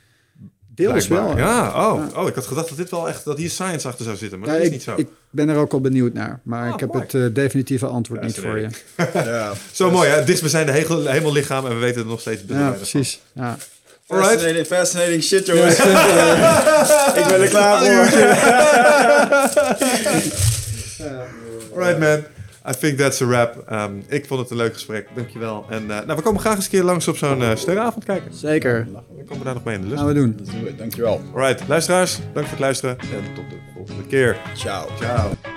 Deels wel. Ja, oh, ja. oh, ik had gedacht dat dit wel echt, dat hier science achter zou zitten, maar ja, dat is ik, niet zo. Ik ben er ook al benieuwd naar, maar oh, ik heb mooi. het uh, definitieve antwoord ja, niet voor je. ja. Zo mooi, hè? Dit is zijn de hegel, helemaal lichaam en we weten het nog steeds. Ja, precies. Ja. Fascinating, fascinating shit, jongens. Ja. Ik ben er klaar voor. Alright, man. I think that's a wrap. Um, ik vond het een leuk gesprek. Dankjewel. En uh, nou, we komen graag eens een keer langs op zo'n uh, sterrenavond kijken. Zeker. Dan komen we daar nog mee in de lust. Gaan we doen. Dat doen we. Dankjewel. Alright, luisteraars. Dank voor het luisteren. En tot de volgende keer. Ciao. Ciao.